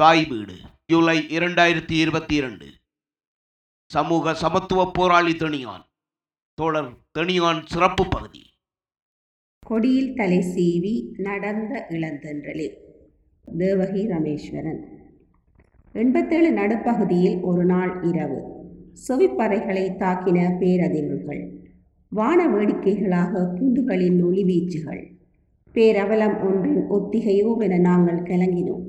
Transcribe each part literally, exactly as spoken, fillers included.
தாய் வீடு ஜூலை இரண்டாயிரத்தி இருபத்தி இரண்டு சமூக சமத்துவ போராளி தெனியான் தோழர் தெனியான் சிறப்பு பகுதி. கொடியில் தலை சீவி நடந்த இளந்தென்றலில் தேவகி ரமேஸ்வரன். எண்பத்தேழு நடுப்பகுதியில் ஒரு நாள் இரவு செவிப்பறைகளை தாக்கின பேரதிர்வுகள், வான வேடிக்கைகளாக குண்டுகளின் ஒளிவீச்சுகள், பேரவலம் ஒன்றின் ஒத்திகையோ என நாங்கள் கலங்கினோம்.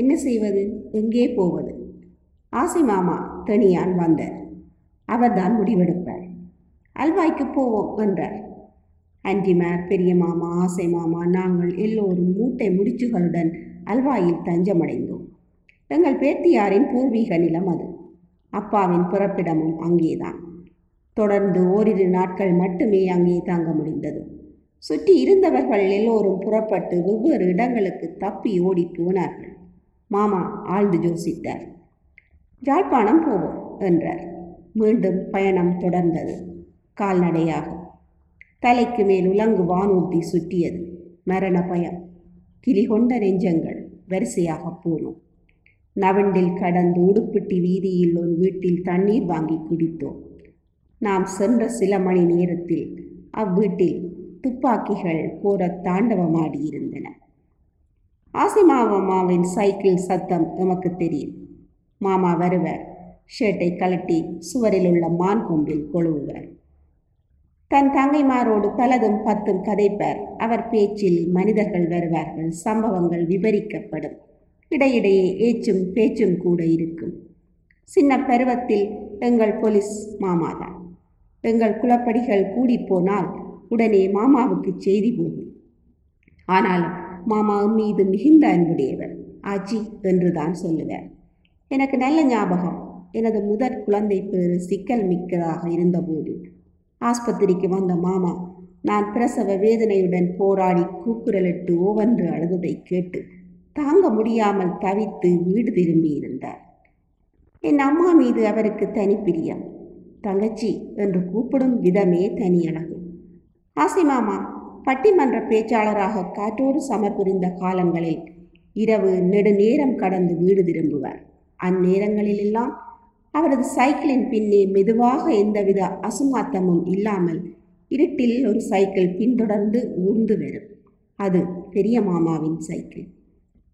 என்ன செய்வது, எங்கே போவது? ஆசி மாமா தெனியான் வந்தார். அவர்தான் முடிவெடுப்பார். அல்வாய்க்கு போவோம் என்றார். அன்றிமார், பெரிய மாமா, ஆசை மாமா, நாங்கள் எல்லோரும் மூட்டை முடிச்சுகளுடன் அல்வாயில் தஞ்சமடைந்தோம். எங்கள் பேத்தியாரின் பூர்வீக நிலம் அது. அப்பாவின் பிறப்பிடமும் அங்கேதான். தொடர்ந்து ஓரிரு நாட்கள் மட்டுமே அங்கே தாங்க முடிந்தது. சுற்றி இருந்தவர்கள் எல்லோரும் புறப்பட்டு ஒவ்வொரு இடங்களுக்கு தப்பி ஓடி போனார்கள். மாமா ஆழ்ந்து யோசித்தார். யாழ்ப்பாணம் போவோம் என்றார். மீண்டும் பயணம் தொடர்ந்தது. கால்நடையாக தலைக்கு மேல் உலங்கு வானூர்தி சுற்றியது. மரண பயம், கிளிகொண்ட நெஞ்சங்கள். வரிசையாக போனோம். நவண்டில் கடந்து உடுப்பிட்டி வீதியில் ஒரு வீட்டில் தண்ணீர் வாங்கி குடித்தோம். நாம் சென்ற சில மணி நேரத்தில் அவ்வீட்டில் துப்பாக்கிகள் கோர தாண்டவமாடியிருந்தன. ஆசிமா மாமாவின் சைக்கிள் சத்தம் எமக்கு தெரியும். மாமா வருவர், ஷர்ட்டை கலட்டி சுவரில் உள்ள மான் கொம்பில் கொழுவுவர். தன் தங்கைமாரோடு பலதும் பத்தும் கதைப்பார். அவர் பேச்சில் மனிதர்கள் வருவார்கள், சம்பவங்கள் விவரிக்கப்படும். இடையிடையே ஏச்சும் பேச்சும் கூட இருக்கும். சின்ன பருவத்தில் எங்கள் போலீஸ் மாமாதான். எங்கள் குலப்படிகள் கூடிப்போனால் உடனே மாமாவுக்கு செய்தி போகும். ஆனாலும் மாமா மீது மிகுந்த அன்புடையவர். ஆச்சி என்றுதான் சொல்லுவார். எனக்கு நல்ல ஞாபகம். எனது முதற் குழந்தை பேறு சிக்கல் மிக்கதாக இருந்தபோது ஆஸ்பத்திரிக்கு வந்த மாமா நான் பிரசவ வேதனையுடன் போராடி கூக்குரலிட்டு ஓவென்று அழுததை கேட்டு தாங்க முடியாமல் தவித்து வீடு திரும்பியிருந்தார். என் அம்மா மீது அவருக்கு தனிப்பிரியம். தங்கச்சி என்று கூப்பிடும் விதமே தனியழகு. ஆசை மாமா பட்டிமன்ற பேச்சாளராக காற்றோடு சமர்புரிந்த காலங்களில் இரவு நெடுநேரம் கடந்து வீடு திரும்புவார். அந்நேரங்களிலெல்லாம் அவரது சைக்கிளின் பின்னே மெதுவாக எந்தவித அசுமாத்தமும் இல்லாமல் இருட்டில் ஒரு சைக்கிள் பின்தொடர்ந்து ஊர்ந்து வரும். அது பெரிய மாமாவின் சைக்கிள்.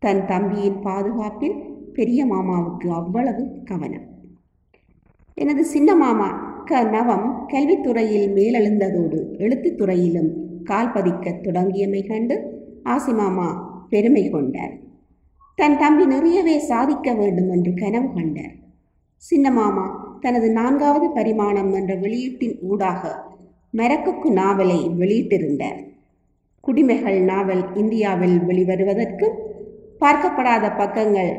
தன் தம்பியின் பாதுகாப்பில் பெரிய மாமாவுக்கு அவ்வளவு கவனம். எனது சின்ன மாமா க நவம் கல்வித்துறையில் மேலெழுந்ததோடு எழுத்துத்துறையிலும் கால் பதிக்க தொடங்கியமை கண்டு ஆசி மாமா பெருமை கொண்டார். தன் தம்பி நிறையவே சாதிக்க வேண்டும் என்று கனவு கண்டார். சின்ன மாமா தனது நான்காவது பரிமாணம் என்ற வெளியீட்டின் ஊடாக மரக்குக்கு நாவலை வெளியிட்டிருந்தார். குடிமைகள் நாவல் இந்தியாவில் வெளிவருவதற்கு பார்க்கப்படாத பக்கங்கள்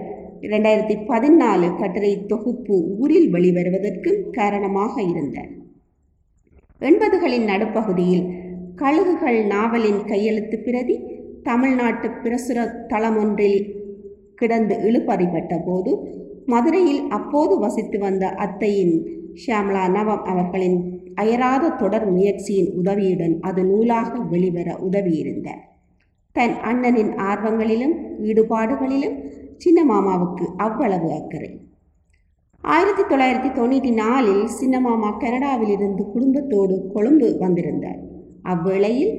இரண்டாயிரத்தி பதினாலு கட்டுரை தொகுப்பு ஊரில் வெளிவருவதற்கும் காரணமாக இருந்தார். எண்பதுகளின் நடுப்பகுதியில் கழுகுகள் நாவலின் கையெழுத்து பிரதி தமிழ்நாட்டு பிரசுர தளமொன்றில் கிடந்து இழுபறிப்பட்ட போது மதுரையில் அப்போது வசித்து வந்த அத்தையின் ஷியாமலா நவம் அவர்களின் அயராத தொடர் முயற்சியின் உதவியுடன் அது நூலாக வெளிவர உதவியிருந்தார். தன் அண்ணனின் ஆர்வங்களிலும் ஈடுபாடுகளிலும் சின்ன மாமாவுக்கு அவ்வளவு அக்கறை. ஆயிரத்தி தொள்ளாயிரத்தி தொண்ணூற்றி நாலில் சின்ன மாமா கனடாவில் இருந்து குடும்பத்தோடு கொழும்பு வந்திருந்தார். அவ்வேளையில்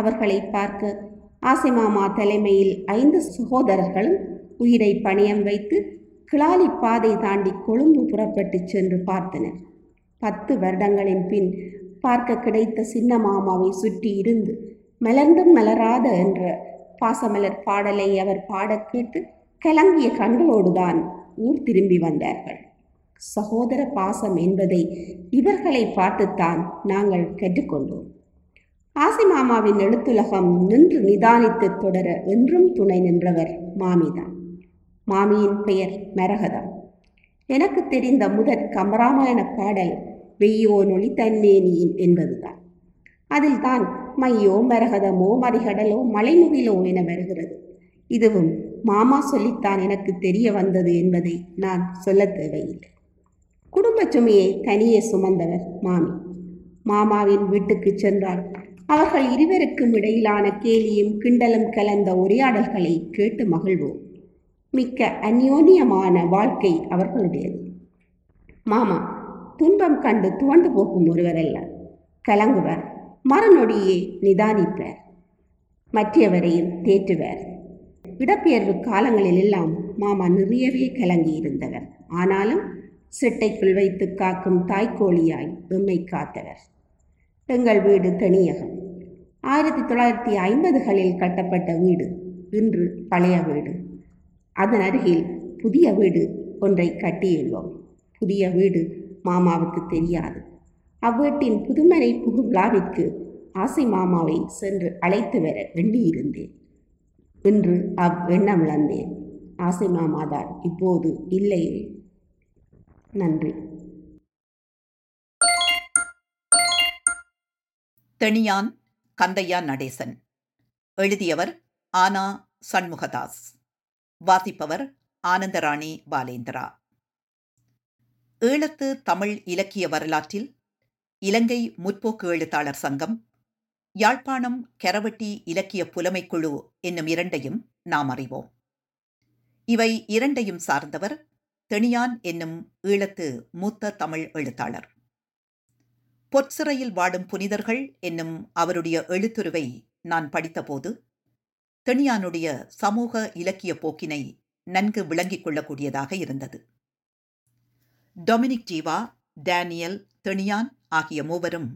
அவர்களை பார்க்க ஆசை மாமா தலைமையில் ஐந்து சகோதரர்களும் உயிரை பணியம் வைத்து கிளாலி பாதை தாண்டி கொழும்பு புறப்பட்டு சென்று பார்த்தனர். பத்து வருடங்களின் பின் பார்க்க கிடைத்த சின்ன மாமாவை சுற்றி இருந்து மலர்ந்தும் மலராத என்ற பாசமலர் பாடலை அவர் பாடக் கேட்டு கலங்கிய கண்களோடுதான் ஊர் திரும்பி வந்தார்கள். சகோதர பாசம் என்பதை இவர்களை பார்த்துத்தான் நாங்கள் கற்றுக்கொண்டோம். ஆசி மாமாவின் எழுத்துலகம் நின்று நிதானித்து தொடர என்றும் துணை நின்றவர் மாமிதான். மாமியின் பெயர் மரகதம். எனக்கு தெரிந்த முதற் கம்பராமாயண பாடல் வெய்யோ நொழித்தன்மேனியின் என்பதுதான். அதில் தான் மையோ மரகதமோ மறிகடலோ மலைமுகிலோ என வருகிறது. இதுவும் மாமா சொல்லித்தான் எனக்கு தெரிய வந்தது என்பதை நான் சொல்ல தேவையில்லை. குடும்ப சுமையை தனியே சுமந்தவர் மாமி. மாமாவின் வீட்டுக்கு சென்றால் அவர்கள் இருவருக்கும் இடையிலான கேலியும் கிண்டலும் கலந்த உரையாடல்களை கேட்டு மகிழ்வோம். மிக்க அந்யோன்யமான வாழ்க்கை அவர்களுடையது. மாமா துன்பம் கண்டு துவண்டு போகும் ஒருவரல்ல, கலங்குவர், மரநொடியே நிதானிப்பர், மற்றவரையும் தேற்றுவர். இடப்பெயர்வு காலங்களில் எல்லாம் மாமா நிறையவே கலங்கி இருந்தவர். ஆனாலும் சிட்டைக்குள் வைத்து காக்கும் தாய்க்கோழியாய் எம்மை காத்தவர். எங்கள் வீடு தனியகம். ஆயிரத்தி தொள்ளாயிரத்தி ஐம்பதுகளில் கட்டப்பட்ட வீடு இன்று பழைய வீடு. அதன் அருகில் புதிய வீடு ஒன்றை கட்டியுள்ளோம். புதிய வீடு மாமாவுக்கு தெரியாது. அவ்வீட்டின் புதுமனை புகு விழாவிற்கு ஆசை மாமாவை சென்று அழைத்து வர எண்ணியிருந்தேன். இன்று அவ்வெண்ணம் இழந்தேன். ஆசை மாமாதான் இப்போது இல்லையே. நன்றி. தெனியான் கந்தையா நடேசன். எழுதியவர் ஆனா சண்முகதாஸ். வாசிப்பவர் ஆனந்தராணி பாலேந்திரா. ஈழத்து தமிழ் இலக்கிய வரலாற்றில் இலங்கை முற்போக்கு எழுத்தாளர் சங்கம், யாழ்ப்பாணம் கரவட்டி இலக்கிய புலமைக்குழு என்னும் இரண்டையும் நாம் அறிவோம். இவை இரண்டையும் சார்ந்தவர் தெனியான் என்னும் ஈழத்து மூத்த தமிழ் எழுத்தாளர். பொற்சிறையில் வாடும் புனிதர்கள் என்னும் அவருடைய எழுத்துருவை நான் படித்தபோது தெனியானுடைய சமூக இலக்கிய போக்கினை நன்கு விளங்கிக் கொள்ளக்கூடியதாக இருந்தது. டொமினிக் ஜீவா, டேனியல், தெனியான் ஆகிய மூவரும்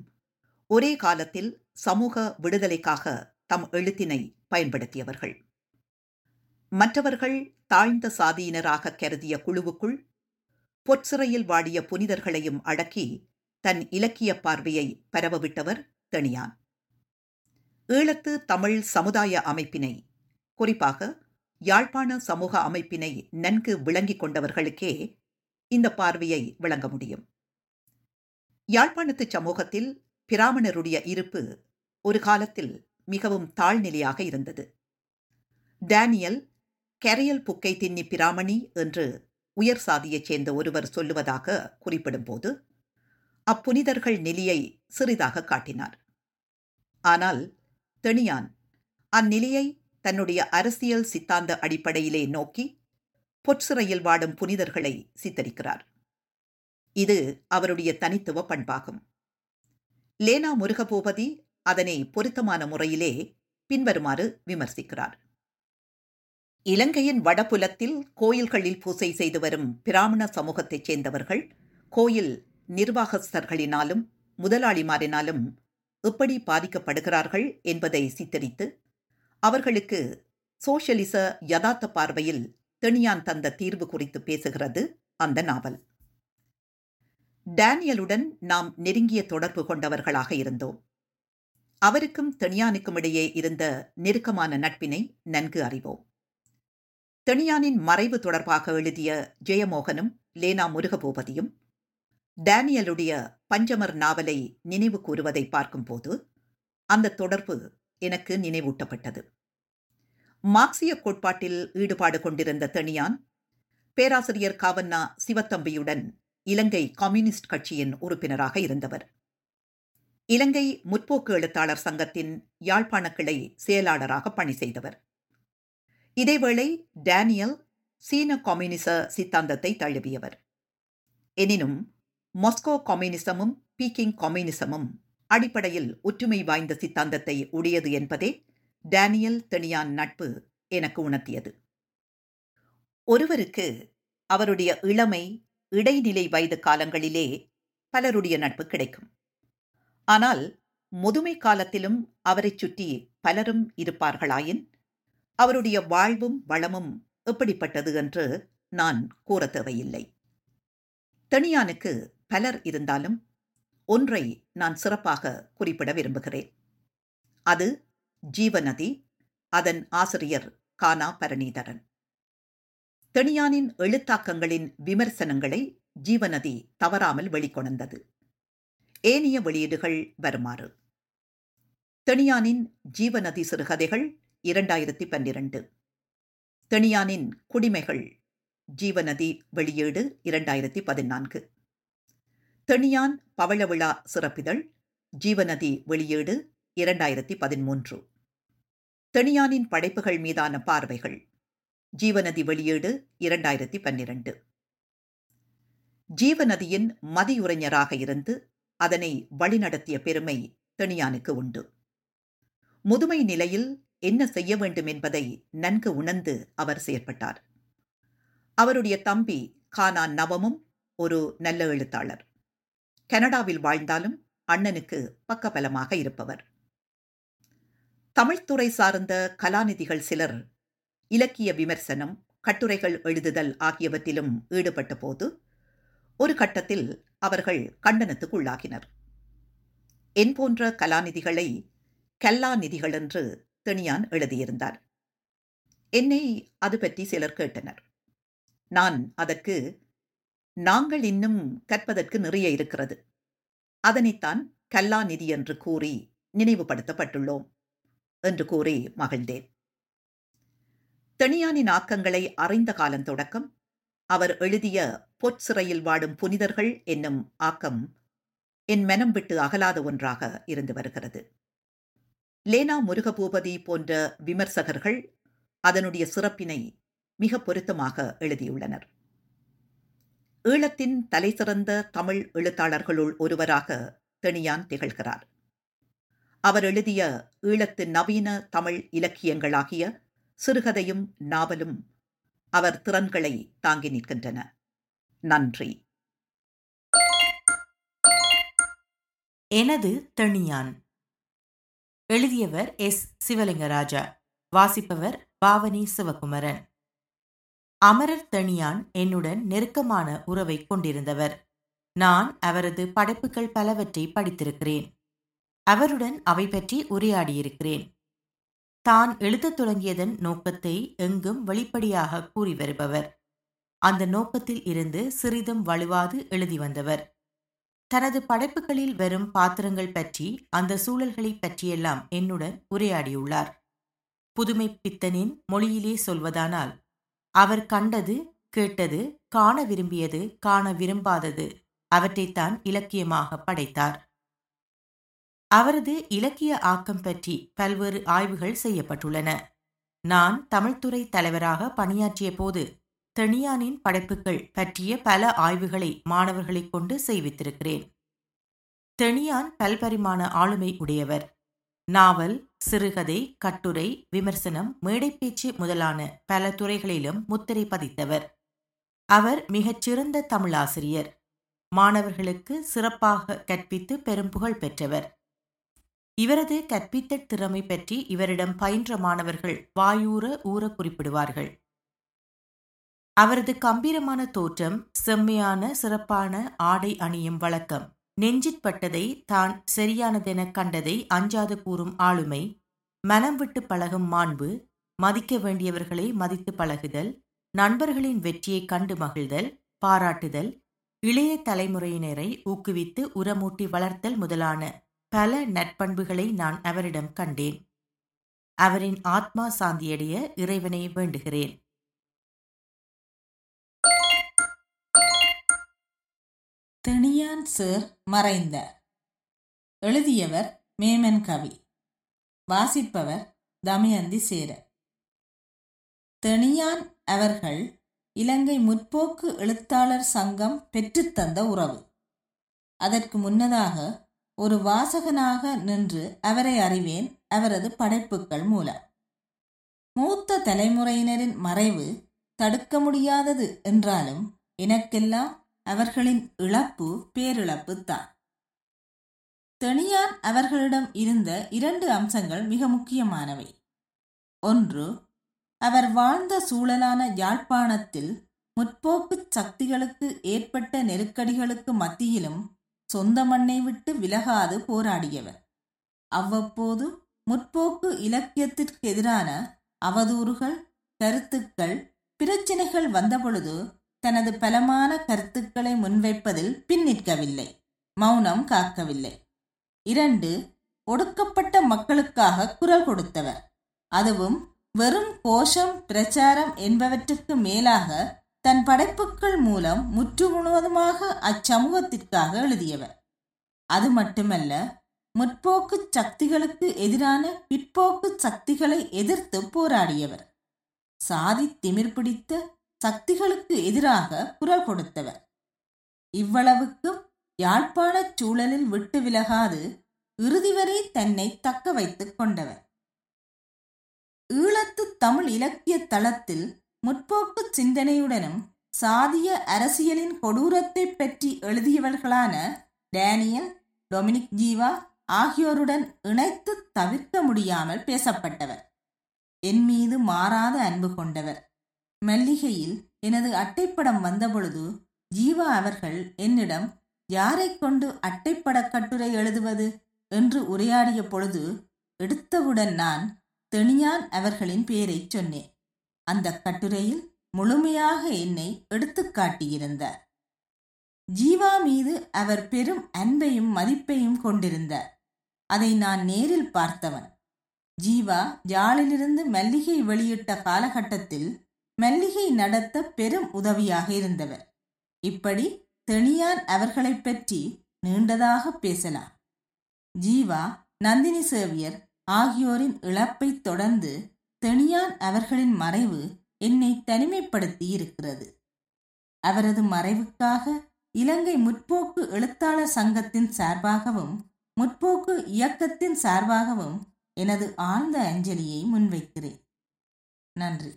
ஒரே காலத்தில் சமூக விடுதலைக்காக தம் எழுத்தினை பயன்படுத்தியவர்கள். மற்றவர்கள் தாழ்ந்த சாதியினராக கருதிய குழுவுக்குள் பொற்சிறையில் வாடிய புனிதர்களையும் அடக்கி தன் இலக்கிய பார்வையை பரவவிட்டவர் தெனியான். ஈழத்து தமிழ் சமுதாய அமைப்பினை, குறிப்பாக யாழ்ப்பாண சமூக அமைப்பினை நன்கு விளங்கிக் கொண்டவர்களுக்கே இந்த பார்வையை விளங்க முடியும். யாழ்ப்பாணத்து சமூகத்தில் பிராமணருடைய இருப்பு ஒரு காலத்தில் மிகவும் தாழ்நிலையாக இருந்தது. டேனியல் கரையல் புக்கை தின்னி பிராமணி என்று உயர் சாதியைச் சேர்ந்த ஒருவர் சொல்லுவதாக குறிப்பிடும்போது அப்புனிதர்கள் நிலையை சிறிதாக காட்டினார். ஆனால் தெனியான் அந்நிலையை தன்னுடைய அரசியல் சித்தாந்த அடிப்படையிலே நோக்கி பொற்சிறையில் வாடும் புனிதர்களை சித்தரிக்கிறார். இது அவருடைய தனித்துவ பண்பாகும். லேனா முருகபூபதி அதனை பொருத்தமான முறையிலே பின்வருமாறு விமர்சிக்கிறார். இலங்கையின் வடபுலத்தில் கோயில்களில் பூசை செய்து வரும் பிராமண சமூகத்தைச் சேர்ந்தவர்கள் கோயில் நிர்வாகஸ்தர்களினாலும் முதலாளிமாரினாலும் எப்படி பாதிக்கப்படுகிறார்கள் என்பதை சித்தரித்து அவர்களுக்கு சோஷலிச யதார்த்த பார்வையில் தெனியான் தந்த தீர்வு குறித்து பேசுகிறது அந்த நாவல். டேனியலுடன் நாம் நெருங்கிய தொடர்பு கொண்டவர்களாக இருந்தோம். அவருக்கும் தெனியானுக்கும் இடையே இருந்த நெருக்கமான நட்பினை நன்கு அறிவோம். தெனியானின் மறைவு தொடர்பாக எழுதிய ஜெயமோகனும் லேனா முருகபூபதியும் டேனியலுடைய பஞ்சமர் நாவலை நினைவு கூறுவதை பார்க்கும்போது அந்த தொடர்பு எனக்கு நினைவூட்டப்பட்டது. மார்க்சிய கோட்பாட்டில் ஈடுபாடு கொண்டிருந்த தெனியான் பேராசிரியர் காவண்ணா சிவத்தம்பியுடன் இலங்கை கம்யூனிஸ்ட் கட்சியின் உறுப்பினராக இருந்தவர். இலங்கை முற்போக்கு எழுத்தாளர் சங்கத்தின் யாழ்ப்பாண கிளை செயலாளராக பணி செய்தவர். இதேவேளை டேனியல் சீன கம்யூனிச சித்தாந்தத்தை தழுவியவர். எனினும் மாஸ்கோ கம்யூனிசமும் பீக்கிங் கம்யூனிசமும் அடிப்படையில் ஒற்றுமை வாய்ந்த சித்தாந்தத்தை உடையது என்பதே டேனியல் தெனியான் நட்பு எனக்கு உணர்த்தியது. ஒருவருக்கு அவருடைய இளமை இடைநிலை வயது காலங்களிலே பலருடைய நட்பு கிடைக்கும். ஆனால் முதுமை காலத்திலும் அவரை சுற்றி பலரும் இருப்பார்களாயின் அவருடைய வாழ்வும் வளமும் எப்படிப்பட்டது என்று நான் கூற தேவையில்லை. தெனியானுக்கு பலர் இருந்தாலும் ஒன்றை நான் சிறப்பாக குறிப்பிட விரும்புகிறேன். அது ஜீவநதி, அதன் ஆசிரியர் கானா பரணிதரன். தெனியானின் எழுத்தாக்கங்களின் விமர்சனங்களை ஜீவநதி தவறாமல் வெளிக்கொணர்ந்தது. ஏனைய வெளியீடுகள் வருமாறு. தெனியானின் ஜீவநதி சிறுகதைகள் இரண்டாயிரத்தி பன்னிரண்டு. தெனியானின் குடிமைகள் ஜீவநதி வெளியீடு இரண்டாயிரத்தி பதினான்கு. தெனியான் பவளவிழா சிறப்பிதழ் ஜீவநதி வெளியீடு இரண்டாயிரத்தி பதிமூன்று. தெனியானின் படைப்புகள் மீதான பார்வைகள் ஜீவநதி வெளியீடு இரண்டாயிரத்தி பன்னிரண்டு. ஜீவநதியின் மதியுரைஞராக இருந்து அதனை வழிநடத்திய பெருமை தெனியானுக்கு உண்டு. முதுமை நிலையில் என்ன செய்ய வேண்டும் என்பதை நன்கு உணர்ந்து அவர் செயற்பட்டார். அவருடைய தம்பி கானான் நவமும் ஒரு நல்ல எழுத்தாளர். கனடாவில் வாழ்ந்தாலும் அண்ணனுக்கு பக்கபலமாக இருப்பவர். தமிழ்துறை சார்ந்த கலாநிதிகள் சிலர் இலக்கிய விமர்சனம், கட்டுரைகள் எழுதுதல் ஆகியவற்றிலும் ஈடுபட்ட போது ஒரு கட்டத்தில் அவர்கள் கண்டனத்துக்கு உள்ளாகினர். என் போன்ற கலாநிதிகளை கல்லாநிதிகள் என்று தெனியான் எழுதியிருந்தார். என்னை அது பற்றி சிலர் கேட்டனர். நான் அதற்கு, நாங்கள் இன்னும் கற்பதற்கு நிறைய இருக்கிறது, அதனைத்தான் கல்லாநிதி என்று கூறி நினைவுபடுத்தப்பட்டுள்ளோம் என்று கூறி மகிழ்ந்தேன். தெனியானின் ஆக்கங்களை அறிந்த காலம் தொடக்கம் அவர் எழுதிய பொற்சிறையில் வாடும் புனிதர்கள் என்னும் ஆக்கம் என் மனம் விட்டு அகலாத ஒன்றாக இருந்து வருகிறது. லேனா முருகபூபதி போன்ற விமர்சகர்கள் அதனுடைய சிறப்பினை மிக பொருத்தமாக எழுதியுள்ளனர். ஈழத்தின் தலைசிறந்த தமிழ் எழுத்தாளர்களுள் ஒருவராக தெனியான் திகழ்கிறார். அவர் எழுதிய ஈழத்து நவீன தமிழ் இலக்கியங்களாகிய சிறுகதையும் நாவலும் அவர் திறன்களை தாங்கி நிற்கின்றன. நன்றி. எனது தெனியான். எழுதியவர் எஸ் சிவலிங்கராஜா. வாசிப்பவர் பாவனி சிவகுமரன். அமரர் தெனியான் என்னுடன் நெருக்கமான உறவை கொண்டிருந்தவர். நான் அவரது படைப்புகள் பலவற்றை படித்திருக்கிறேன். அவருடன் அவை பற்றி உரையாடியிருக்கிறேன். தான் எழுதத் தொடங்கியதன் நோக்கத்தை எங்கும் வெளிப்படையாக கூறி வருபவர். அந்த நோக்கத்தில் இருந்து சிறிதும் வலுவாது எழுதி வந்தவர். தனது படைப்புகளில் வரும் பாத்திரங்கள் பற்றி, அந்த சூழல்களை பற்றியெல்லாம் என்னுடன் உரையாடியுள்ளார். புதுமை பித்தனின் மொழியிலே சொல்வதானால், அவர் கண்டது, கேட்டது, காண விரும்பியது, காண விரும்பாதது அவற்றைத்தான் இலக்கியமாக படைத்தார். அவரது இலக்கிய ஆக்கம் பற்றி பல்வேறு ஆய்வுகள் செய்யப்பட்டுள்ளன. நான் தமிழ்துறை தலைவராக பணியாற்றிய போது தெனியானின் படைப்புகள் பற்றிய பல ஆய்வுகளை மாணவர்களை கொண்டு செய்வித்திருக்கிறேன். தெனியான் பல்பரிமாண ஆளுமை உடையவர். நாவல், சிறுகதை, கட்டுரை, விமர்சனம், மேடைப்பேச்சு முதலான பல துறைகளிலும் முத்திரை பதித்தவர். அவர் மிகச்சிறந்த தமிழாசிரியர். மாணவர்களுக்கு சிறப்பாக கற்பித்து பெரும் புகழ் பெற்றவர். இவரது கற்பித்த திறமை பற்றி இவரிடம் பயின்ற மாணவர்கள் வாயூர ஊற குறிப்பிடுவார்கள். அவரது கம்பீரமான தோற்றம், செம்மையான சிறப்பான ஆடை அணியும் வழக்கம், நெஞ்சிற்பட்டதை தான் சரியானதென கண்டதை அஞ்சாது கூறும் ஆளுமை, மனம் விட்டு பழகும் மாண்பு, மதிக்க வேண்டியவர்களை மதித்து பழகுதல், நண்பர்களின் வெற்றியை கண்டு மகிழ்தல், பாராட்டுதல், இளைய தலைமுறையினரை ஊக்குவித்து உரமூட்டி வளர்த்தல் முதலான பல நற்பண்புகளை நான் அவரிடம் கண்டேன். அவரின் ஆத்மா சாந்தியடைய இறைவனை வேண்டுகிறேன். தெனியான் சார் மறைந்தார். எழுதியவர் மேமன் கவி. வாசிப்பவர் தமயந்தி சேரர். தெனியான் அவர்கள் இலங்கை முற்போக்கு எழுத்தாளர் சங்கம் பெற்றுத்தந்த உறவு. அதற்கு முன்னதாக ஒரு வாசகனாக நின்று அவரை அறிவேன் அவரது படைப்புகள் மூலம். மூத்த தலைமுறையினரின் மறைவு தடுக்க முடியாதது என்றாலும் எனக்கெல்லாம் அவர்களின் இழப்பு பேரிழப்பு தான். தெனியான் அவர்களிடம் இருந்த இரண்டு அம்சங்கள் மிக முக்கியமானவை. ஒன்று, அவர் வாழ்ந்த சூழலான யாழ்ப்பாணத்தில் முற்போக்கு சக்திகளுக்கு ஏற்பட்ட நெருக்கடிகளுக்கு மத்தியிலும் சொந்த மண்ணை விட்டு விலகாது போராடியவர். அவ்வப்போது முற்போக்கு இலக்கியத்திற்கு எதிரான அவதூறுகள், கருத்துக்கள், பிரச்சினைகள் வந்தபொழுது தனது பலமான கருத்துக்களை முன்வைப்பதில் பின்னிற்கவில்லை, மௌனம் காக்கவில்லை. இரண்டு, ஒடுக்கப்பட்ட மக்களுக்காக குரல் கொடுத்தவர். அதுவும் வெறும் கோஷம், பிரச்சாரம் என்பவற்றுக்கு மேலாக தன் படைப்புகள் மூலம் முற்று முழுவதுமாக அச்சமூகத்திற்காக எழுதியவர். அது மட்டுமல்ல, முற்போக்கு சக்திகளுக்கு எதிரான பிற்போக்கு சக்திகளை எதிர்த்து போராடியவர். சாதி திமிர் பிடித்த சக்திகளுக்கு எதிராக குரல் கொடுத்தவர். இவ்வளவுக்கும் யாழ்ப்பாணச் சூழலில் விட்டு விலகாது இறுதிவரை தன்னை தக்க வைத்துக் கொண்டவர். ஈழத்து தமிழ் இலக்கிய தளத்தில் முற்போக்கு சிந்தனையுடனும் சாதிய அரசியலின் கொடூரத்தை பற்றி எழுதியவர்களான டேனியல், டொமினிக் ஜீவா ஆகியோருடன் இணைத்து தவிர்க்க முடியாமல் பேசப்பட்டவர். என் மீது மாறாத அன்பு கொண்டவர். மல்லிகையில் எனது அட்டைப்படம் வந்தபொழுது ஜீவா அவர்கள் என்னிடம் யாரை கொண்டு அட்டைப்பட கட்டுரை எழுதுவது என்று உரையாடிய பொழுது எடுத்தவுடன் நான் தெனியான் அவர்களின் பெயரை சொன்னேன். அந்த கட்டுரையில் முழுமையாக என்னை எடுத்துக்காட்டியிருந்தார். ஜீவா மீது அவர் பெரும் அன்பையும் மதிப்பையும் கொண்டிருந்தார். அதை நான் நேரில் பார்த்தவன். ஜீவா ஜாலிலிருந்து மல்லிகை வெளியிட்ட காலகட்டத்தில் மல்லிகை நடத்த பெரும் உதவியாக இருந்தவர். இப்படி தெனியான் அவர்களை பற்றி நீண்டதாக பேசலாம். ஜீவா, நந்தினி சேவியர் ஆகியோரின் இழப்பை தொடர்ந்து தெனியான் அவர்களின் மறைவு என்னை தனிமைப்படுத்தி இருக்கிறது. அவரது மறைவுக்காக இலங்கை முற்போக்கு எழுத்தாளர் சங்கத்தின் சார்பாகவும் முற்போக்கு இயக்கத்தின் சார்பாகவும் எனது ஆழ்ந்த அஞ்சலியை முன்வைக்கிறேன். நன்றி.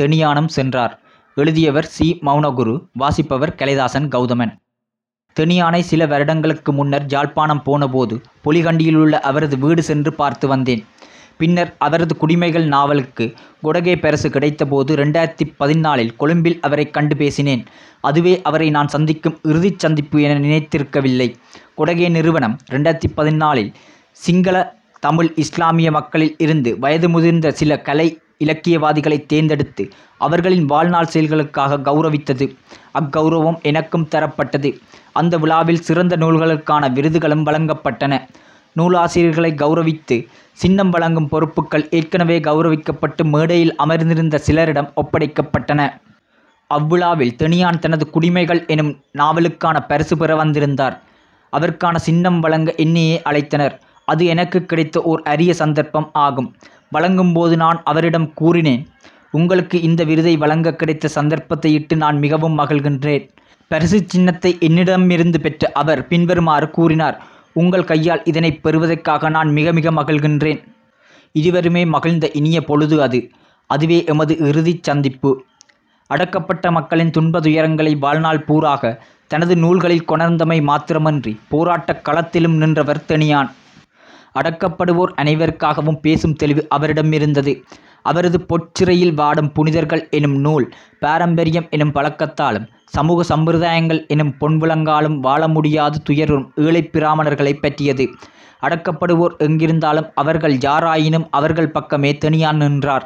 தெனியானம் சென்றார். எழுதியவர் சி. மௌனகுரு. வாசிப்பவர் கலைதாசன் கௌதமன். தெனியானை சில வருடங்களுக்கு முன்னர் ஜாழ்ப்பாணம் போனபோது பொலிகண்டியிலுள்ள அவரது வீடு சென்று பார்த்து வந்தேன். பின்னர் அவரது குடிமைகள் நாவலுக்கு கொடகே பரிசு கிடைத்தபோது ரெண்டாயிரத்தி பதினாலில் கொழும்பில் அவரை கண்டு பேசினேன். அதுவே அவரை நான் சந்திக்கும் இறுதிச் சந்திப்பு என நினைத்திருக்கவில்லை. கொடகே நிறுவனம் ரெண்டாயிரத்தி பதினாலில் சிங்கள, தமிழ், இஸ்லாமிய மக்களில் இருந்து வயது முதிர்ந்த சில கலை இலக்கியவாதிகளை தேர்ந்தெடுத்து அவர்களின் வாழ்நாள் செயல்களுக்காக கௌரவித்தது. அக்கௌரவம் எனக்கும் தரப்பட்டது. அந்த விழாவில் சிறந்த நூல்களுக்கான விருதுகளும் வழங்கப்பட்டன. நூலாசிரியர்களை கௌரவித்து சின்னம் வழங்கும் பொறுப்புகள் ஏற்கனவே கௌரவிக்கப்பட்டு மேடையில் அமர்ந்திருந்த சிலரிடம் ஒப்படைக்கப்பட்டன. அவ்விழாவில் தெனியான் தனது குடிமைகள் எனும் நாவலுக்கான பரிசு பெற வந்திருந்தார். அவருக்கான சின்னம் வழங்க என்னையே அழைத்தனர். அது எனக்கு கிடைத்த ஓர் அரிய சந்தர்ப்பம் ஆகும். வழங்கும்போது நான் அவரிடம் கூறினேன், உங்களுக்கு இந்த விருதை வழங்க கிடைத்த சந்தர்ப்பத்தை இட்டு நான் மிகவும் மகிழ்கின்றேன். பரிசு சின்னத்தை என்னிடமிருந்து பெற்ற அவர் பின்வருமாறு கூறினார், உங்கள் கையால் இதனை பெறுவதற்காக நான் மிக மிக மகிழ்கின்றேன். இதுவருமே மகிழ்ந்த இனிய பொழுது அது. அதுவே எமது இறுதிச் சந்திப்பு. அடக்கப்பட்ட மக்களின் துன்பதுயரங்களை வாழ்நாள் பூராக தனது நூல்களில் கொணர்ந்தமை மாத்திரமன்றி போராட்டக் களத்திலும் நின்றவர் தெனியான். அடக்கப்படுவோர் அனைவருக்காகவும் பேசும் தெளிவு அவரிடம் இருந்தது. அவரது பொற்சிறையில் வாடும் புனிதர்கள் எனும் நூல் பாரம்பரியம் எனும் பழக்கத்தாலும் சமூக சம்பிரதாயங்கள் எனும் பொன்விளங்காலும் வாழ முடியாது துயரும் ஏழை பிராமணர்களை பற்றியது. அடக்கப்படுவோர் எங்கிருந்தாலும் அவர்கள் யாராயினும் அவர்கள் பக்கமே தெனியான் நின்றார்.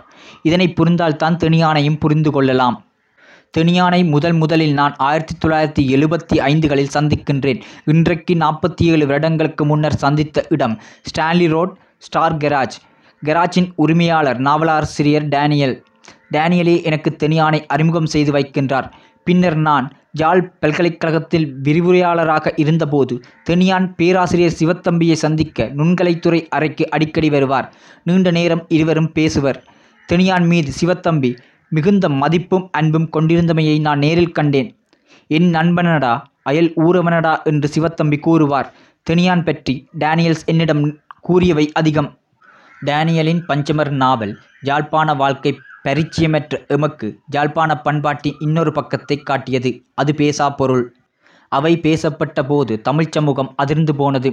இதனை புரிந்தால்தான் தெனியானையும் புரிந்து கொள்ளலாம். தெனியானை முதல் முதலில் நான் ஆயிரத்தி தொள்ளாயிரத்தி எழுபத்தி ஐந்துகளில் சந்திக்கின்றேன். இன்றைக்கு நாற்பத்தி ஏழு வருடங்களுக்கு முன்னர் சந்தித்த இடம் ஸ்டான்லி ரோட், ஸ்டார் கெராஜ். கெராஜின் உரிமையாளர் நாவலாசிரியர் டேனியல். டேனியலே எனக்கு தெனியானை அறிமுகம் செய்து வைக்கின்றார். பின்னர் நான் ஜாழ் பல்கலைக்கழகத்தில் விரிவுரையாளராக இருந்தபோது தெனியான் பேராசிரியர் சிவத்தம்பியை சந்திக்க நுண்கலைத்துறை அறைக்கு அடிக்கடி வருவார். நீண்ட நேரம் இருவரும் பேசுவர். தெனியான் மீது சிவத்தம்பி மிகுந்த மதிப்பும் அன்பும் கொண்டிருந்தமையை நான் நேரில் கண்டேன். என் நண்பனடா, அயல் ஊரவனடா என்று சிவத்தம்பி கூறுவார். தெனியான் பற்றி டேனியல்ஸ் என்னிடம் கூறியவை அதிகம். டேனியலின் பஞ்சமர் நாவல் யாழ்ப்பாண வாழ்க்கை பரிச்சயமற்ற எமக்கு யாழ்ப்பாண பண்பாட்டின் இன்னொரு பக்கத்தை காட்டியது. அது பேசா பொருள். அவை பேசப்பட்ட போது தமிழ் சமூகம் அதிர்ந்து போனது.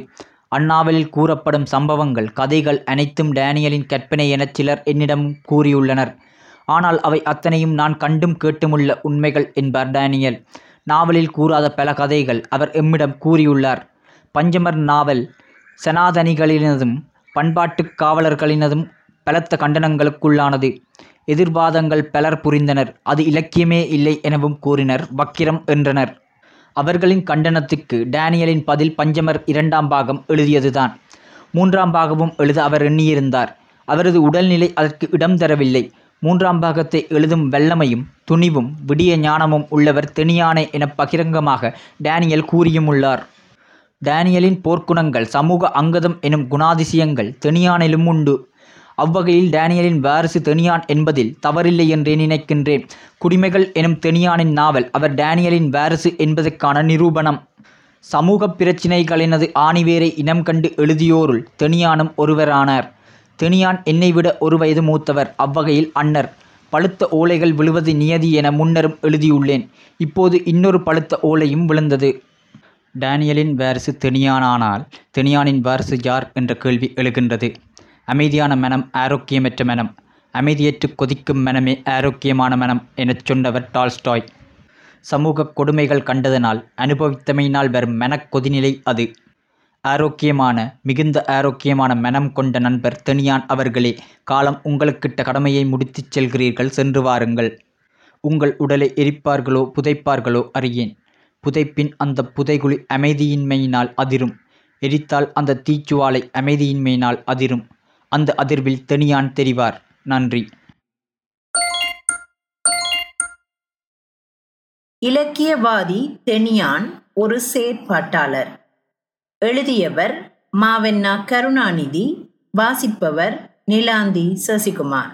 அந்நாவலில் கூறப்படும் சம்பவங்கள், கதைகள் அனைத்தும் டேனியலின் கற்பனை என சிலர் என்னிடம் கூறியுள்ளனர். ஆனால் அவை அத்தனையும் நான் கண்டும் கேட்டுமுள்ள உண்மைகள் என்பார் டேனியல். நாவலில் கூறாத பல கதைகள் அவர் எம்மிடம் கூறியுள்ளார். பஞ்சமர் நாவல் சனாதனிகளினதும் பண்பாட்டு காவலர்களினதும் பலத்த கண்டனங்களுக்குள்ளானது. எதிர்வாதங்கள் பலர் புரிந்தனர். அது இலக்கியமே இல்லை எனவும் கூறினர், வக்கிரம் என்றனர். அவர்களின் கண்டனத்துக்கு டேனியலின் பதில் பஞ்சமர் இரண்டாம் பாகம் எழுதியதுதான். மூன்றாம் பாகமும் எழுத அவர் எண்ணியிருந்தார். அவரது உடல்நிலை அதற்கு இடம் தரவில்லை. மூன்றாம் பாகத்தை எழுதும் வல்லமையும் துணிவும் விடிய ஞானமும் உள்ளவர் தெனியானை என பகிரங்கமாக டேனியல் கூறியுமுள்ளார். டேனியலின் போர்க்குணங்கள், சமூக அங்கதம் எனும் குணாதிசயங்கள் தெனியானிலும் உண்டு. அவ்வகையில் டேனியலின் வாரிசு தெனியான் என்பதில் தவறில்லை என்று நினைக்கின்றேன். குடிமைகள் எனும் தெனியானின் நாவல் அவர் டேனியலின் வாரிசு என்பதற்கான நிரூபணம். சமூக பிரச்சினைகளினது ஆணிவேரை இனம் கண்டு எழுதியோருள் தெனியானும் ஒருவரானார். தெனியான் என்னை விட ஒரு வயது மூத்தவர். அவ்வகையில் அன்னர் பழுத்த ஓலைகள் விழுவது நியதி என முன்னரும் எழுதியுள்ளேன். இப்போது இன்னொரு பழுத்த ஓலையும் விழுந்தது. டேனியலின் வாரிசு தெனியானானால் தெனியானின் வாரிசு யார் என்ற கேள்வி எழுகின்றது. அமைதியான மனம் ஆரோக்கியமற்ற மனம், அமைதியற்று கொதிக்கும் மனமே ஆரோக்கியமான மனம் எனச் சொன்னவர் டால்ஸ்டாய். சமூக கொடுமைகள் கண்டதனால் அனுபவித்தமையினால் வரும் மனக்கொதிநிலை அது. ஆரோக்கியமான மிகுந்த ஆரோக்கியமான மனம் கொண்ட நண்பர் தெனியான் அவர்களே, காலம் உங்களுக்கிட்ட கடமையை முடித்துச் செல்கிறீர்கள், சென்று வாருங்கள். உங்கள் உடலை எரிப்பார்களோ புதைப்பார்களோ அறியேன். புதைப்பின் அந்த புதைகுழி அமைதியின்மையினால் அதிரும். எரித்தால் அந்த தீச்சுவாலை அமைதியின்மையினால் அதிரும். அந்த அதிர்வில் தெனியான் தெரிவார். நன்றி. இலக்கியவாதி தெனியான் ஒரு செயற்பாட்டாளர். எழுதியவர் மாவென்னா கருணாநிதி. வாசிப்பவர் நிலாந்தி சசிகுமார்.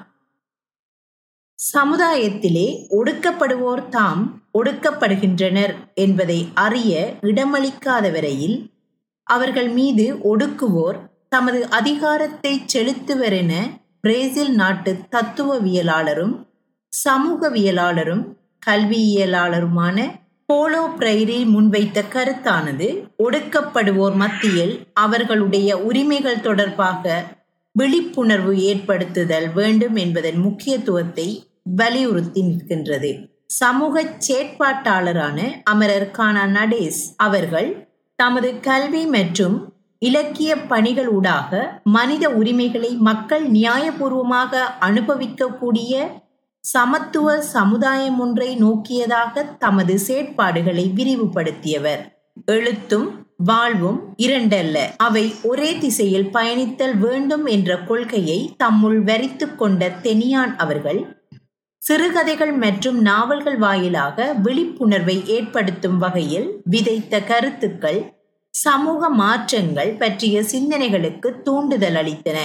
சமுதாயத்திலே ஒடுக்கப்படுவோர் தாம் ஒடுக்கப்படுகின்றனர் என்பதை அறிய இடமளிக்காத வரையில் அவர்கள் மீது ஒடுக்குவோர் தமது அதிகாரத்தை செலுத்துவர் என பிரேசில் நாட்டு தத்துவவியலாளரும் சமூகவியலாளரும் கல்வியியலாளருமான போலோ பிரைரி முன்வைத்த கருத்தானது ஒடுக்கப்படுவோர் மத்தியில் அவர்களுடைய உரிமைகள் தொடர்பாக விழிப்புணர்வு ஏற்படுத்துதல் வேண்டும் என்பதன் முக்கியத்துவத்தை வலியுறுத்தி நிற்கின்றது. சமூக செயற்பாட்டாளரான அமரர் கானா நடேஸ் அவர்கள் தமது கல்வி மற்றும் இலக்கிய பணிகளூடாக மனித உரிமைகளை மக்கள் நியாயபூர்வமாக அனுபவிக்கக்கூடிய சமத்துவ சமுதாயம் ஒன்றை நோக்கியதாக தமது செயற்பாடுகளை விரிவுபடுத்தியவர். எழுத்தும் வாழ்வும் இரண்டல்ல, அவை ஒரே திசையில் பயணித்தல் வேண்டும் என்ற கொள்கையை தம்முள் வரித்து கொண்ட தெனியான் அவர்கள் சிறுகதைகள் மற்றும் நாவல்கள் வாயிலாக விழிப்புணர்வை ஏற்படுத்தும் வகையில் விதைத்த கருத்துக்கள் சமூக மாற்றங்கள் பற்றிய சிந்தனைகளுக்கு தூண்டுதல் அளித்தன.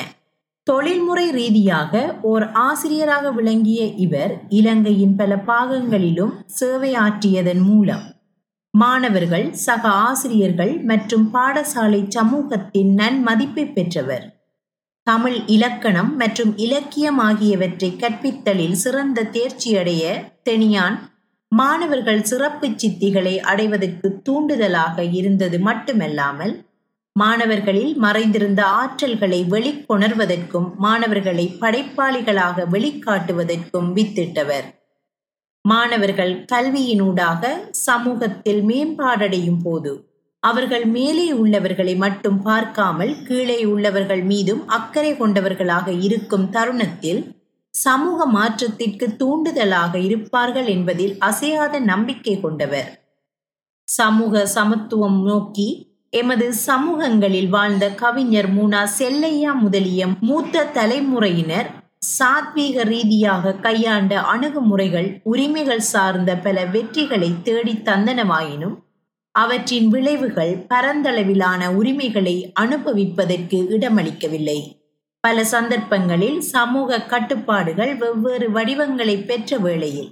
தொழில்முறை ரீதியாக ஓர் ஆசிரியராக விளங்கிய இவர் இலங்கையின் பல பாகங்களிலும் சேவையாற்றியதன் மூலம் மாணவர்கள், சக ஆசிரியர்கள் மற்றும் பாடசாலை சமூகத்தின் நன்மதிப்பை பெற்றவர். தமிழ் இலக்கணம் மற்றும் இலக்கியம் ஆகியவற்றை கற்பித்தலில் சிறந்த தேர்ச்சியடைய தெனியான் மாணவர்கள் சிறப்பு சித்திகளை அடைவதற்கு தூண்டுதலாக இருந்தது மட்டுமல்லாமல் மாணவர்களில் மறைந்திருந்த ஆற்றல்களை வெளிக்கொணர்வதற்கும் மாணவர்களை படைப்பாளிகளாக வெளிக்காட்டுவதற்கும் வித்திட்டவர். மாணவர்கள் கல்வியினூடாக சமூகத்தில் மேம்பாடடையும் போது அவர்கள் மேலே உள்ளவர்களை மட்டும் பார்க்காமல் கீழே உள்ளவர்கள் மீதும் அக்கறை கொண்டவர்களாக இருக்கும் தருணத்தில் சமூக மாற்றத்திற்கு தூண்டுதலாக இருப்பார்கள் என்பதில் அசையாத நம்பிக்கை கொண்டவர். சமூக சமத்துவம் நோக்கி எமது சமூகங்களில் வாழ்ந்த கவிஞர் மூனா செல்லையா முதலிய மூத்த தலைமுறையினர் சாத்வீக ரீதியாக கையாண்ட அணுகுமுறைகள் உரிமைகள் சார்ந்த பல வெற்றிகளை தேடி தந்தனவாயினும் அவற்றின் விளைவுகள் பரந்தளவிலான உரிமைகளை அனுபவிப்பதற்கு இடமளிக்கவில்லை. பல சந்தர்ப்பங்களில் சமூக கட்டுப்பாடுகள் வெவ்வேறு வடிவங்களை பெற்ற வேளையில்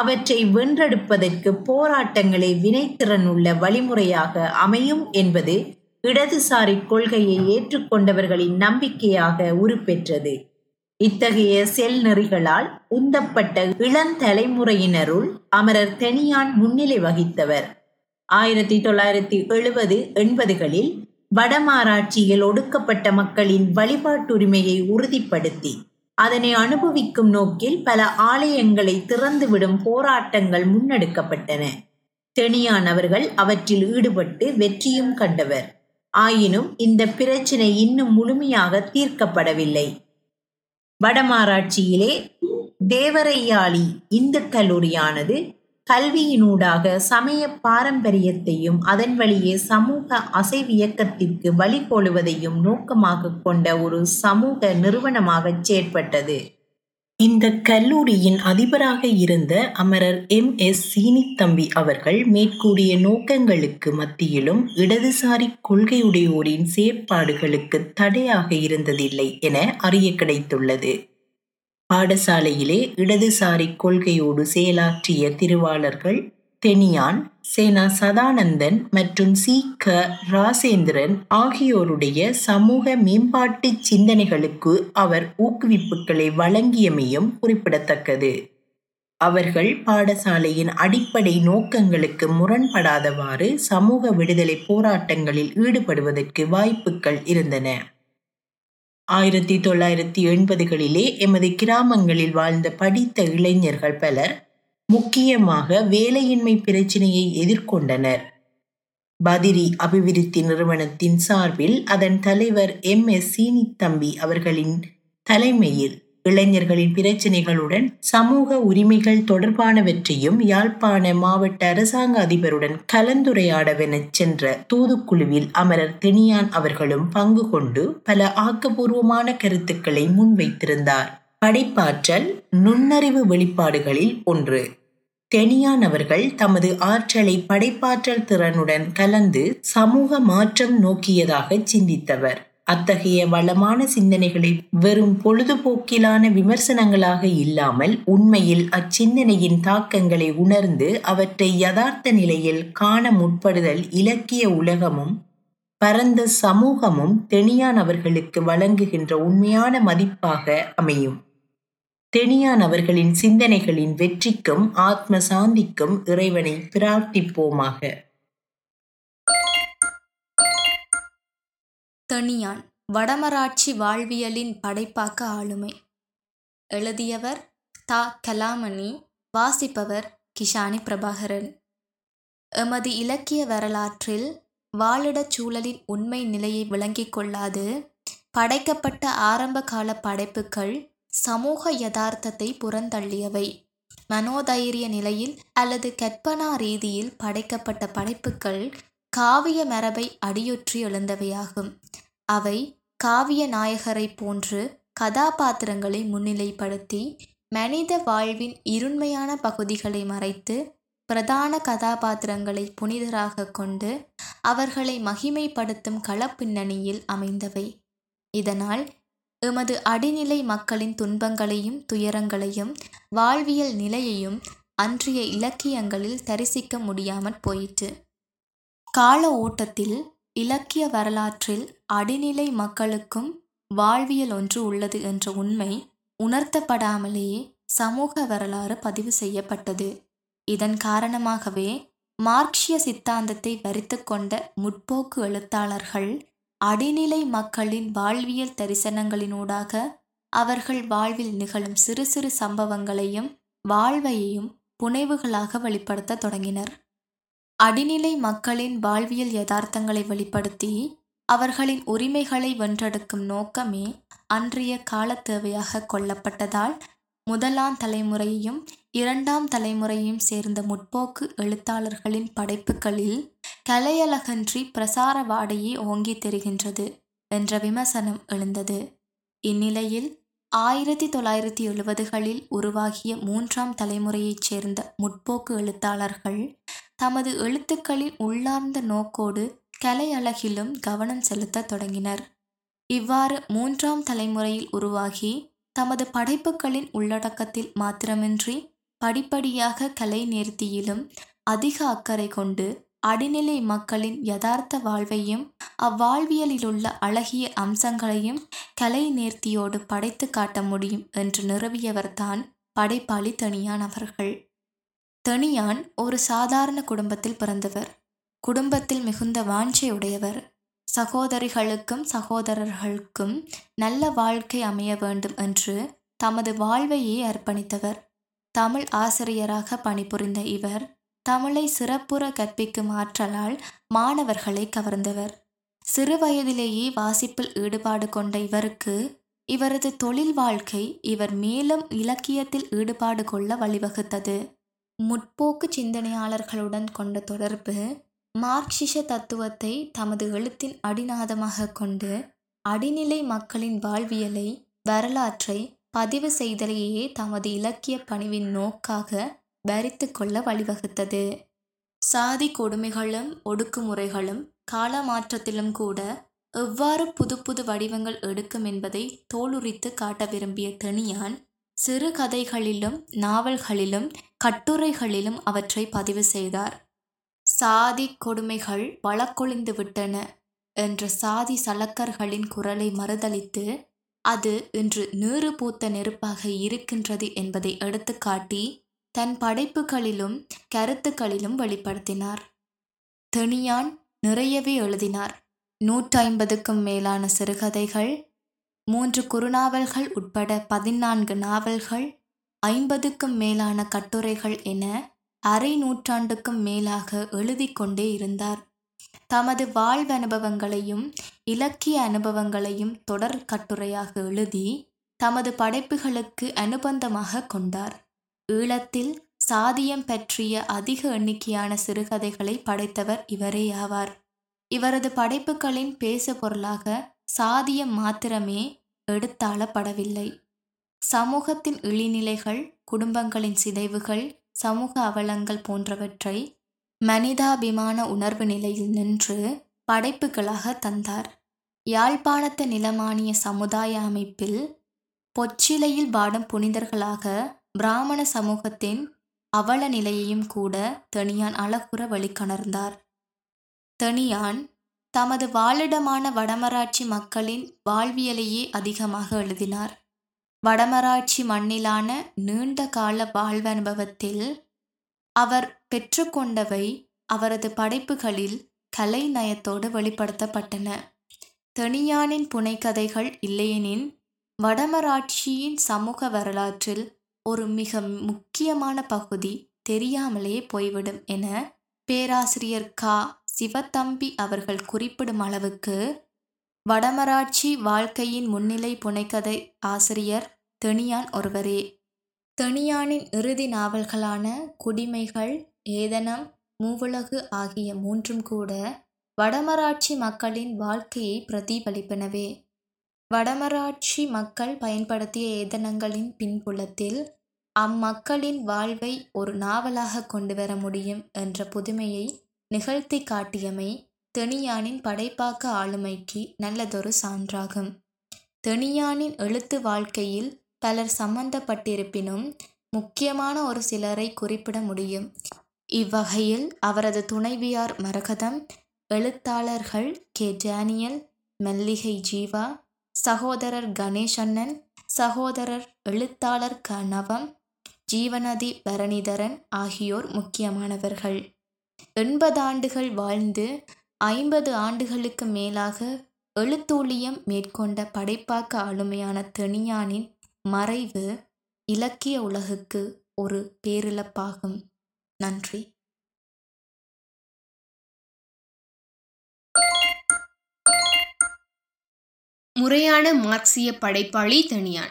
அவற்றை வென்றெடுப்பதற்கு போராட்டங்களை வினைத்திறன் உள்ள வழிமுறையாக அமையும் என்பது இடதுசாரி கொள்கையை ஏற்றுக்கொண்டவர்களின் நம்பிக்கையாக உருப்பெற்றது. இத்தகைய செல் நெறிகளால் உந்தப்பட்ட இளந்தலைமுறையினருள் அமரர் தெனியான் முன்னிலை வகித்தவர். ஆயிரத்தி தொள்ளாயிரத்தி எழுபது எண்பதுகளில் வடமாராட்சியில் ஒடுக்கப்பட்ட மக்களின் வழிபாட்டுரிமையை உறுதிப்படுத்தி அதனை அனுபவிக்கும் நோக்கில் பல ஆலயங்களை திறந்துவிடும் போராட்டங்கள் முன்னெடுக்கப்பட்டன. தெனியான் அவர்கள் அவற்றில் ஈடுபட்டு வெற்றியும் கண்டவர். ஆயினும் இந்த பிரச்சினை இன்னும் முழுமையாக தீர்க்கப்படவில்லை. வடமாராட்சியிலே தேவரையாளி இந்து கல்லூரியானது கல்வியினூடாக சமய பாரம்பரியத்தையும் அதன் வழியே சமூக அசைவியக்கத்திற்கு வழிகோலுவதையும் நோக்கமாக கொண்ட ஒரு சமூக நிறுவனமாக செயற்பட்டது. இந்த கல்லூரியின் அதிபராக இருந்த அமரர் எம் எஸ் சீனித்தம்பி அவர்கள் மேற்கூறிய நோக்கங்களுக்கு மத்தியிலும் இடதுசாரி கொள்கையுடையோரின் செயற்பாடுகளுக்கு தடையாக இருந்ததில்லை என அறிய கிடைத்துள்ளது. பாடசாலையிலே இடதுசாரி கொள்கையோடு செயலாற்றிய திருவாளர்கள் தெனியான், சேனா சதானந்தன் மற்றும் சி க ராசேந்திரன் ஆகியோருடைய சமூக மேம்பாட்டு சிந்தனைகளுக்கு அவர் ஊக்குவிப்புகளை வழங்கியமையும் குறிப்பிடத்தக்கது. அவர்கள் பாடசாலையின் அடிப்படை நோக்கங்களுக்கு முரண்படாதவாறு சமூக விடுதலை போராட்டங்களில் ஈடுபடுவதற்கு வாய்ப்புகள் இருந்தன. ஆயிரத்தி தொள்ளாயிரத்தி எண்பதுகளிலே எமது கிராமங்களில் வாழ்ந்த படித்த இளைஞர்கள் பலர் முக்கியமாக வேலையின்மை பிரச்சினையை எதிர்கொண்டனர். பதிரி அபிவிருத்தி நிறுவனத்தின் சார்பில் அதன் தலைவர் எம் எஸ் சீனித்தம்பி அவர்களின் தலைமையில் இளைஞர்களின் பிரச்சினைகளுடன் சமூக உரிமைகள் தொடர்பானவற்றையும் யாழ்ப்பாண மாவட்ட அரசாங்க அதிபருடன் கலந்துரையாடவென சென்ற தூதுக்குழுவில் அமரர் தெனியான் அவர்களும் பங்கு கொண்டு பல ஆக்கப்பூர்வமான கருத்துக்களை முன்வைத்திருந்தார். படைப்பாற்றல் நுண்ணறிவு வெளிப்பாடுகளில் ஒன்று. தெனியான் அவர்கள் தமது ஆற்றலை படைப்பாற்றல் திறனுடன் கலந்து சமூக மாற்றம் நோக்கியதாக சிந்தித்தவர். அத்தகைய வளமான சிந்தனைகளை வெறும் பொழுதுபோக்கிலான விமர்சனங்களாக இல்லாமல் உண்மையில் அச்சிந்தனையின் தாக்கங்களை உணர்ந்து அவற்றை யதார்த்த நிலையில் காண முற்படுதல் இலக்கிய உலகமும் பரந்த சமூகமும் தெனியான் அவர்களுக்கு வழங்குகின்ற உண்மையான மதிப்பாக அமையும். தெனியான் அவர்களின் சிந்தனைகளின் வெற்றிக்கும் ஆத்ம சாந்திக்கும் இறைவனை பிரார்த்திப்போமாக. தெனியான், வடமராட்சி வாழ்வியலின் படைப்பாக்க ஆளுமை. எழுதியவர் தா. கலாமணி. வாசிப்பவர் கிஷானி பிரபாகரன். எமது இலக்கிய வரலாற்றில் வாழிடச் சூழலின் உண்மை நிலையை விளங்கிக் கொள்ளாது படைக்கப்பட்ட ஆரம்பகால படைப்புகள் சமூக யதார்த்தத்தை புறந்தள்ளியவை. மனோதைரிய நிலையில் அல்லது கற்பனா ரீதியில் படைக்கப்பட்ட படைப்புகள் காவிய மரபை அடியொற்றி எழுந்தவையாகும். அவை காவிய நாயகரை போன்று கதாபாத்திரங்களை முன்னிலைப்படுத்தி மனித வாழ்வின் இருண்மையான பகுதிகளை மறைத்து பிரதான கதாபாத்திரங்களை புனிதராக கொண்டு அவர்களை மகிமைப்படுத்தும் களப்பின்னணியில் அமைந்தவை. இதனால் எமது அடிநிலை மக்களின் துன்பங்களையும் துயரங்களையும் வாழ்வியல் நிலையையும் அன்றைய இலக்கியங்களில் தரிசிக்க முடியாமற் போயிற்று. கால ஓட்டத்தில் இலக்கிய வரலாற்றில் அடிநிலை மக்களுக்கும் வாழ்வியல் ஒன்று உள்ளது என்ற உண்மை உணர்த்தப்படாமலேயே சமூக வரலாறு பதிவு செய்யப்பட்டது. இதன் காரணமாகவே மார்க்சிய சித்தாந்தத்தை வரித்து கொண்ட முற்போக்கு எழுத்தாளர்கள் அடிநிலை மக்களின் வாழ்வியல் தரிசனங்களினூடாக அவர்கள் வாழ்வில் நிகழும் சிறு சிறு சம்பவங்களையும் வாழ்வையையும் புனைவுகளாக வெளிப்படுத்த தொடங்கினர். அடிநிலை மக்களின் வாழ்வியல் யதார்த்தங்களை வெளிப்படுத்தி அவர்களின் உரிமைகளை வென்றெடுக்கும் நோக்கமே அன்றைய கால தேவையாக கொள்ளப்பட்டதால் முதலாம் தலைமுறையையும் இரண்டாம் தலைமுறையையும் சேர்ந்த முற்போக்கு எழுத்தாளர்களின் படைப்புகளில் கலையலகன்றி பிரசார வாடையே ஓங்கி தெரிகின்றது என்ற விமர்சனம் எழுந்தது. இந்நிலையில் ஆயிரத்தி தொள்ளாயிரத்தி எழுபதுகளில் உருவாகிய மூன்றாம் தலைமுறையைச் சேர்ந்த முற்போக்கு எழுத்தாளர்கள் தமது எழுத்துக்களின் உள்ளார்ந்த நோக்கோடு கலையலகிலும் கவனம் செலுத்த தொடங்கினர். இவ்வாறு மூன்றாம் தலைமுறையில் உருவாகி தமது படைப்புகளின் உள்ளடக்கத்தில் மாத்திரமின்றி படிப்படியாக கலை நேர்த்தியிலும் அதிக அக்கறை கொண்டு அடிநிலை மக்களின் யதார்த்த வாழ்வையும் அவ்வாழ்வியலிலுள்ள அழகிய அம்சங்களையும் கலை நேர்த்தியோடு படைத்து காட்ட முடியும் என்று நிறுவியவர்தான் படைப்பாளி தெனியான் அவர்கள். தெனியான் ஒரு சாதாரண குடும்பத்தில் பிறந்தவர். குடும்பத்தில் மிகுந்த வாஞ்சையுடையவர். சகோதரிகளுக்கும் சகோதரர்களுக்கும் நல்ல வாழ்க்கை அமைய வேண்டும் என்று தமது வாழ்வையே அர்ப்பணித்தவர். தமிழ் ஆசிரியராக பணிபுரிந்த இவர் தமிழை சிறப்புற கற்பிக்கும் ஆற்றலால் மாணவர்களை கவர்ந்தவர். சிறு வயதிலேயே வாசிப்பில் ஈடுபாடு கொண்ட இவருக்கு இவரது தொழில் வாழ்க்கை இவர் மேலும் இலக்கியத்தில் ஈடுபாடு கொள்ள வழிவகுத்தது. முற்போக்கு சிந்தனையாளர்களுடன் கொண்ட தொடர்பு மார்க்சிச தத்துவத்தை தமது எழுத்தின் அடிநாதமாக கொண்டு அடிநிலை மக்களின் வாழ்வியலை, வரலாற்றை பதிவு செய்தலையே தமது இலக்கிய பணிவின் நோக்காக பறித்து கொள்ள வழிவகுத்தது. சாதி கொடுமைகளும் ஒடுக்குமுறைகளும் காலமாற்றத்திலும் கூட எவ்வாறு புது புது வடிவங்கள் எடுக்கும் என்பதை தோலுரித்து காட்ட விரும்பிய தெனியான் சிறு கதைகளிலும் நாவல்களிலும் கட்டுரைகளிலும் அவற்றை பதிவு செய்தார். சாதி கொடுமைகள் வழக்கொழிந்து விட்டன என்ற சாதி சலக்கர்களின் குரலை மறுதளித்து அது இன்று நீறு பூத்த நெருப்பாக இருக்கின்றது என்பதை எடுத்துக்காட்டி தன் படைப்புகளிலும் கருத்துக்களிலும் வெளிப்படுத்தினார். தெனியான் நிறையவே எழுதினார். நூற்றி ஐம்பதுக்கும் மேலான சிறுகதைகள், மூன்று குறுநாவல்கள் உட்பட பதினான்கு நாவல்கள், ஐம்பதுக்கும் மேலான கட்டுரைகள் என அரை நூற்றாண்டுக்கும் மேலாக எழுதி கொண்டே இருந்தார். தமது வாழ்வனுபவங்களையும் இலக்கிய அனுபவங்களையும் தொடர் கட்டுரையாக எழுதி தமது படைப்புகளுக்கு அனுபந்தமாக கொண்டார். ஈழத்தில் சாதியம் பற்றிய அதிக எண்ணிக்கையான சிறுகதைகளை படைத்தவர் இவரே ஆவார். இவரது படைப்புகளின் பேசு பொருளாக சாதியம் மாத்திரமே எடுத்தாளப்படவில்லை. சமூகத்தின் இழிநிலைகள், குடும்பங்களின் சிதைவுகள், சமூக அவலங்கள் போன்றவற்றை மனிதாபிமான உணர்வு நிலையில் நின்று படைப்புகளாக தந்தார். யாழ்ப்பாணத்து நிலமானிய சமுதாய அமைப்பில் பொச்சிலையில் பாடும் புனிதர்களாக பிராமண சமூகத்தின் அவல நிலையையும் கூட தெனியான் அழகுற வழிகணர்ந்தார். தெனியான் தமது வாழிடமான வடமராட்சி மக்களின் வாழ்வியலையே அதிகமாக எழுதினார். வடமராட்சி மண்ணிலான நீண்ட கால வாழ்வனுபவத்தில் அவர் பெற்றுக்கொண்டவை அவரது படைப்புகளில் கலை நயத்தோடு வெளிப்படுத்தப்பட்டன. தெனியானின் புனைக்கதைகள் இல்லையெனின் வடமராட்சியின் சமூக வரலாற்றில் ஒரு மிக முக்கியமான பகுதி தெரியாமலே போய்விடும் என பேராசிரியர் கா சிவத்தம்பி அவர்கள் குறிப்பிடும் அளவுக்கு வடமராட்சி வாழ்க்கையின் முன்னிலை புனைக்கதை ஆசிரியர் தெனியான் ஒருவரே. தெனியானின் இறுதி நாவல்களான குடிமைகள், ஏதனம், மூவுலகு ஆகிய மூன்றும் கூட வடமராட்சி மக்களின் வாழ்க்கையை பிரதிபலிப்பனவே. வடமராட்சி மக்கள் பயன்படுத்திய ஏதனங்களின் பின்புலத்தில் அம்மக்களின் வாழ்வை ஒரு நாவலாக கொண்டு வர முடியும் என்ற புதுமையை நிகழ்த்தி காட்டியமை தெனியானின் படைப்பாக்க ஆளுமைக்கு நல்லதொரு சான்றாகும். தெனியானின் எழுத்து வாழ்க்கையில் பலர் சம்பந்தப்பட்டிருப்பினும் முக்கியமான ஒரு சிலரை குறிப்பிட முடியும். இவ்வகையில் அவரது துணைவியார் மரகதம், எழுத்தாளர்கள் கே டேனியல், மல்லிகை ஜீவா, சகோதரர் கணேசண்ணன், சகோதரர் எழுத்தாளர் க நவம், ஜீவநதி பரணிதரன் ஆகியோர் முக்கியமானவர்கள். எண்பது ஆண்டுகள் வாழ்ந்து ஐம்பது ஆண்டுகளுக்கு மேலாக எழுத்தூழியம் மேற்கொண்ட படைப்பாக்க ஆளுமையான தெனியானின் மறைவு இலக்கிய உலகுக்கு ஒரு பேரிழப்பாகும். நன்றி. முறையான மார்க்சிய படைப்பாளி தெனியான்.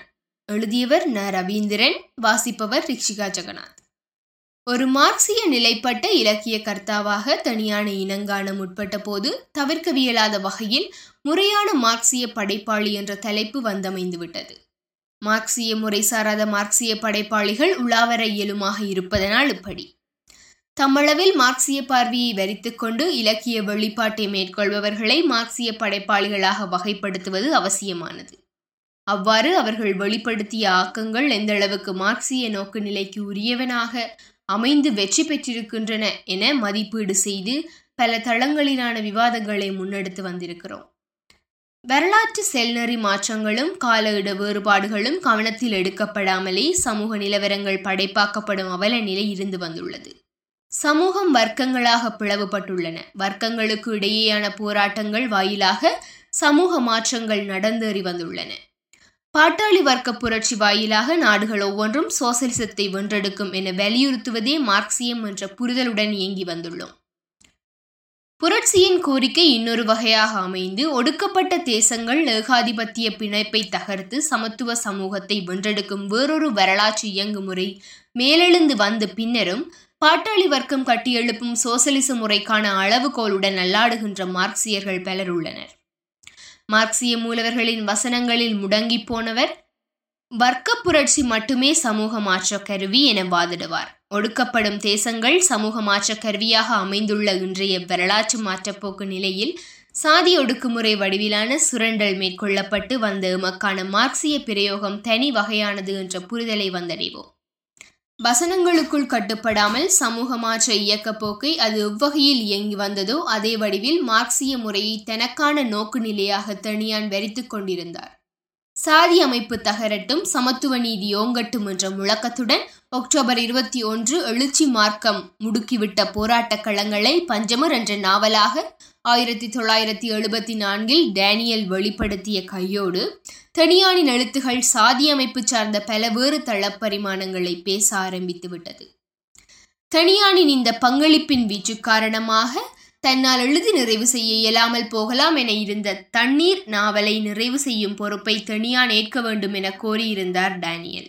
எழுதியவர் ந. ரவீந்திரன். வாசிப்பவர் ரிஷிகா ஜெகநாத். ஒரு மார்க்சிய நிலைப்பட்ட இலக்கிய கர்த்தாவாக தெனியானை இனங்காண முற்பட்ட போது தவிர்க்கவியலாத வகையில் முறையான மார்க்சிய படைப்பாளி என்ற தலைப்பு வந்தமைந்துவிட்டது. மார்க்சிய முறை சாராத மார்க்சிய படைப்பாளிகள் உலாவர இயலுமாக இருப்பதனால் இப்படி தமிழவில் மார்க்சிய பார்வையை வரித்துக்கொண்டு இலக்கிய வெளிப்பாட்டை மேற்கொள்பவர்களை மார்க்சிய படைப்பாளிகளாக வகைப்படுத்துவது அவசியமானது. அவ்வாறு அவர்கள் வெளிப்படுத்திய ஆக்கங்கள் எந்தளவுக்கு மார்க்சிய நோக்கு நிலைக்கு உரியவனாக அமைந்து வெற்றி பெற்றிருக்கின்றன என மதிப்பீடு செய்து பல தளங்களிலான விவாதங்களை முன்னெடுத்து வந்திருக்கிறோம். வரலாற்று செல்நெறி மாற்றங்களும் கால இட வேறுபாடுகளும் கவனத்தில் எடுக்கப்படாமலே சமூக நிலவரங்கள் படைப்பாக்கப்படும் அவல நிலை இருந்து வந்துள்ளது. சமூகம் வர்க்கங்களாக பிளவுபட்டுள்ளன. வர்க்கங்களுக்கு இடையேயான போராட்டங்கள் வாயிலாக சமூக மாற்றங்கள் நடந்தேறி வந்துள்ளன. பாட்டாளி வர்க்க புரட்சி வாயிலாக நாடுகள் ஒவ்வொன்றும் சோசலிசத்தை வென்றெடுக்கும் என வலியுறுத்துவதே மார்க்சியம் என்ற புரிதலுடன் இயங்கி வந்துள்ளோம். புரட்சியின் கோரிக்கை இன்னொரு வகையாக அமைந்து ஒடுக்கப்பட்ட தேசங்கள் ஏகாதிபத்திய பிணைப்பை தகர்த்து சமத்துவ சமூகத்தை வென்றெடுக்கும் வேறொரு வரலாற்று இயங்குமுறை மேலெழுந்து வந்த பின்னரும் பாட்டாளி வர்க்கம் கட்டியெழுப்பும் சோசலிச முறைக்கான அளவுகோலுடன் அல்லாடுகின்ற மார்க்சியர்கள் பலர் உள்ளனர். மார்க்சிய மூலவர்களின் வசனங்களில் முடங்கி போனவர் வர்க்க புரட்சி மட்டுமே சமூக மாற்ற கருவி என வாதிடுவார். ஒடுக்கப்படும் தேசங்கள் சமூக மாற்ற கருவியாக அமைந்துள்ள இன்றைய வரலாற்று மாற்றப்போக்கு நிலையில் சாதி ஒடுக்குமுறை வடிவிலான சுரண்டல் மேற்கொள்ளப்பட்டு வந்த எமக்கான மார்க்சிய பிரயோகம் தனி வகையானது என்ற புரிதலை வந்தடைவோம். வசனங்களுக்குள் கட்டுப்படாமல் சமூக மாற்ற இயக்க போக்கை அது எவ்வகையில் இயங்கி வந்ததோ அதே வடிவில் மார்க்சிய முறையை தனக்கான நோக்கு நிலையாக தனியான் வரித்து கொண்டிருந்தார். சாதி அமைப்பு தகரட்டும், சமத்துவ நீதி ஓங்கட்டும் என்ற முழக்கத்துடன் அக்டோபர் இருபத்தி ஒன்று எழுச்சி மார்க்கம் முடுக்கிவிட்ட போராட்ட களங்களை பஞ்சமர் என்ற நாவலாக ஆயிரத்தி தொள்ளாயிரத்தி எழுபத்தி நான்கில் டேனியல் வெளிப்படுத்திய கையோடு தனியானின் எழுத்துகள் சாதி அமைப்பு சார்ந்த பல வேறு தளப்பரிமாணங்களை பேச ஆரம்பித்து விட்டது. தனியானின் இந்த பங்களிப்பின் வீச்சு காரணமாக தன்னால் எழுதி நிறைவு செய்ய இயலாமல் போகலாம் என இருந்த தண்ணீர் நாவலை நிறைவு செய்யும் பொறுப்பை தனியான் ஏற்க வேண்டும் என கோரியிருந்தார் டேனியல்.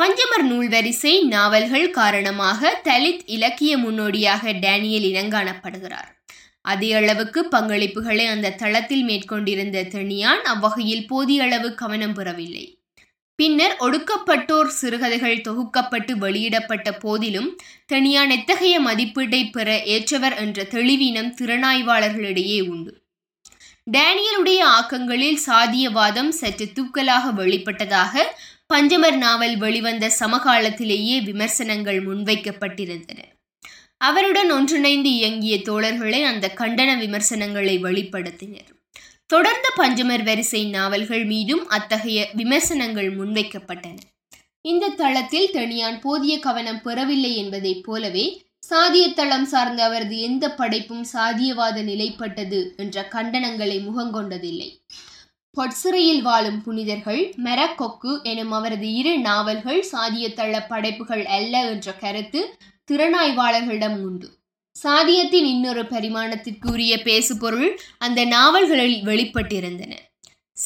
பஞ்சமர் நூல்வரிசை நாவல்கள் காரணமாக தலித் இலக்கிய முன்னோடியாக டேனியல் இனங்காணப்படுகிறார். அதே அளவுக்கு பங்களிப்புகளை அந்த தளத்தில் மேற்கொண்டிருந்த தனியான் அவ்வகையில் போதிய அளவு கவனம் பெறவில்லை. பின்னர் ஒடுக்கப்பட்டோர் சிறுகதைகள் தொகுக்கப்பட்டு வெளியிடப்பட்ட போதிலும் தனியான் எத்தகைய மதிப்பீட்டை பெற ஏற்றவர் என்ற தெளிவீனம் திறனாய்வாளர்களிடையே உண்டு. டேனியலுடைய ஆக்கங்களில் சாதியவாதம் சற்று தூக்கலாக வெளிப்பட்டதாக பஞ்சமர் நாவல் வெளிவந்த சமகாலத்திலேயே விமர்சனங்கள் முன்வைக்கப்பட்டிருந்தன. அவருடன் ஒன்றிணைந்து இயங்கிய தோழர்களே அந்த கண்டன விமர்சனங்களை வெளிப்படுத்தினர். தொடர்ந்த பஞ்சமர் வரிசை நாவல்கள் மீதும் அத்தகைய விமர்சனங்கள் முன்வைக்கப்பட்டன. இந்த தளத்தில் தனியான் போதிய கவனம் பெறவில்லை என்பதைப் போலவே சாதிய தளம் சார்ந்த அவரது எந்த படைப்பும் சாதியவாத நிலைப்பட்டது என்ற கண்டனங்களை முகங்கொண்டதில்லை. பொற்சிறையில் வாழும் புனிதர்கள், மரக்கொக்கு எனும் அவரது இரு நாவல்கள் சாதிய தள படைப்புகள் அல்ல என்ற கருத்து திறனாய்வாளர்களிடம் உண்டு. சாதியத்தின் இன்னொரு பரிமாணத்திற்குரிய பேசுபொருள் அந்த நாவல்களில் வெளிப்பட்டிருந்தன.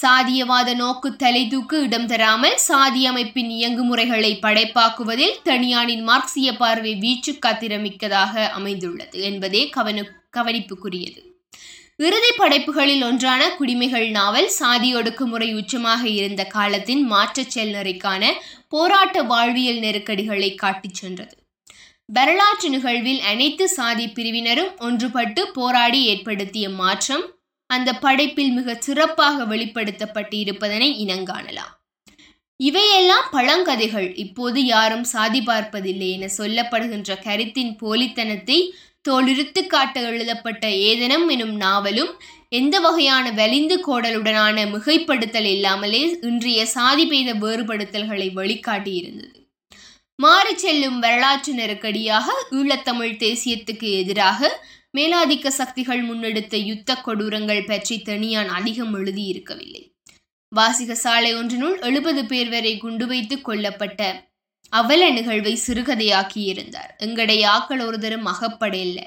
சாதியவாத நோக்கு தலை தூக்கு இடம் தராமல் சாதி அமைப்பின் இயங்குமுறைகளை படைப்பாக்குவதில் தனியானின் மார்க்சிய பார்வை வீச்சு காத்திரமிக்கதாக அமைந்துள்ளது என்பதே கவன கவனிப்புக்குரியது. இறுதி படைப்புகளில் ஒன்றான குடிமைகள் நாவல் சாதி ஒடுக்குமுறை உச்சமாக இருந்த காலத்தின் மாற்றச் செயல்நெறிக்கான போராட்ட வாழ்வியல் நெருக்கடிகளை காட்டிச் சென்றது. வரலாற்று நிகழ்வில் அனைத்து சாதி பிரிவினரும் ஒன்றுபட்டு போராடி ஏற்படுத்திய மாற்றம் அந்த படைப்பில் மிக சிறப்பாக வெளிப்படுத்தப்பட்டு இருப்பதனை இனங்காணலாம். இவையெல்லாம் பழங்கதைகள், இப்போது யாரும் சாதி பார்ப்பதில்லை என சொல்லப்படுகின்ற கருத்தின் போலித்தனத்தை தோலுரித்து காட்ட எழுதப்பட்ட ஏதனம் எனும் நாவலும் எந்த வகையான வலிந்து கோடலுடனான மிகைப்படுத்தல் இல்லாமலே இன்றைய சாதிபேத வேறுபடுத்தல்களை வெளிக்காட்டியிருந்தது. மாறி செல்லும் வரலாற்று நெருக்கடியாக ஈழத்தமிழ் தேசியத்துக்கு எதிராக மேலாதிக்க சக்திகள் முன்னெடுத்த யுத்த கொடூரங்கள் பற்றி தனியான் அதிகம் எழுதியிருக்கவில்லை. வாசிக சாலை ஒன்றினுள் எழுபது பேர் வரை குண்டு வைத்து கொல்லப்பட்ட அவல நிகழ்வை சிறுகதையாக்கியிருந்தார். எங்கடைய ஆக்கள் ஒரு தரும் அகப்படையில்ல,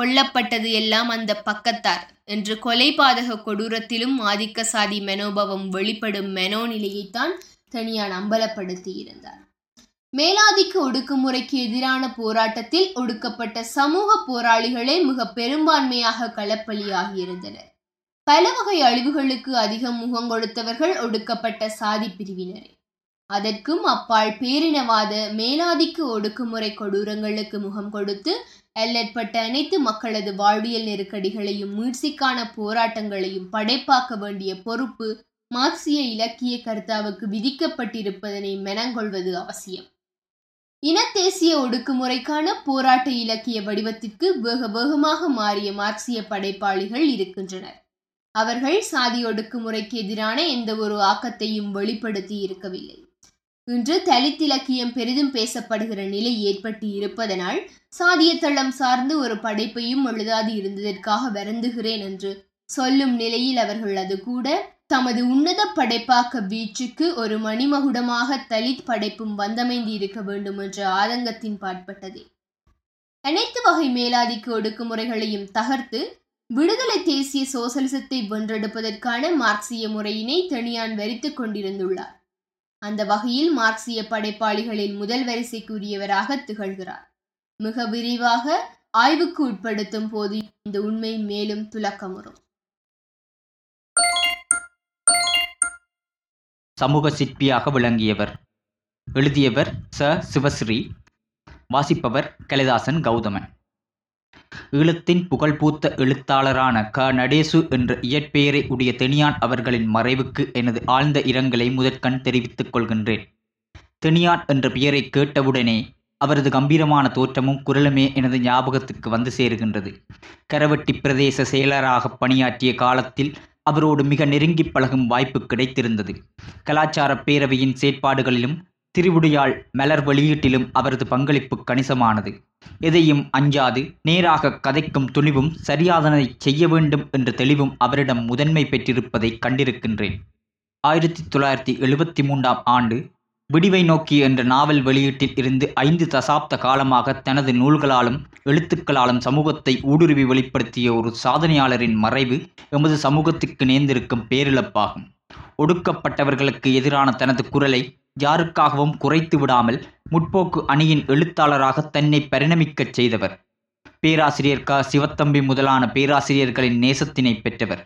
கொல்லப்பட்டது எல்லாம் அந்த பக்கத்தார் என்று கொலைபாதக கொடூரத்திலும் ஆதிக்க சாதி மனோபாவம் வெளிப்படும் மனோநிலையைத்தான் தனியான் அம்பலப்படுத்தியிருந்தார். மேலாதிக்க ஒடுக்குமுறைக்கு எதிரான போராட்டத்தில் ஒடுக்கப்பட்ட சமூக போராளிகளே மிக பெரும்பான்மையாக களப்பலியாகியிருந்தனர். பல வகை அழிவுகளுக்கு அதிகம் முகம் கொடுத்தவர்கள் ஒடுக்கப்பட்ட சாதி பிரிவினரே. அதற்கும் அப்பால் பேரினவாத மேலாதிக்க ஒடுக்குமுறை கொடூரங்களுக்கு முகம் கொடுத்து எல்லேற்பட்ட அனைத்து மக்களது வாழ்வியல் நெருக்கடிகளையும் மீட்சிக்கான போராட்டங்களையும் படைப்பாக்க வேண்டிய பொறுப்பு மார்க்சிய இலக்கிய கர்த்தாவுக்கு விதிக்கப்பட்டிருப்பதனை மெனங்கொள்வது அவசியம். இனத்தேசிய ஒடுக்குமுறைக்கான போராட்ட இலக்கிய வடிவத்திற்கு வேக வேகமாக மாறிய மார்க்சிய படைப்பாளிகள் இருக்கின்றனர். அவர்கள் சாதி ஒடுக்குமுறைக்கு எதிரான எந்த ஒரு ஆக்கத்தையும் வெளிப்படுத்தி இருக்கவில்லை. இன்று தலித் இலக்கியம் பெரிதும் பேசப்படுகிற நிலை ஏற்பட்டு இருப்பதனால் சாதிய தளம் சார்ந்து ஒரு படைப்பையும் எழுதாது இருந்ததற்காக வருந்துகிறேன் என்று சொல்லும் நிலையில் அவர்கள் அது கூட தமது உன்னத படைப்பாக்க வீச்சுக்கு ஒரு மணிமகுடமாக தலித் படைப்பும் வந்தமைந்து இருக்க வேண்டும் என்ற ஆதங்கத்தின் பாற்பட்டது. அனைத்து வகை மேலாதிக்க ஒடுக்குமுறைகளையும் தகர்த்து விடுதலை தேசிய சோசலிசத்தை வென்றெடுப்பதற்கான மார்க்சிய முறையினை தனியான் வரித்து கொண்டிருந்துள்ளார். அந்த வகையில் மார்க்சிய படைப்பாளிகளின் முதல் வரிசைக்குரியவராக திகழ்கிறார். மிக விரிவாக ஆய்வுக்கு உட்படுத்தும் போது இந்த உண்மை மேலும் துலக்கமுறும். சமூக சிற்பியாக விளங்கியவர். எழுதியவர் ச. சிவஸ்ரீ. வாசிப்பவர் கலிதாசன் கௌதமன். ஈழத்தின் புகழ்பூத்த எழுத்தாளரான க. நடேசு என்ற இயற்பெயரை உடைய தெனியான் அவர்களின் மறைவுக்கு எனது ஆழ்ந்த இரங்கலை முதற்கண் தெரிவித்துக் கொள்கின்றேன். தெனியான் என்ற பெயரை கேட்டவுடனே அவரது கம்பீரமான தோற்றமும் குரலுமே எனது ஞாபகத்துக்கு வந்து சேருகின்றது. கரவட்டி பிரதேச செயலராக பணியாற்றிய காலத்தில் அவரோடு மிக நெருங்கி பழகும் வாய்ப்பு கிடைத்திருந்தது. கலாச்சார பேரவையின் செயற்பாடுகளிலும் திருவிடையாள் மலர் வெளியீட்டிலும் அவரது பங்களிப்பு கணிசமானது. எதையும் அஞ்சாது நேராக கதைக்கும் துணிவும் சரியாதனை செய்ய வேண்டும் என்ற தெளிவும் அவரிடம் முதன்மை பெற்றிருப்பதை கண்டிருக்கின்றேன். ஆயிரத்தி தொள்ளாயிரத்தி எழுபத்தி மூன்றாம் ஆண்டு விடிவை நோக்கி என்ற நாவல் வெளியீட்டில் இருந்து ஐந்து தசாப்த காலமாக தனது நூல்களாலும் எழுத்துக்களாலும் சமூகத்தை ஊடுருவி வெளிப்படுத்திய ஒரு சாதனையாளரின் மறைவு எமது சமூகத்துக்கு நேர்ந்திருக்கும் பேரிழப்பாகும். ஒடுக்கப்பட்டவர்களுக்கு எதிரான தனது குரலை யாருக்காகவும் குறைத்து விடாமல் முற்போக்கு அணியின் எழுத்தாளராக தன்னை பரிணமிக்கச் செய்தவர். பேராசிரியர் க. சிவத்தம்பி முதலான பேராசிரியர்களின் நேசத்தினை பெற்றவர்.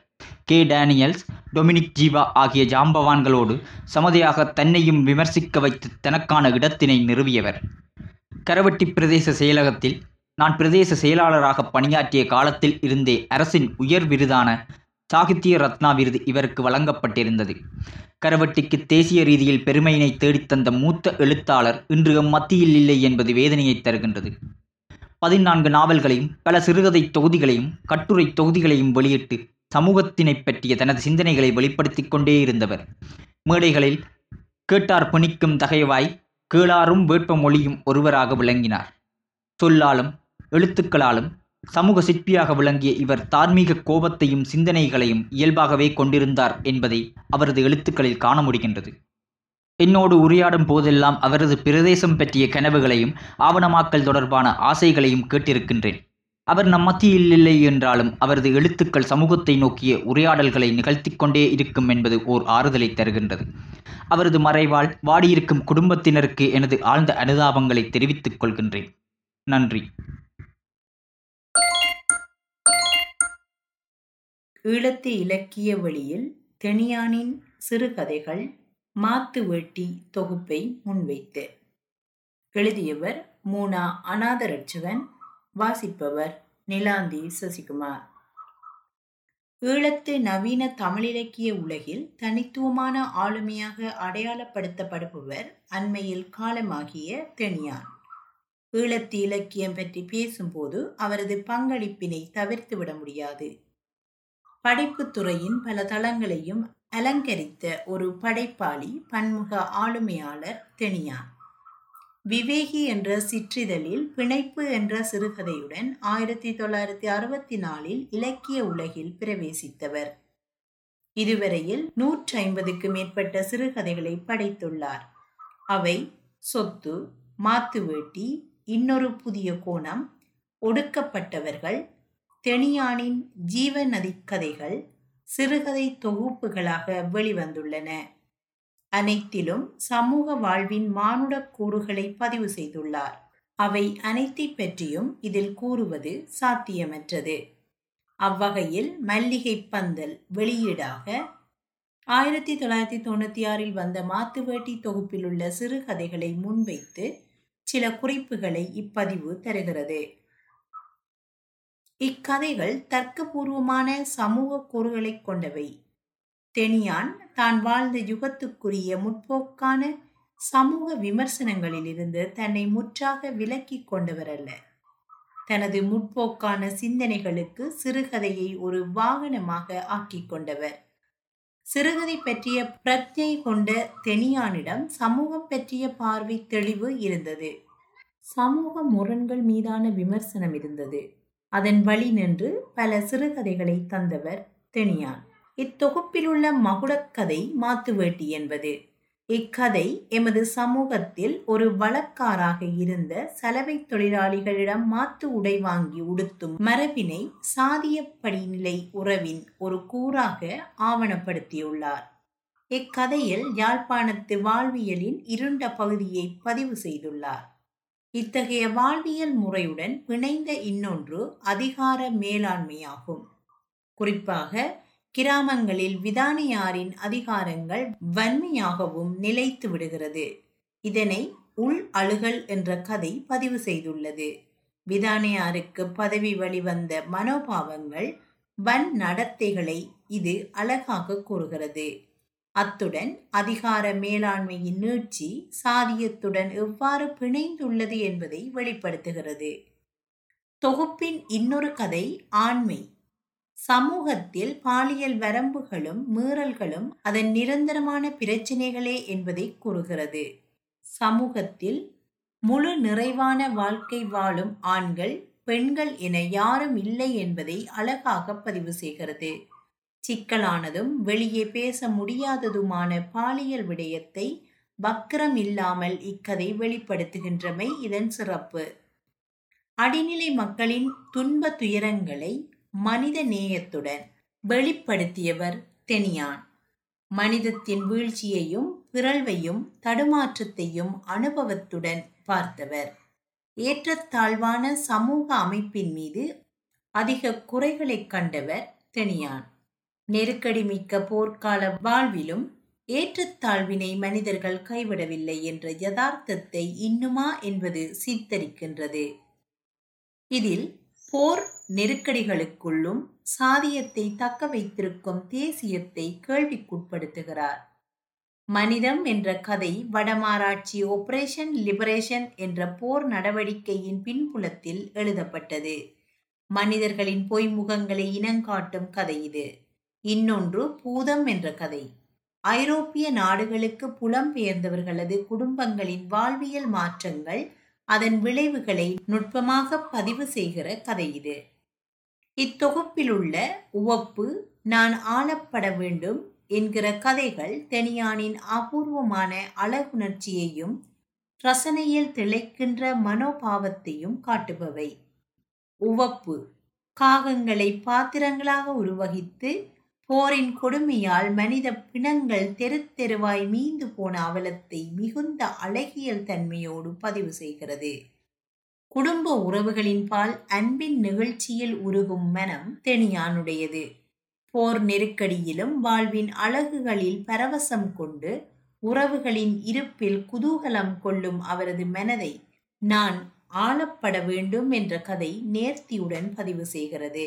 கே. டேனியல்ஸ், டொமினிக் ஜீவா ஆகிய ஜாம்பவான்களோடு சமதையாக தன்னையும் விமர்சிக்க வைத்து தனக்கான இடத்தினை நிறுவியவர். கரவட்டி பிரதேச செயலகத்தில் நான் பிரதேச செயலாளராக பணியாற்றிய காலத்தில் இருந்தே அரசின் உயர் விருதான சாகித்ய ரத்னா விருது இவருக்கு வழங்கப்பட்டிருந்தது. கரவட்டிக்கு தேசிய ரீதியில் பெருமையினை தேடித்தந்த மூத்த எழுத்தாளர் இன்று மத்தியில் இல்லை என்பது வேதனையை தருகின்றது. பதினான்கு நாவல்களையும் பல சிறுகதை தொகுதிகளையும் கட்டுரை தொகுதிகளையும் வெளியிட்டு சமூகத்தினை பற்றிய தனது சிந்தனைகளை வெளிப்படுத்தி கொண்டே இருந்தவர். மேடைகளில் கேட்டார் புனிக்கும் தகைவாய் கேளாரும் வேட்ப மொழியும் ஒருவராக விளங்கினார். சொல்லாலும் எழுத்துக்களாலும் சமூக சிற்பியாக விளங்கிய இவர் தார்மீக கோபத்தையும் சிந்தனைகளையும் இயல்பாகவே கொண்டிருந்தார் என்பதை அவரது எழுத்துக்களில் காண முடிகின்றது. என்னோடு உரையாடும் போதெல்லாம் அவரது பிரதேசம் பற்றிய கனவுகளையும் ஆவணமாக்கல் தொடர்பான ஆசைகளையும் கேட்டிருக்கின்றேன். அவர் நம் மத்தியில் இல்லை என்றாலும் அவரது எழுத்துக்கள் சமூகத்தை நோக்கிய உரையாடல்களை நிகழ்த்தி கொண்டே இருக்கும் என்பது ஓர் ஆறுதலை தருகின்றது. அவரது மறைவால் வாடியிருக்கும் குடும்பத்தினருக்கு எனது ஆழ்ந்த அனுதாபங்களை தெரிவித்துக் கொள்கின்றேன். நன்றி. ஈழத்து இலக்கிய வழியில் தெனியானின் சிறுகதைகள் மாத்து வேட்டி தொகுப்பை முன்வைத்து. எழுதியவர் மூனா அநாதரட்சவன். வாசிப்பவர் நிலாந்தி சசிகுமார். ஈழத்து நவீன தமிழிலக்கிய உலகில் தனித்துவமான ஆளுமையாக அடையாளப்படுத்தப்படுபவர் அண்மையில் காலமாகிய தெனியான். ஈழத்து இலக்கியம் பற்றி பேசும்போது அவரது பங்களிப்பினை தவிர்த்துவிட முடியாது. படைப்பு துறையின் பல தளங்களையும் அலங்கரித்த ஒரு படைப்பாளி, பன்முக ஆளுமையாளர் தெனியான். விவேகி என்ற சிற்றிதழில் பிணைப்பு என்ற சிறுகதையுடன் ஆயிரத்தி தொள்ளாயிரத்தி அறுபத்தி நாலில் இலக்கிய உலகில் பிரவேசித்தவர். இதுவரையில் நூற்றி ஐம்பதுக்கு மேற்பட்ட சிறுகதைகளை படைத்துள்ளார். அவை சொத்து, மாத்துவேட்டி, இன்னொரு புதிய கோணம், ஒடுக்கப்பட்டவர்கள், தெனியானின் ஜீவநதி கதைகள் சிறுகதை தொகுப்புகளாக வெளிவந்துள்ளன. அனைத்திலும் சமூக வாழ்வின் மானுட கூறுகளை பதிவு செய்துள்ளார். அவை அனைத்தை பற்றியும் இதில் கூறுவது சாத்தியமற்றது. அவ்வகையில் மல்லிகை பந்தல் வெளியீடாக ஆயிரத்தி தொள்ளாயிரத்தி தொண்ணூற்றி ஆறில் வந்த மாத்துவேட்டி தொகுப்பில் உள்ள சிறுகதைகளை முன்வைத்து சில குறிப்புகளை இப்பதிவு தருகிறது. இக்கதைகள் தர்க்கபூர்வமான சமூக கூறுகளை கொண்டவை. தெனியான் தான் வாழ்ந்த யுகத்துக்குரிய முற்போக்கான சமூக விமர்சனங்களில் இருந்து தன்னை முற்றாக விலக்கி கொண்டவர் அல்ல. தனது முற்போக்கான சிந்தனைகளுக்கு சிறுகதையை ஒரு வாகனமாக ஆக்கி கொண்டவர். சிறுகதை பற்றிய பிரஜை கொண்ட தெனியானிடம் சமூகம் பற்றிய பார்வை தெளிவு இருந்தது. சமூக முரண்கள் மீதான விமர்சனம் இருந்தது. அதன் வழி நின்று பல சிறுகதைகளை தந்தவர் தெனியான். இத்தொகுப்பிலுள்ள மகுடக்கதை மாத்துவேட்டி என்பது. இக்கதை எமது சமூகத்தில் ஒரு வழக்காராக இருந்த சலவை தொழிலாளிகளிடம் மாத்து உடை வாங்கி உடுத்தும் மரபினை சாதிய படிநிலை உறவின் ஒரு கூறாக ஆவணப்படுத்தியுள்ளார். இக்கதையில் யாழ்ப்பாணத்து வாழ்வியலின் இருண்ட பகுதியை பதிவு செய்துள்ளார். இத்தகைய வாழ்வியல் முறையுடன் பிணைந்த இன்னொன்று அதிகார மேலாண்மையாகும். குறிப்பாக கிராமங்களில் விதானியாரின் அதிகாரங்கள் வன்மையாகவும் நிலைத்து விடுகிறது. இதனை உள் அழுகல் என்ற கதை பதிவு செய்துள்ளது. விதானியாருக்கு பதவி வழிவந்த மனோபாவங்கள் வன் நடத்தைகளை இது அழகாக கூறுகிறது. அத்துடன் அதிகார மேலாண்மையின் நீட்சி சாதியத்துடன் எவ்வாறு பிணைந்துள்ளது என்பதை வெளிப்படுத்துகிறது. தொகுப்பின் இன்னொரு கதை ஆண்மை. சமூகத்தில் பாலியல் வரம்புகளும் மீறல்களும் அதன் நிரந்தரமான பிரச்சினைகளே என்பதை கூறுகிறது. சமூகத்தில் முழு நிறைவான வாழ்க்கை வாழும் ஆண்கள் பெண்கள் என யாரும் இல்லை என்பதை அழகாக பதிவு செய்கிறது. சிக்கலானதும் வெளியே பேச முடியாததுமான பாலியல் விடயத்தை வக்கிரம் இல்லாமல் இக்கதை வெளிப்படுத்துகின்றமை இதன் சிறப்பு. அடிநிலை மக்களின் துன்ப துயரங்களை மனித நேயத்துடன் வெளிப்படுத்தியவர் தெனியான். மனிதத்தின் வீழ்ச்சியையும் பிறழ்வையும் தடுமாற்றத்தையும் அனுபவத்துடன் பார்த்தவர். ஏற்றத்தாழ்வான சமூக அமைப்பின் மீது அதிக குறைகளை கண்டவர் தெனியான். நெருக்கடி மிக்க போர்க்கால வாழ்விலும் ஏற்றத்தாழ்வினை மனிதர்கள் கைவிடவில்லை என்ற யதார்த்தத்தை இன்னுமா என்பது சித்தரிக்கின்றது. இதில் போர் நெருக்கடிகளுக்குள்ளும் சாதியத்தை தக்க வைத்திருக்கும் தேசியத்தை கேள்விக்குட்படுத்துகிறார். மனிதம் என்ற கதை வடமாராட்சி ஆபரேஷன் லிபரேஷன் என்ற போர் நடவடிக்கையின் பின்புலத்தில் எழுதப்பட்டது. மனிதர்களின் பொய்முகங்களை இனங்காட்டும் கதை இது. இன்னொன்று பூதம் என்ற கதை. ஐரோப்பிய நாடுகளுக்கு புலம்பெயர்ந்தவர்களது குடும்பங்களின் வாழ்வியல் மாற்றங்கள் அதன் விளைவுகளை நுட்பமாக பதிவு செய்கிற கதை இது. இத்தொகுப்பில் உள்ள உவப்பு, நான் ஆளப்பட வேண்டும் என்கிற கதைகள் தெனியானின் அபூர்வமான அழகுணர்ச்சியையும் ரசனையில் திளைக்கின்ற மனோபாவத்தையும் காட்டுபவை. உவப்பு காகங்களை பாத்திரங்களாக உருவகித்து போரின் கொடுமையால் மனித பிணங்கள் தெரு தெருவாய் மீந்து போன அவலத்தை மிகுந்த அழகியல் தன்மையோடு பதிவு செய்கிறது. குடும்ப உறவுகளின் பால் அன்பின் நிகழ்ச்சியில் உருகும் மனம் தெனியானுடையது. போர் நெருக்கடியிலும் வாழ்வின் அழகுகளில் பரவசம் கொண்டு உறவுகளின் இருப்பில் குதூகலம் கொள்ளும் அவரது மனதை நான் ஆளப்பட வேண்டும் என்ற கதை நேர்த்தியுடன் பதிவு செய்கிறது.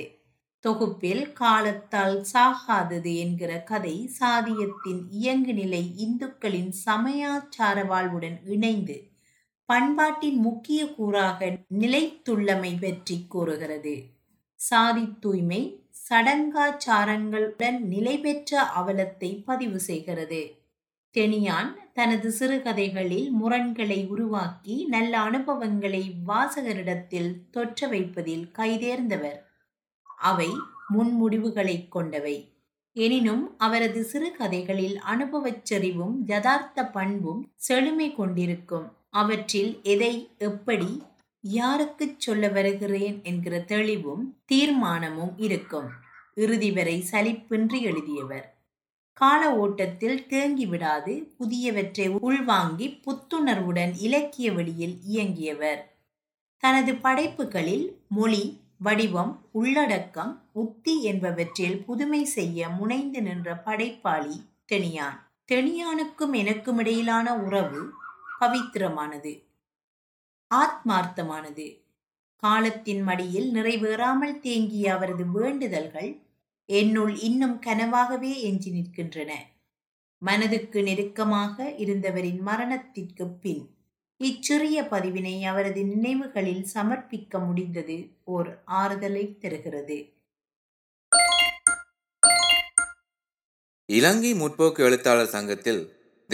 தொகுப்பில் காலத்தால் சாகாதது என்கிற கதை சாதியத்தின் இயங்கு நிலை இந்துக்களின் சமயாச்சார வாழ்வுடன் இணைந்து பண்பாட்டின் முக்கிய கூறாக நிலைத்துள்ளமை பற்றி கூறுகிறது. சாதி தூய்மை சடங்காச்சாரங்களுடன் நிலை பெற்ற அவலத்தை பதிவு செய்கிறது. தெனியான் தனது சிறுகதைகளில் முரண்களை உருவாக்கி நல்ல அனுபவங்களை வாசகரிடத்தில் தொற்ற வைப்பதில் கைதேர்ந்தவர். அவை முன்முடிவுகளை கொண்டவை. எனினும் அவரது சிறுகதைகளில் அனுபவச் செறிவும் யதார்த்த பண்பும் செழுமை கொண்டிருக்கும். அவற்றில் எதை எப்படி யாருக்கு சொல்ல வருகிறேன் என்கிற தெளிவும் தீர்மானமும் இருக்கும். இறுதி வரை சலிப்பின்றி எழுதியவர். கால ஓட்டத்தில் தேங்கி விடாது புதியவற்றை உள்வாங்கி புத்துணர்வுடன் இலக்கிய வெளியில் இயங்கியவர். தனது படைப்புகளில் மொழி, வடிவம், உள்ளடக்கம், உத்தி என்பவற்றில் புதுமை செய்ய முனைந்து நின்ற படைப்பாளி தெனியான். தெனியானுக்கும் எனக்கும் இடையிலான உறவு பவித்திரமானது, ஆத்மார்த்தமானது. காலத்தின் மடியில் நிறைவேறாமல் தேங்கிய அவரது வேண்டுதல்கள் என்னுள் இன்னும் கனவாகவே எஞ்சி நிற்கின்றன. மனதுக்கு நெருக்கமாக இருந்தவரின் மரணத்திற்கு பின் இச்சிறிய பதிவினை அவரது நினைவுகளில் சமர்ப்பிக்க முடிந்தது ஓர் ஆறுதலை தருகிறது. இலங்கை முற்போக்கு எழுத்தாளர் சங்கத்தில்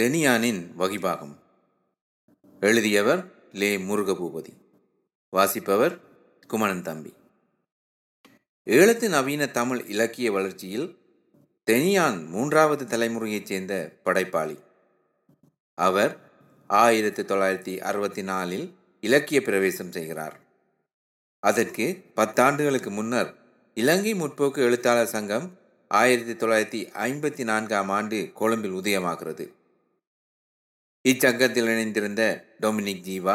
தெனியானின் வகிபாகம். எழுதியவர் லே. முருகபூபதி. வாசிப்பவர் குமணன் தம்பி. ஏழத்து நவீன தமிழ் இலக்கிய வளர்ச்சியில் தெனியான் மூன்றாவது தலைமுறையைச் சேர்ந்த படைப்பாளி. அவர் ஆயிரத்தி தொள்ளாயிரத்தி அறுபத்தி நாலில் இலக்கிய பிரவேசம் செய்கிறார். அதற்கு பத்தாண்டுகளுக்கு முன்னர் இலங்கை முற்போக்கு எழுத்தாளர் சங்கம் ஆயிரத்தி தொள்ளாயிரத்தி ஐம்பத்தி நான்காம் ஆண்டு கொழும்பில் உதயமாகிறது. இச்சங்கத்தில் இணைந்திருந்த டொமினிக் ஜீவா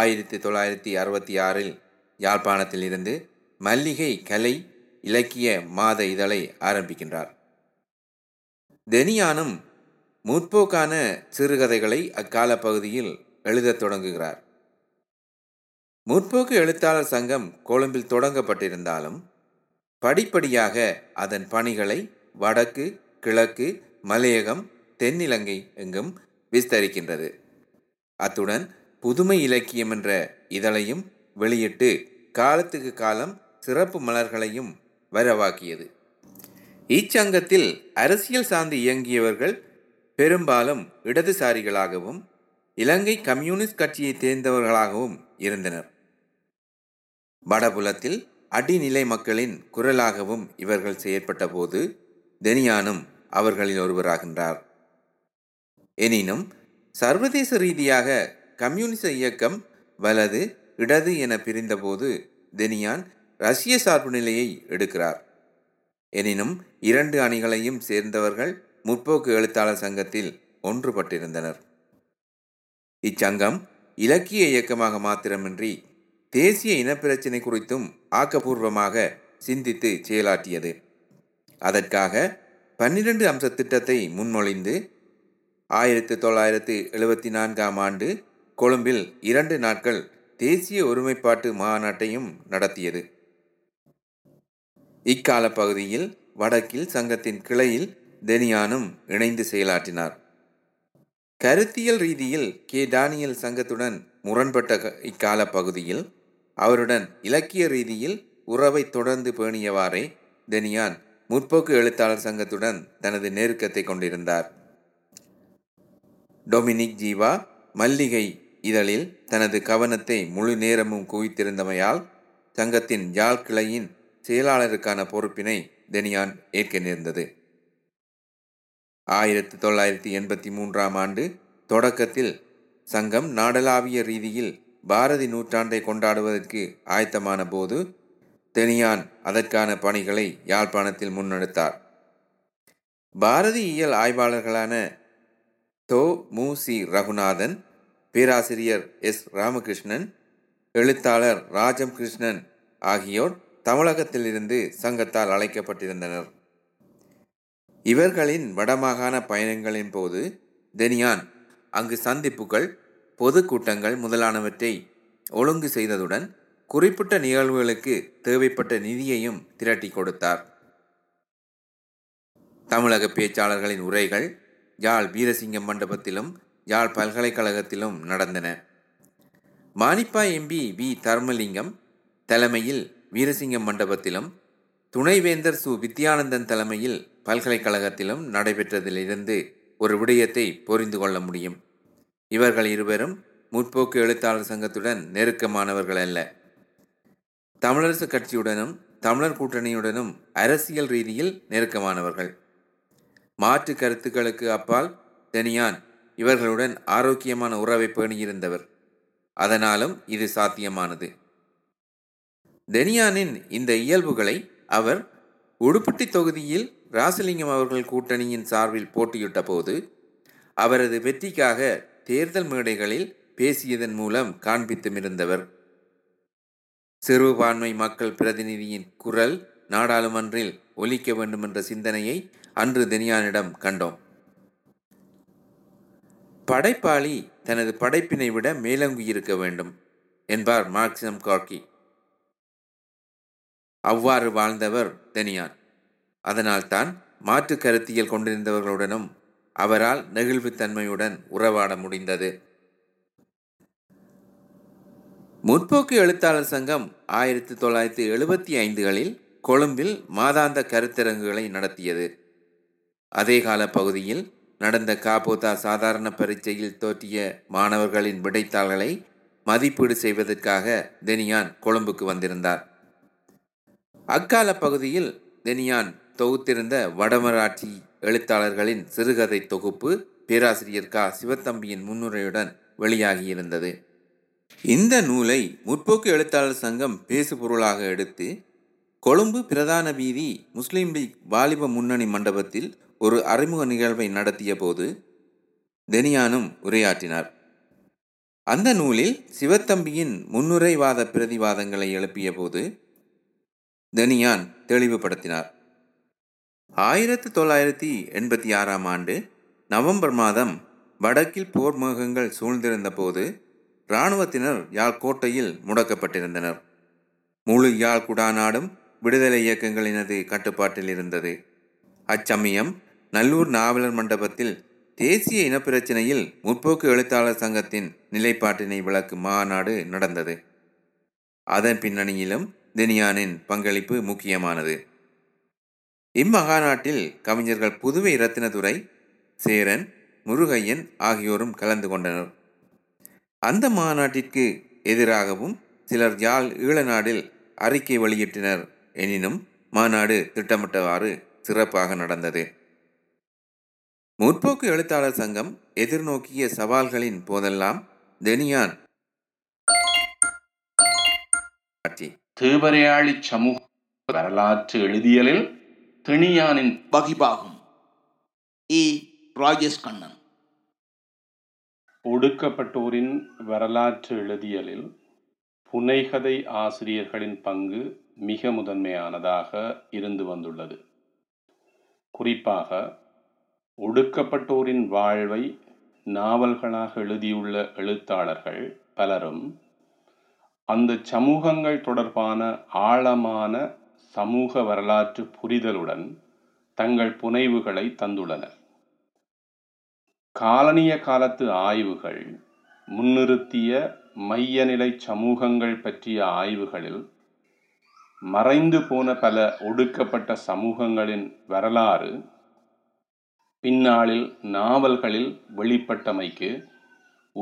ஆயிரத்தி தொள்ளாயிரத்தி அறுபத்தி ஆறில் யாழ்ப்பாணத்தில் இருந்து மல்லிகை கலை இலக்கிய மாத இதழை ஆரம்பிக்கின்றார். தெனியானும் முற்போக்கான சிறுகதைகளை அக்கால பகுதியில் எழுதத் தொடங்குகிறார். முற்போக்கு எழுத்தாளர் சங்கம் கொழும்பில் தொடங்கப்பட்டிருந்தாலும் படிப்படியாக அதன் பணிகளை வடக்கு, கிழக்கு, மலையகம், தென்னிலங்கை எங்கும் விஸ்தரிக்கின்றது. அத்துடன் புதுமை இலக்கியம் என்ற இதழையும் வெளியிட்டு காலத்துக்கு காலம் சிறப்பு மலர்களையும் வரவாக்கியது. இச்சங்கத்தில் அரசியல் சார்ந்து இயங்கியவர்கள் பெரும்பாலும் இடதுசாரிகளாகவும் இலங்கை கம்யூனிஸ்ட் கட்சியை தேர்ந்தவர்களாகவும் இருந்தனர். வடபுலத்தில் அடிநிலை மக்களின் குரலாகவும் இவர்கள் செயற்பட்ட போது தெனியானும் அவர்களில் ஒருவராகின்றார். எனினும் சர்வதேச ரீதியாக கம்யூனிச இயக்கம் வலது, இடது என பிரிந்தபோது தெனியான் ரஷ்ய சார்பு நிலையை எடுக்கிறார். எனினும் இரண்டு அணிகளையும் சேர்ந்தவர்கள் முற்போக்கு எழுத்தாளர் சங்கத்தில் ஒன்றுபட்டிருந்தனர். இச்சங்கம் இலக்கிய இயக்கமாக மாத்திரமின்றி தேசிய இனப்பிரச்சினை குறித்தும் ஆக்கப்பூர்வமாக சிந்தித்து செயலாற்றியது. அதற்காக பன்னிரண்டு அம்ச திட்டத்தை முன்மொழிந்து ஆயிரத்தி தொள்ளாயிரத்து எழுபத்தி நான்காம் ஆண்டு கொழும்பில் இரண்டு நாட்கள் தேசிய ஒருமைப்பாட்டு மாநாட்டையும் நடத்தியது. இக்கால பகுதியில் வடக்கில் சங்கத்தின் கிளையில் தெனியானும் இணைந்து செயலாற்றினார். கருத்தியல் ரீதியில் கே டானியல் சங்கத்துடன் முரண்பட்ட இக்கால பகுதியில் அவருடன் இலக்கிய ரீதியில் உறவை தொடர்ந்து பேணியவாறே தெனியான் முற்போக்கு எழுத்தாளர் சங்கத்துடன் தனது நெருக்கத்தை கொண்டிருந்தார். டொமினிக் ஜீவா மல்லிகை இதழில் தனது கவனத்தை முழு நேரமும் குவித்திருந்தமையால் சங்கத்தின் யாழ் கிளையின் செயலாளருக்கான பொறுப்பினை தெனியான் ஏற்க நேர்ந்தது. ஆயிரத்தி தொள்ளாயிரத்தி எண்பத்தி மூன்றாம் ஆண்டு தொடக்கத்தில் சங்கம் நாடளாவிய ரீதியில் பாரதி நூற்றாண்டை கொண்டாடுவதற்கு ஆயத்தமான போது தெனியான் அதற்கான பணிகளை யாழ்ப்பாணத்தில் முன்னெடுத்தார். பாரதியியல் ஆய்வாளர்களான தோ மு சி ரகுநாதன், பேராசிரியர் எஸ் ராமகிருஷ்ணன், எழுத்தாளர் ராஜம் கிருஷ்ணன் ஆகியோர் தமிழகத்திலிருந்து சங்கத்தால் அழைக்கப்பட்டிருந்தனர். இவர்களின் வடமாகாண பயணங்களின் போது தெனியான் அங்கு சந்திப்புகள், பொதுக்கூட்டங்கள் முதலானவற்றை ஒழுங்கு செய்ததுடன் குறிப்பிட்ட நிகழ்வுகளுக்கு தேவைப்பட்ட நிதியையும் திரட்டி கொடுத்தார். தமிழக பேச்சாளர்களின் உரைகள் யாழ் வீரசிங்கம் மண்டபத்திலும் யாழ் பல்கலைக்கழகத்திலும் நடந்தன. மானிப்பாய் எம்பி வி தர்மலிங்கம் தலைமையில் வீரசிங்கம் மண்டபத்திலும், துணைவேந்தர் சு வித்யானந்தன் தலைமையில் பல்கலைக்கழகத்திலும் நடைபெற்றதிலிருந்து ஒரு விடயத்தை புரிந்து கொள்ள முடியும். இவர்கள் இருவரும் முற்போக்கு எழுத்தாளர் சங்கத்துடன் நெருக்கமானவர்கள் அல்ல. தமிழரசு கட்சியுடனும் தமிழர் கூட்டணியுடனும் அரசியல் ரீதியில் நெருக்கமானவர்கள். மாற்று கருத்துக்களுக்கு அப்பால் தெனியான் இவர்களுடன் ஆரோக்கியமான உறவை பேணியிருந்தவர். அதனாலும் இது சாத்தியமானது. தெனியானின் இந்த இயல்புகளை அவர் உடுப்பட்டி தொகுதியில் ராசலிங்கம் அவர்கள் கூட்டணியின் சார்பில் போட்டியிட்ட போது அவரது வெற்றிக்காக தேர்தல் மேடைகளில் பேசியதன் மூலம் காண்பித்துமிருந்தவர். சிறுபான்மை மக்கள் பிரதிநிதியின் குரல் நாடாளுமன்றில் ஒலிக்க வேண்டுமென்ற சிந்தனையை அன்று தெனியானிடம் கண்டோம். படைப்பாளி தனது படைப்பினை விட மேலோங்கியிருக்க வேண்டும் என்பார் மார்க்சிம் கார்கி. அவ்வாறு வாழ்ந்தவர் தெனியான். அதனால்தான் மாற்று கருத்தியல் கொண்டிருந்தவர்களுடனும் அவரால் நெகிழ்வுத்தன்மையுடன் உறவாட முடிந்தது. முற்போக்கு எழுத்தாளர் சங்கம் ஆயிரத்தி தொள்ளாயிரத்தி எழுபத்தி ஐந்துகளில் கொழும்பில் மாதாந்த கருத்தரங்குகளை நடத்தியது. அதேகால பகுதியில் நடந்த காபோதா சாதாரண பரீட்சையில் தோற்றிய மாணவர்களின் விடைத்தாள்களை மதிப்பீடு செய்வதற்காக தெனியான் கொழும்புக்கு வந்திருந்தார். அக்கால பகுதியில் தெனியான் தொகுத்திருந்த வடமராட்சி எழுத்தாளர்களின் சிறுகதை தொகுப்பு பேராசிரியர் கா சிவத்தம்பியின் முன்னுரையுடன் வெளியாகியிருந்தது. இந்த நூலை முற்போக்கு எழுத்தாளர் சங்கம் பேசுபொருளாக எடுத்து கொழும்பு பிரதான வீதி முஸ்லீம் லீக் வாலிப முன்னணி மண்டபத்தில் ஒரு அறிமுக நிகழ்வை நடத்திய போது தெனியானும் உரையாற்றினார். அந்த நூலில் சிவத்தம்பியின் முன்னுரைவாத பிரதிவாதங்களை எழுப்பிய போது தனியான் தெளிவுபடுத்தினார். ஆயிரத்தி தொள்ளாயிரத்தி எண்பத்தி ஆறாம் ஆண்டு நவம்பர் மாதம் வடக்கில் போர் மேகங்கள் சூழ்ந்திருந்த போது இராணுவத்தினர் யாழ்கோட்டையில் முடக்கப்பட்டிருந்தனர். முழு யாழ் குடாநாடும் விடுதலை இயக்கங்களினது கட்டுப்பாட்டில் இருந்தது. அச்சமயம் நல்லூர் நாவலர் மண்டபத்தில் தேசிய இனப்பிரச்சினையில் முற்போக்கு எழுத்தாளர் சங்கத்தின் நிலைப்பாட்டினை விளக்கும் மாநாடு நடந்தது. அதன் பின்னணியிலும் தெனியானின் பங்களிப்பு முக்கியமானது. இம்மகாநாட்டில் கவிஞர்கள் புதுவை ரத்தினதுரை, சேரன், முருகையன் ஆகியோரும் கலந்து கொண்டனர். அந்த மாநாட்டிற்கு எதிராகவும் சிலர் யாழ் ஈழநாடில் அறிக்கை வெளியிட்டனர். எனினும் மாநாடு திட்டமிட்டவாறு சிறப்பாக நடந்தது. முற்போக்கு எழுத்தாளர் சங்கம் எதிர்நோக்கிய சவால்களின் போதெல்லாம் தெனியான் தேவரையாளி சமூக வரலாற்று எழுதியலில் தெனியானின் பகிபாகும். இ. ராஜேஷ் கண்ணன். ஒடுக்கப்பட்டோரின் வரலாற்று எழுதியலில் புனைகதை ஆசிரியர்களின் பங்கு மிக முதன்மையானதாக இருந்து வந்துள்ளது. குறிப்பாக ஒடுக்கப்பட்டோரின் வாழ்வை நாவல்களாக எழுதியுள்ள எழுத்தாளர்கள் பலரும் அந்த சமூகங்கள் தொடர்பான ஆழமான சமூக வரலாற்று புரிதலுடன் தங்கள் புனைவுகளை தந்துள்ளனர். காலனிய காலத்து ஆய்வுகள் முன்னிறுத்திய மைய நிலை சமூகங்கள் பற்றிய ஆய்வுகளில் மறைந்து போன பல ஒடுக்கப்பட்ட சமூகங்களின் வரலாறு பின்னாளில் நாவல்களில் வெளிப்பட்டமைக்கு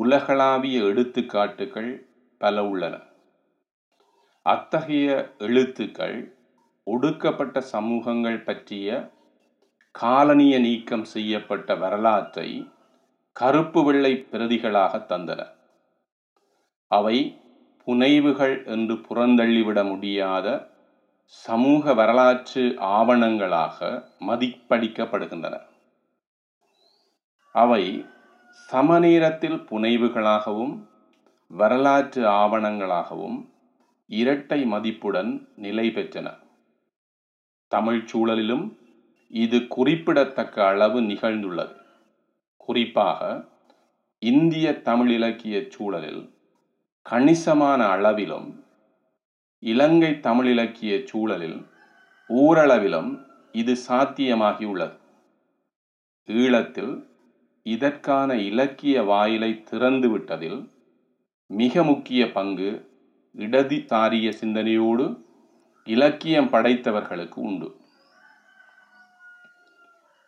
உலகளாவிய எழுத்துக்காட்டுகள் பல உள்ளன. அத்தகைய எழுத்துக்கள் ஒடுக்கப்பட்ட சமூகங்கள் பற்றிய காலனிய நீக்கம் செய்யப்பட்ட வரலாற்றை கருப்பு வெள்ளை பிரதிகளாக தந்தன. அவை புனைவுகள் என்று புறந்தள்ளிவிட முடியாத சமூக வரலாற்று ஆவணங்களாக மதிப்பளிக்கப்படுகின்றன. அவை சமநேரத்தில் புனைவுகளாகவும் வரலாற்று ஆவணங்களாகவும் இரட்டை மதிப்புடன் நிலை பெற்றன. தமிழ் சூழலிலும் இது குறிப்பிடத்தக்க அளவு நிகழ்ந்துள்ளது. குறிப்பாக இந்திய தமிழ் இலக்கிய சூழலில் கணிசமான அளவிலும் இலங்கை தமிழ் இலக்கிய சூழலில் ஊரளவிலும் இது சாத்தியமாகியுள்ளது. ஈழத்தில் இதற்கான இலக்கிய வாயிலை திறந்துவிட்டதில் மிக முக்கிய பங்கு இடதிசாரிய சிந்தனையோடு இலக்கியம் படைத்தவர்களுக்கு உண்டு.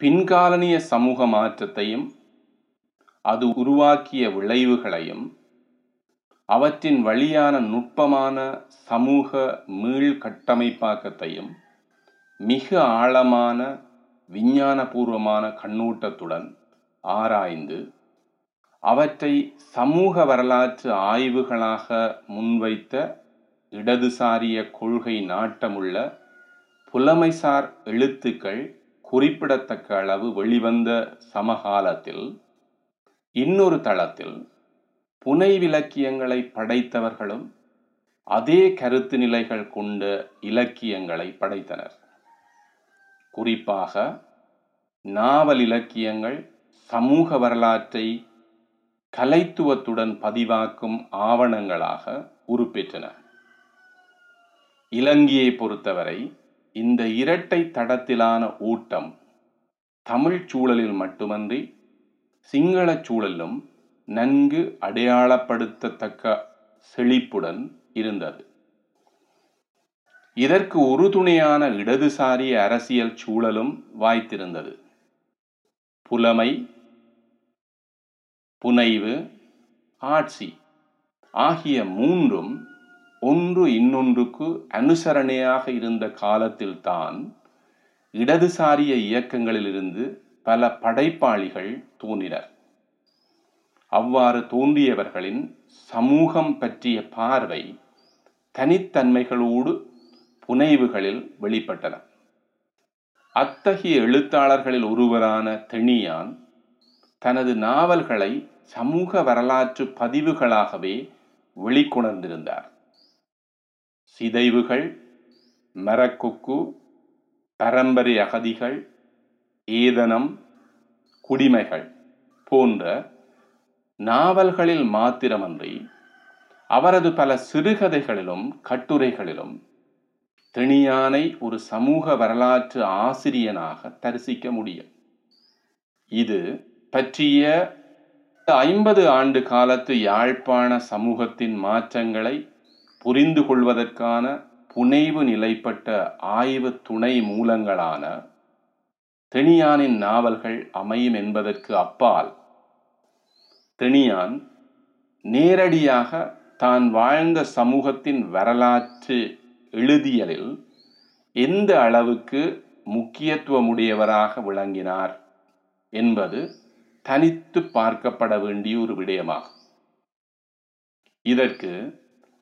பின்காலனிய சமூக மாற்றத்தையும் அது உருவாக்கிய விளைவுகளையும் அவற்றின் வழியான நுட்பமான சமூக மீள்கட்டமைப்பாக்கத்தையும் மிக ஆழமான விஞ்ஞானபூர்வமான கண்ணோட்டத்துடன் ஆராய்ந்து அவற்றை சமூக வரலாற்று ஆய்வுகளாக முன்வைத்த இடதுசாரிய கொள்கை நாட்டமுள்ள புலமைசார் எழுத்துக்கள் குறிப்பிடத்தக்க அளவு வெளிவந்த சமகாலத்தில் இன்னொரு தளத்தில் புனைவிலக்கியங்களை படைத்தவர்களும் அதே கருத்து நிலைகள் கொண்ட இலக்கியங்களை படைத்தனர். குறிப்பாக நாவல் இலக்கியங்கள் சமூக வரலாற்றை கலைத்துவத்துடன் பதிவாக்கும் ஆவணங்களாக உருப்பெற்றன. இலங்கையை பொறுத்தவரை இந்த இரட்டை தடத்திலான ஊட்டம் தமிழ் சூழலில் மட்டுமன்றி சிங்கள சூழலும் நன்கு அடையாளப்படுத்தத்தக்க செழிப்புடன் இருந்தது. இதற்கு உறுதுணையான இடதுசாரிய அரசியல் சூழலும் வாய்த்திருந்தது. புலமை, புனைவு, ஆட்சி ஆகிய மூன்றும் ஒன்று இன்னொன்றுக்கு அனுசரணையாக இருந்த காலத்தில்தான் இடதுசாரிய இயக்கங்களிலிருந்து பல படைப்பாளிகள் தோன்றினர். அவ்வாறு தோன்றியவர்களின் சமூகம் பற்றிய பார்வை தனித்தன்மைகளோடு புனைவுகளில் வெளிப்பட்டன. அத்தகைய எழுத்தாளர்களில் ஒருவரான தெனியான் தனது நாவல்களை சமூக வரலாற்று பதிவுகளாகவே வெளிக்கொணர்ந்திருந்தார். சிதைவுகள், மரக்குக்கு, பரம்பரை அகதிகள், ஏதனம், குடிமைகள் போன்ற நாவல்களில் மாத்திரமன்றி அவரது பல சிறுகதைகளிலும் கட்டுரைகளிலும் தெணியானை ஒரு சமூக வரலாற்று ஆசிரியனாக தரிசிக்க முடியும். இது பற்றிய ஐம்பது ஆண்டு காலத்து யாழ்ப்பாண சமூகத்தின் மாற்றங்களை புரிந்து கொள்வதற்கான புனைவு நிலைப்பட்ட ஆய்வு துணை மூலங்களான தெணியானின் நாவல்கள் அமையும் என்பதற்கு அப்பால் தெணியான் நேரடியாக தான் வாழ்ந்த சமூகத்தின் வரலாற்று எழுதியலில் எந்த அளவுக்கு முக்கியத்துவமுடையவராக விளங்கினார் என்பது தனித்து பார்க்கப்பட வேண்டிய ஒரு விடயமாகும். இதற்கு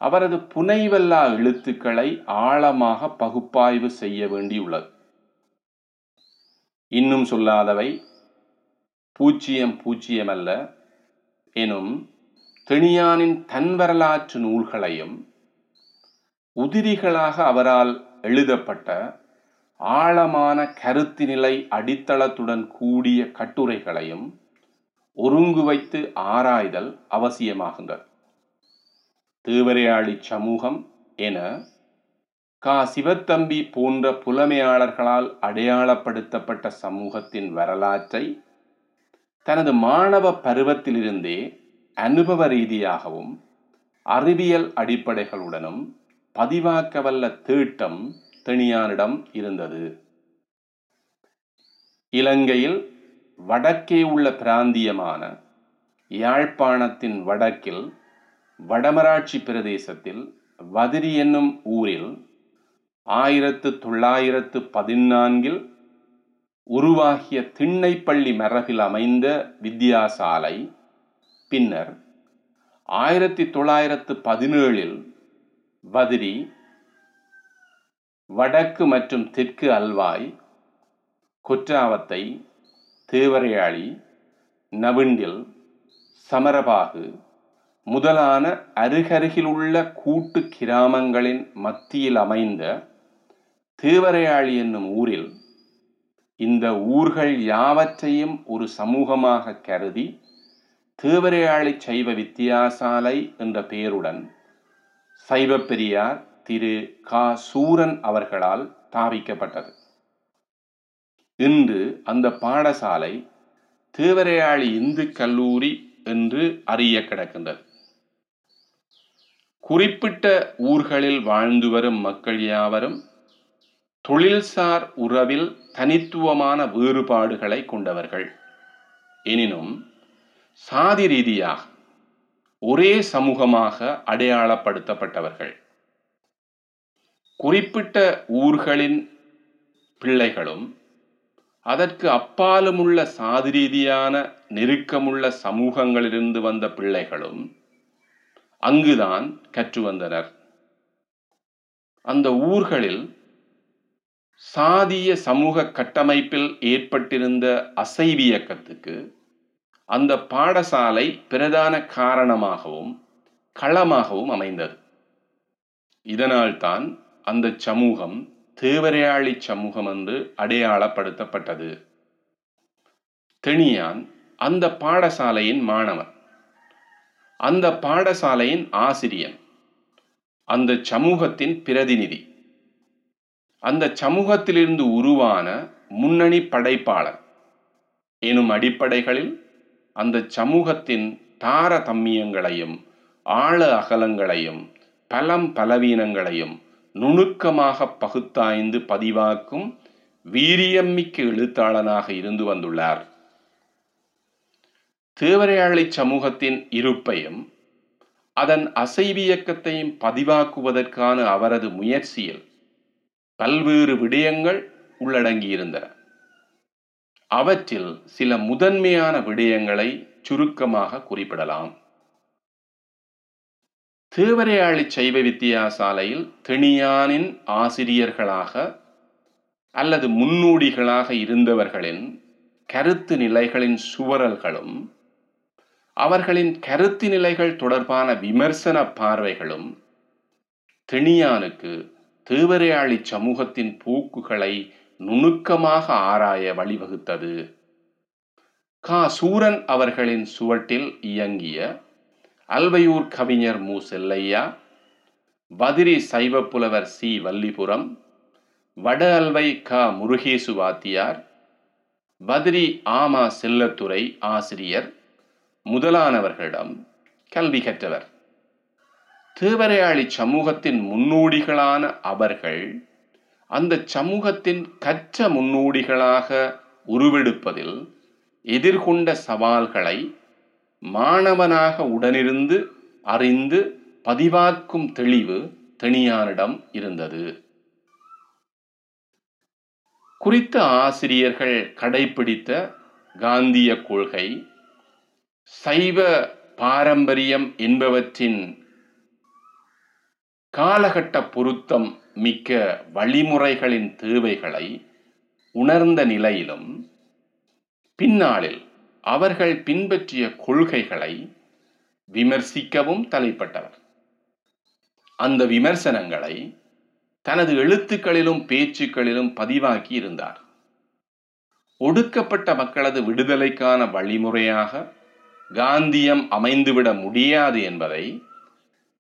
அவரது புனைவல்லா எழுத்துக்களை ஆழமாக பகுப்பாய்வு செய்ய வேண்டியுள்ளது. இன்னும் சொல்லாதவை பூஜ்ஜியம் பூஜ்ஜியம் அல்ல எனும் தெணியானின் தன் வரலாற்று நூல்களையும் உதிரிகளாக அவரால் எழுதப்பட்ட ஆழமான கருத்து நிலை அடித்தளத்துடன் கூடிய கட்டுரைகளையும் ஒருங்கு வைத்து ஆராய்தல் அவசியமாகுங்கள். தீவிரையாளி சமூகம் என கா சிவத்தம்பி போன்ற புலமையாளர்களால் அடையாளப்படுத்தப்பட்ட சமூகத்தின் வரலாற்றை தனது மாணவ பருவத்திலிருந்தே அனுபவ ரீதியாகவும் அறிவியல் அடிப்படைகளுடனும் பதிவாக்கவல்ல தீட்டம் தெணியானிடம் இருந்தது. இலங்கையில் வடக்கே உள்ள பிராந்தியமான யாழ்ப்பாணத்தின் வடக்கில் வடமராட்சி பிரதேசத்தில் வதிரி என்னும் ஊரில் ஆயிரத்து தொள்ளாயிரத்து பதினான்கில் உருவாகிய திண்ணைப்பள்ளி மரபில் அமைந்த வித்தியாசாலை பின்னர் ஆயிரத்தி தொள்ளாயிரத்து பதினேழில் வதிரி, வடக்கு மற்றும் தெற்கு அல்வாய், கொற்றாவத்தை, தேவரையாளி, நவிண்டில், சமரபாகு முதலான அருகருகிலுள்ள கூட்டு கிராமங்களின் மத்தியில் அமைந்த தேவரையாளி என்னும் ஊரில் இந்த ஊர்கள் யாவற்றையும் ஒரு சமூகமாக கருதி தேவரையாளி சைவ வித்தியாசாலை என்ற பெயருடன் சைவப்பெரியார் திரு கா சூரன் அவர்களால் தாவிக்கப்பட்டது. இன்று அந்த பாடசாலை தேவரையாளி இந்து கல்லூரி என்று அறிய கிடக்கின்றது. குறிப்பிட்ட ஊர்களில் வாழ்ந்து வரும் மக்கள் யாவரும் தொழில்சார் உறவில் தனித்துவமான வேறுபாடுகளை கொண்டவர்கள். எனினும் சாதி ரீதியாக ஒரே சமூகமாக அடையாளப்படுத்தப்பட்டவர்கள். குறிப்பிட்ட ஊர்களின் பிள்ளைகளும் அதற்கு அப்பாலுமுள்ள சாதி ரீதியான நெருக்கமுள்ள சமூகங்களிலிருந்து வந்த பிள்ளைகளும் அங்குதான் கற்று வந்தனர். அந்த ஊர்களில் சாதிய சமூக கட்டமைப்பில் ஏற்பட்டிருந்த அசைவியக்கத்துக்கு அந்த பாடசாலை பிரதான காரணமாகவும் களமாகவும் அமைந்தது. இதனால்தான் அந்த சமூகம் தேவரையாளி சமூகம் என்று அடையாளப்படுத்தப்பட்டது. தெணியான் அந்த பாடசாலையின் மாணவன், அந்த பாடசாலையின் ஆசிரியன், அந்த சமூகத்தின் பிரதிநிதி, அந்த சமூகத்திலிருந்து உருவான முன்னணி படைப்பாளர் எனும் அடிப்படைகளில் அந்த சமூகத்தின் தாரதம்மியங்களையும் ஆழ அகலங்களையும் பலம் பலவீனங்களையும் நுணுக்கமாக பகுத்தாய்ந்து பதிவாக்கும் வீரியம்மிக்க எழுத்தாளனாக இருந்து வந்துள்ளார். தேவரையாளி சமூகத்தின் இருப்பையும் அதன் அசைவியக்கத்தையும் பதிவாக்குவதற்கான அவரது முயற்சியில் பல்வேறு விடயங்கள் உள்ளடங்கியிருந்தன. அவற்றில் சில முதன்மையான விடயங்களை சுருக்கமாக குறிப்பிடலாம். தேவரையாளி சைவ வித்தியாசாலையில் தெணியானின் ஆசிரியர்களாக அல்லது முன்னோடிகளாக இருந்தவர்களின் கருத்து நிலைகளின் சுவரல்களும் அவர்களின் கருத்து நிலைகள் தொடர்பான விமர்சன பார்வைகளும் தெணியானுக்கு தேவரையாளி சமூகத்தின் போக்குகளை நுணுக்கமாக ஆராய வழிவகுத்தது. கா. சூரன் அவர்களின் சுவட்டில் இயங்கிய அல்வையூர் கவிஞர் மு. செல்லையா, வதிரி சைவப்புலவர் சி. வல்லிபுரம், வட அல்வை க. முருகேசு வாத்தியார், வதிரி ஆமா செல்லத்துறை ஆசிரியர் முதலானவர்களிடம் கல்வி கற்றவர். தேவரையாளி சமூகத்தின் முன்னோடிகளான அவர்கள் அந்த சமூகத்தின் கற்ற முன்னோடிகளாக உருவெடுப்பதில் எதிர்கொண்ட சவால்களை மாணவனாக உடனிருந்து அறிந்து பதிவாக்கும் தெளிவு தனியாரிடம் இருந்தது. குறித்த ஆசிரியர்கள் கடைபிடித்த காந்திய கொள்கை, சைவ பாரம்பரியம் என்பவற்றின் காலகட்ட பொருத்தம் மிக்க வழிமுறைகளின் தேவைகளை உணர்ந்த நிலையிலும் பின்னாளில் அவர்கள் பின்பற்றிய கொள்கைகளை விமர்சிக்கவும் தலைப்பட்டவர். அந்த விமர்சனங்களை தனது எழுத்துக்களிலும் பேச்சுக்களிலும் பதிவாக்கி இருந்தார். ஒடுக்கப்பட்ட மக்களது விடுதலைக்கான வழிமுறையாக காந்தியம் அமைந்துவிட முடியாது என்பதை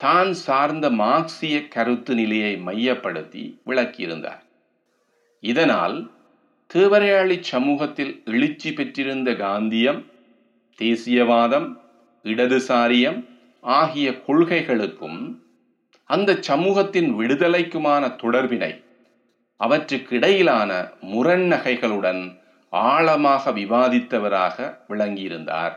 தான் சார்ந்த மார்க்சிய கருத்து நிலையை மையப்படுத்தி விளக்கியிருந்தார். இதனால் தேவரையாளி சமூகத்தில் எழுச்சி பெற்றிருந்த காந்தியம், தேசியவாதம், இடதுசாரியம் ஆகிய கொள்கைகளுக்கும் அந்த சமூகத்தின் விடுதலைக்குமான தொடர்பினை அவற்றுக்கிடையிலான முரண்நகைகளுடன் ஆழமாக விவாதித்தவராக விளங்கியிருந்தார்.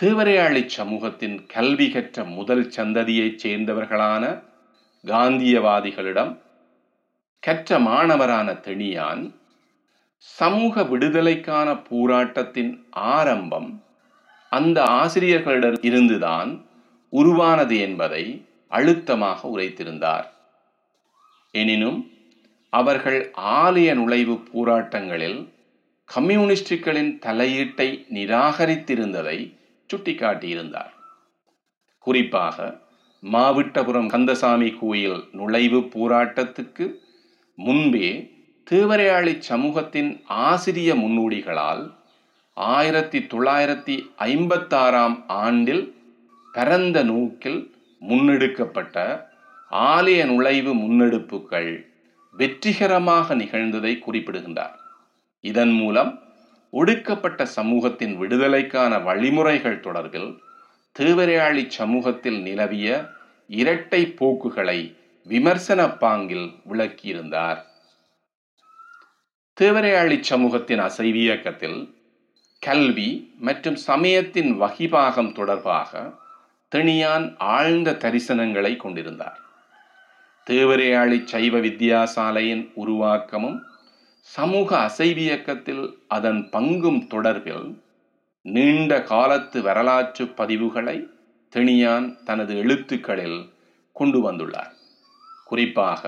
தேவரையாளி சமூகத்தின் கல்வி கற்ற முதல் சந்ததியைச் சேர்ந்தவர்களான காந்தியவாதிகளிடம் கற்ற மாணவரான தெனியான் சமூக விடுதலைக்கான போராட்டத்தின் ஆரம்பம் அந்த ஆசிரியர்களிடம் இருந்துதான் உருவானது என்பதை அழுத்தமாக உரைத்திருந்தார். எனினும் அவர்கள் ஆலய நுழைவு போராட்டங்களில் கம்யூனிஸ்டுகளின் தலையீட்டை நிராகரித்திருந்ததை சுட்டிக்காட்டியிருந்தார். குறிப்பாக மாவிட்டபுரம் கந்தசாமி கோயில் நுழைவு போராட்டத்துக்கு முன்பே தேவரையாளி சமூகத்தின் ஆசிரிய முன்னோடிகளால் ஆயிரத்தி தொள்ளாயிரத்தி ஐம்பத்தாறாம் ஆண்டில் பரந்த நோக்கில் முன்னெடுக்கப்பட்ட ஆலய நுழைவு முன்னெடுப்புகள் வெற்றிகரமாக நிகழ்ந்ததை குறிப்பிடுகின்றார். இதன் மூலம் ஒடுக்கப்பட்ட சமூகத்தின் விடுதலைக்கான வழிமுறைகள் தொடர்பில் தேவரையாளி சமூகத்தில் நிலவிய இரட்டை போக்குகளை விமர்சன பாங்கில் விளக்கியிருந்தார். தேவரையாளி சமூகத்தின் அசைவியக்கத்தில் கல்வி மற்றும் சமயத்தின் வகிபாகம் தொடர்பாக தெனியான் ஆழ்ந்த தரிசனங்களை கொண்டிருந்தார். தேவரையாளி சைவ வித்யாசாலையின் உருவாக்கமும் சமூக அசைவியக்கத்தில் அதன் பங்கும் தொடர்பில் நீண்ட காலத்து வரலாற்று பதிவுகளை தெனியான் தனது எழுத்துக்களில் கொண்டு வந்துள்ளார். குறிப்பாக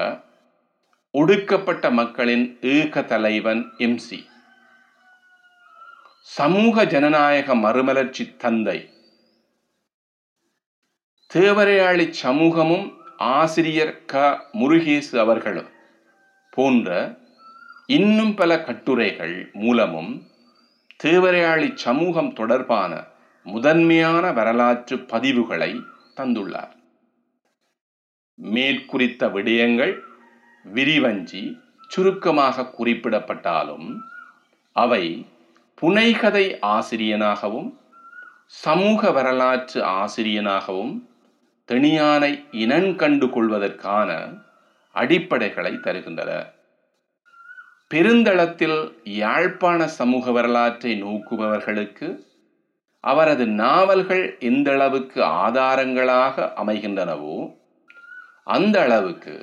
ஒடுக்கப்பட்ட மக்களின் ஏக தலைவன் எம். சி., சமூக ஜனநாயக மறுமலர்ச்சி தந்தை, தேவரையாளி சமூகமும் ஆசிரியர் க. முருகேசு அவர்களும் போன்ற இன்னும் பல கட்டுரைகள் மூலமும் தேவரையாளி சமூகம் தொடர்பான முதன்மையான வரலாற்று பதிவுகளை தந்துள்ளார். மேற்குறித்த விடயங்கள் விரிவஞ்சி சுருக்கமாக குறிப்பிடப்பட்டாலும் அவை புனைகதை ஆசிரியனாகவும் சமூக வரலாற்று ஆசிரியனாகவும் தெனியானை இனங்கண்டு கொள்வதற்கான அடிப்படைகளை தருகின்றன. பெருந்தளத்தில் யாழ்ப்பாண சமூக வரலாற்றை நோக்குபவர்களுக்கு அவரது நாவல்கள் எந்தளவுக்கு ஆதாரங்களாக அமைகின்றனவோ அந்த அளவுக்கு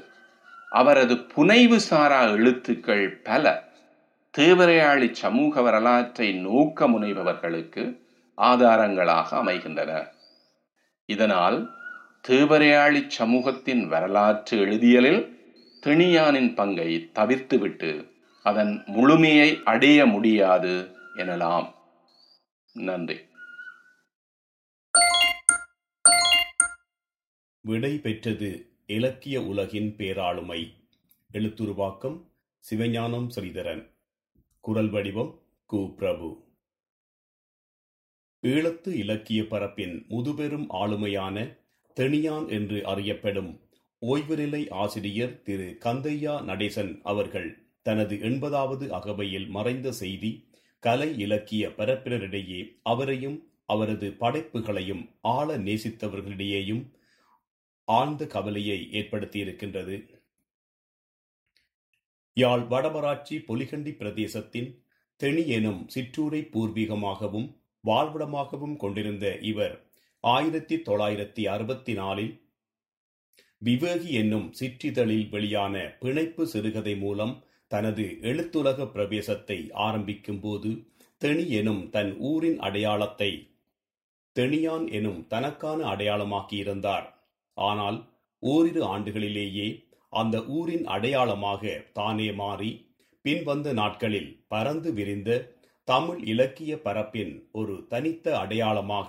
அவரது புனைவு சாரா எழுத்துக்கள் பல தேவரையாளி சமூக வரலாற்றை நோக்க முனைபவர்களுக்கு ஆதாரங்களாக அமைகின்றன. இதனால் தேவரையாளி சமூகத்தின் வரலாற்று எழுதியலில் தெனியானின் பங்கை தவிர்த்துவிட்டு அதன் முழுமையை அடைய முடியாது எனலாம். நன்றி. விடை பெற்றது. இலக்கிய உலகின் பேராளுமை. எழுத்துருவாக்கம் சிவஞானம் ஸ்ரீதரன். குரல் வடிவம் கு. பிரபு. ஈழத்து இலக்கிய பரப்பின் முதுபெரும் ஆளுமையான தெனியான் என்று அறியப்படும் ஓய்வுநிலை ஆசிரியர் திரு கந்தையா நடேசன் அவர்கள் தனது எண்பதாவது அகவையில் மறைந்த செய்தி கலை இலக்கிய பரப்பினரிடையே அவரையும் அவரது படைப்புகளையும் ஆழ நேசித்தவர்களிடையேயும் ஆழ்ந்த கவலையை ஏற்படுத்தியிருக்கின்றது. யாழ் வடமராட்சி பொலிகண்டி பிரதேசத்தின் தெனி எனும் சிற்றூரை பூர்வீகமாகவும் வாழ்விடமாகவும் கொண்டிருந்த இவர் ஆயிரத்தி தொள்ளாயிரத்தி அறுபத்தி நாலில் விவேகி என்னும் சிற்றிதழில் வெளியான பிணைப்பு சிறுகதை மூலம் தனது எழுத்துலக பிரவேசத்தை ஆரம்பிக்கும் போது தெனி எனும் தன் ஊரின் அடையாளத்தை தெனியான் எனும் தனக்கான அடையாளமாக்கியிருந்தார். ஆனால் ஓரிரு ஆண்டுகளிலேயே அந்த ஊரின் அடையாளமாக தானே மாறி பின்வந்த நாட்களில் பறந்து விரிந்த தமிழ் இலக்கிய பரப்பின் ஒரு தனித்த அடையாளமாக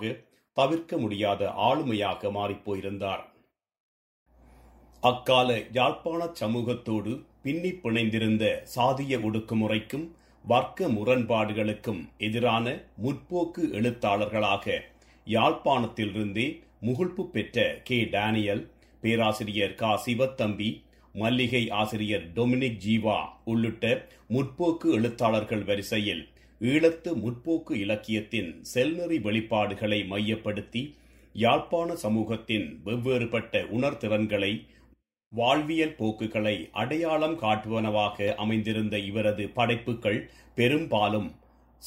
தவிர்க்க முடியாத ஆளுமையாக மாறிப்போயிருந்தார். அக்கால யாழ்ப்பாண சமூகத்தோடு பின்னி பிணைந்திருந்த சாதிய ஒடுக்குமுறைக்கும் வர்க்க முரண்பாடுகளுக்கும் எதிரான முற்போக்கு எழுத்தாளர்களாக யாழ்ப்பாணத்திலிருந்தே முகழ்ப்பு பெற்ற கே. டேனியல், பேராசிரியர் கா. சிவத்தம்பி, மல்லிகை ஆசிரியர் டொமினிக் ஜீவா உள்ளிட்ட முற்போக்கு எழுத்தாளர்கள் வரிசையில் ஈழத்து முற்போக்கு இலக்கியத்தின் செல்நெறி வெளிப்பாடுகளை மையப்படுத்தி யாழ்ப்பாண சமூகத்தின் வெவ்வேறுபட்ட உணர்திறன்களை, வாழ்வியல் போக்குகளை அடையாளம் காட்டுவனவாக அமைந்திருந்த இவரது படைப்புகள் பெரும்பாலும்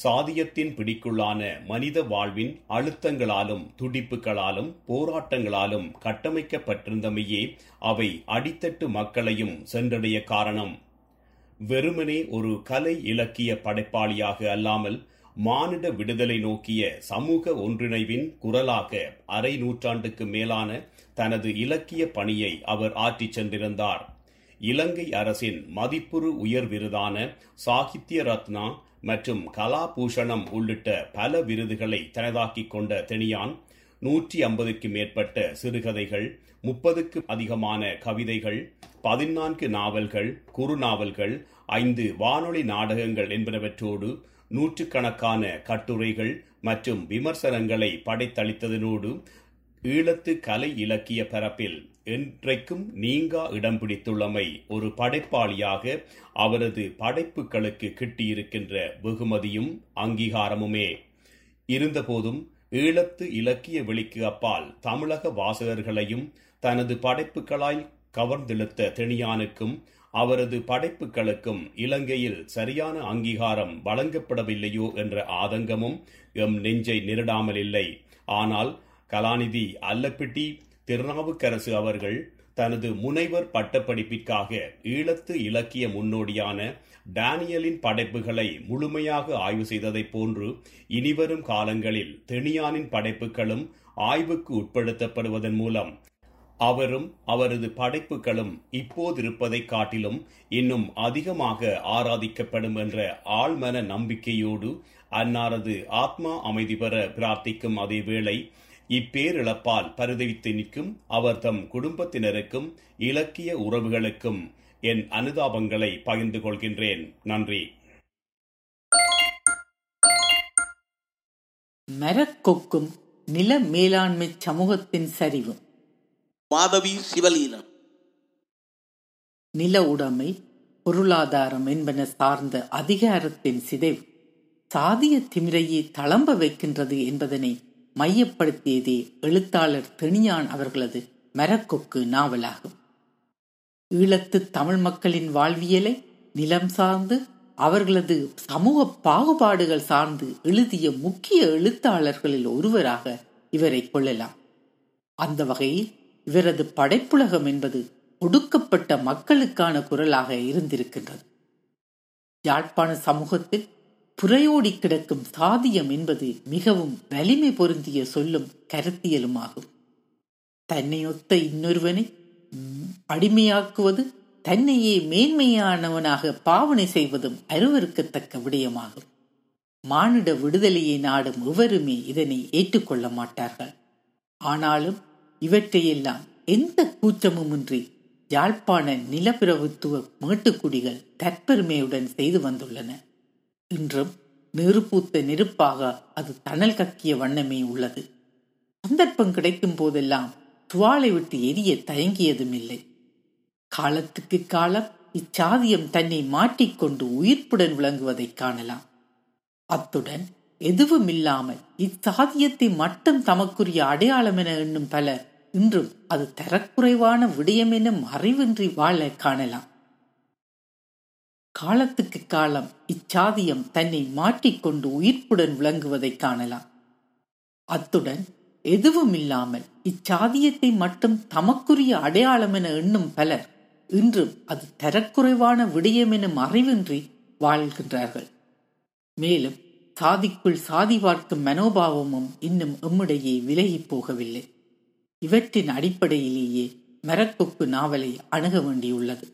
சாதியத்தின் பிடிக்குள்ளான மனித வாழ்வின் அழுத்தங்களாலும் துடிப்புகளாலும் போராட்டங்களாலும் கட்டமைக்கப்பட்டிருந்தமையே அவை அடித்தட்டு மக்களையும் சென்றடைய காரணம். வெறுமனே ஒரு கலை இலக்கிய படைப்பாளியாக அல்லாமல் மானிட விடுதலை நோக்கிய சமூக ஒன்றிணைவின் குரலாக அரை நூற்றாண்டுக்கு மேலான தனது இலக்கிய பணியை அவர் ஆற்றி சென்றிருந்தார். இலங்கை அரசின் மதிப்புறு உயர் விருதான சாகித்ய ரத்னா மற்றும் கலாபூஷணம் உள்ளிட்ட பல விருதுகளை தனதாக்கிக் கொண்ட தெனியான் நூற்றி ஐம்பதுக்கு மேற்பட்ட சிறுகதைகள், முப்பதுக்கு அதிகமான கவிதைகள், பதினான்கு நாவல்கள், குறுநாவல்கள், ஐந்து வானொலி நாடகங்கள் என்பனவற்றோடு நூற்றுக்கணக்கான கட்டுரைகள் மற்றும் விமர்சனங்களை படைத்தளித்ததனோடு ஈழத்து கலை இலக்கிய பரப்பில் என்றைக்கும் நீங்கா இடம் பிடித்துள்ளமை ஒரு படைப்பாளியாக அவரது படைப்புகளுக்கு கிட்டியிருக்கின்ற வெகுமதியும் அங்கீகாரமுமே. இருந்தபோதும் ஈழத்து இலக்கிய வெளிக்கு அப்பால் தமிழக வாசகர்களையும் தனது படைப்புகளால் கவர்ந்தெழுத்த தெனியானுக்கும் அவரது படைப்புகளுக்கும் இலங்கையில் சரியான அங்கீகாரம் வழங்கப்படவில்லையோ என்ற ஆதங்கமும் எம் நெஞ்சை நெருடாமல் இல்லை. ஆனால் கலாநிதி அல்லப்பிட்டி திருநாவுக்கரசு அவர்கள் தனது முனைவர் பட்டப்படிப்பிற்காக ஈழத்து இலக்கிய முன்னோடியான டேனியலின் படைப்புகளை முழுமையாக ஆய்வு செய்ததைப் போன்று இனிவரும் காலங்களில் தெனியானின் படைப்புகளும் ஆய்வுக்கு உட்படுத்தப்படுவதன் மூலம் அவரும் அவரது படைப்புகளும் இப்போதிருப்பதைக் காட்டிலும் இன்னும் அதிகமாக ஆராதிக்கப்படும் என்ற ஆழ்மன நம்பிக்கையோடு அன்னாரது ஆத்மா அமைதி பெற பிரார்த்திக்கும் அதேவேளை இப்பேரிழப்பால் பரிதவித்து நிற்கும் அவர் தம் குடும்பத்தினருக்கும் இலக்கிய உறவுகளுக்கும் என் அனுதாபங்களை பகிர்ந்து கொள்கின்றேன். நன்றி. மரக்கொக்கும் நில மேலாண்மை சமூகத்தின் சரிவு. மாதவி சிவலீலன். நில உடைமை, பொருளாதாரம் என்பன சார்ந்த அதிகாரத்தின் சிதைவு சாதிய திமிரையை தளம்ப வைக்கின்றது என்பதனை மையப்படுத்தியதே எழுத்தாளர் தெனியான் அவர்களது மரக்கொக்கு நாவலாகும். ஈழத்து தமிழ் மக்களின் வாழ்வியலை நிலம் சார்ந்து, அவர்களது சமூக பாகுபாடுகள் சார்ந்து எழுதிய முக்கிய எழுத்தாளர்களில் ஒருவராக இவரை கொள்ளலாம். அந்த வகையில் இவரது படைப்புலகம் என்பது ஒடுக்கப்பட்ட மக்களுக்கான குரலாக இருந்திருக்கின்றது. யாழ்ப்பாண சமூகத்தில் புறையோடி கிடக்கும் சாதியம் என்பது மிகவும் வலிமை பொருந்திய சொல்லும் கருத்தியலுமாகும். தன்னையொத்த இன்னொருவனை அடிமையாக்குவது, தன்னையே மேன்மையானவனாக பாவனை செய்வதும் அருவருக்கத்தக்க விடயமாகும். மானிட விடுதலையை நாடும் எவருமே இதனை ஏற்றுக்கொள்ள மாட்டார்கள். ஆனாலும் இவற்றையெல்லாம் எந்த கூச்சமுமின்றி யாழ்ப்பாண நிலப்பிரபுத்துவ மேட்டுக்குடிகள் தற்பெருமையுடன் செய்து வந்துள்ளன. இன்றும் நெருப்பூத்த நெருப்பாக அது தணல் கக்கிய வண்ணமே உள்ளது. சந்தர்ப்பம் கிடைக்கும் போதெல்லாம் துவாலை விட்டு எரிய தயங்கியதும் இல்லை. காலத்துக்கு காலம் இச்சாதியம் தன்னை மாட்டிக்கொண்டு உயிர்ப்புடன் விளங்குவதை காணலாம். அத்துடன் எதுவும் இல்லாமல் இச்சாதியத்தை மட்டும் தமக்குரிய அடையாளம் என எண்ணும் பலர் இன்றும் அது தரக்குறைவான விடயம் எனும் அறிவின்றி வாழ காணலாம். காலத்துக்கு காலம் இச்சாதியம் தன்னை மாட்டிக்கொண்டு உயிர்ப்புடன் விளங்குவதை காணலாம். அத்துடன் எதுவும் இல்லாமல் இச்சாதியத்தை மட்டும் தமக்குரிய அடையாளம் என எண்ணும் பலர் இன்றும் அது தரக்குறைவான விடயம் எனும் அறிவின்றி வாழ்கின்றார்கள். மேலும் சாதிக்குள் சாதி பார்க்கும் மனோபாவமும் இன்னும் எம்மிடையே விலகி போகவில்லை. இவற்றின் அடிப்படையிலேயே மரக்கொப்பு நாவலை அணுக வேண்டியுள்ளது.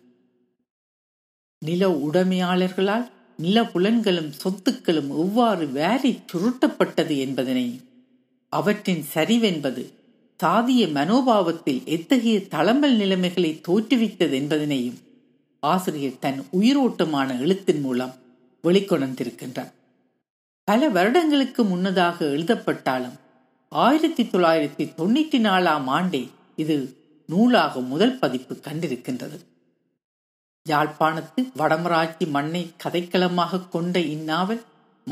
நில உடைமையாளர்களால் நில புலன்களும் சொத்துக்களும் எவ்வாறு வேறி சுருட்டப்பட்டது என்பதனையும் அவற்றின் சரிவென்பது சாதிய மனோபாவத்தில் எத்தகைய தளம்பல் நிலைமைகளை தோற்றுவித்தது என்பதனையும் ஆசிரியர் தன் உயிரோட்டமான எழுத்தின் மூலம் வெளிக்கொணர்ந்திருக்கின்றார். பல வருடங்களுக்கு முன்னதாக எழுதப்பட்டாலும் ஆயிரத்தி தொள்ளாயிரத்தி தொண்ணூற்றி நாலாம் ஆண்டே இது நூலாக முதல் பதிப்பு கண்டிருக்கின்றது. யாழ்ப்பாணத்து வடமராட்சி மண்ணை கதைக்களமாக கொண்ட இந்நாவல்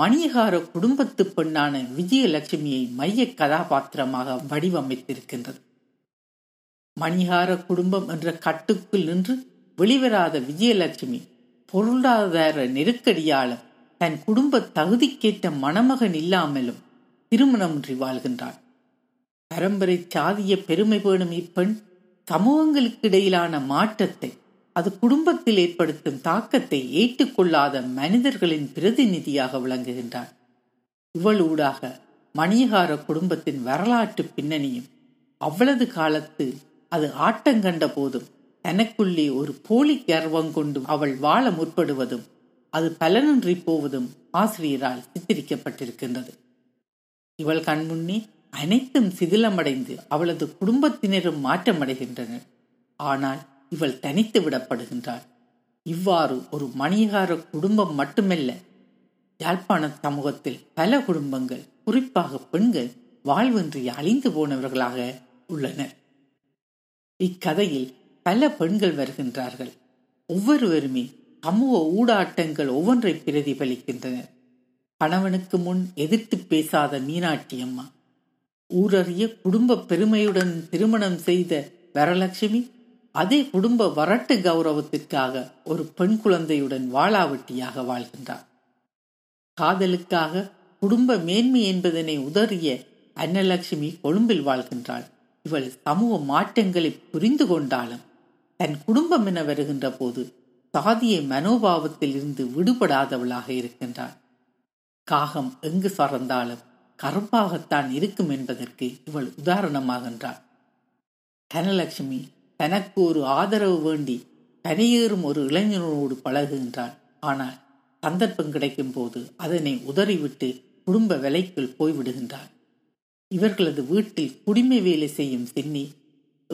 மணியகார குடும்பத்து பெண்ணான விஜயலட்சுமியை மைய கதாபாத்திரமாக வடிவமைத்திருக்கின்றது. மணியகார குடும்பம் என்ற கட்டுக்குள் நின்று வெளிவராத விஜயலட்சுமி பொருளாதார நெருக்கடியாலும் தன் குடும்ப தகுதிக்கேற்ற மணமகன் இல்லாமலும் திருமணமின்றி வாழ்கின்றாள். பரம்பரை சாதிய பெருமை பேணும் இப்பெண் சமூகங்களுக்கு இடையிலான மாற்றத்தை அது குடும்பத்தில் ஏற்படுத்தும் தாக்கத்தை ஏற்றுக்கொள்ளாத மனிதர்களின் பிரதிநிதியாக விளங்குகின்றார். இவளூடாக மணியகார குடும்பத்தின் வரலாற்று பின்னணியும் அவ்வளவு காலத்து அது ஆட்டங்கண்ட போதும் தனக்குள்ளே ஒரு போலி கர்வம் கொண்டு அவள் வாழ முற்படுவதும் அது பலனின்றி போவதும் ஆசிரியரால் சித்தரிக்கப்பட்டிருக்கின்றது. இவள் கண்முன்னே அனைத்தும் சிதிலமடைந்து அவளது குடும்பத்தினரும் மாற்றமடைகின்றனர். ஆனால் இவள் தனித்து விடப்படுகின்றாள். இவ்வாறு ஒரு மணியகார குடும்பம் மட்டுமல்ல, யாழ்ப்பாண சமூகத்தில் பல குடும்பங்கள், குறிப்பாக பெண்கள், வாழ்வின்றி அழிந்து போனவர்களாக உள்ளனர். இக்கதையில் பல பெண்கள் வருகின்றார்கள். ஒவ்வொருவருமே சமூக ஊடாட்டங்கள் ஒவ்வொன்றை பிரதிபலிக்கின்றனர். கணவனுக்கு முன் எதிர்த்து பேசாத மீனாட்சி அம்மா, ஊரறிய குடும்ப பெருமையுடன் திருமணம் செய்த வரலட்சுமி அதே குடும்ப வரட்டு கௌரவத்திற்காக ஒரு பெண் குழந்தையுடன் வாளாவட்டியாக வாழ்கின்றார். காதலுக்காக குடும்ப மேன்மை என்பதனை உதறிய அன்னலட்சுமி கொழும்பில் வாழ்கின்றாள். இவள் சமூக மாற்றங்களை புரிந்து கொண்டாலும் தன் குடும்பம் என வருகின்ற போது சாதிய மனோபாவத்தில் இருந்து விடுபடாதவளாக இருக்கின்றாள். காகம் எங்கு பறந்தாலும் கருப்பாகத்தான் இருக்கும் என்பதற்கு இவள் உதாரணமாகின்றாள். தனலட்சுமி தனக்கு ஒரு ஆதரவு வேண்டி கரையேறும் ஒரு இளைஞனோடு பழகுகின்றாள். ஆனால் சந்தர்ப்பம் கிடைக்கும் போது அதனை உதறிவிட்டு குடும்ப வேலைக்குள் போய்விடுகின்றாள். இவர்களது வீட்டில் குடிமை வேலை செய்யும் சென்னி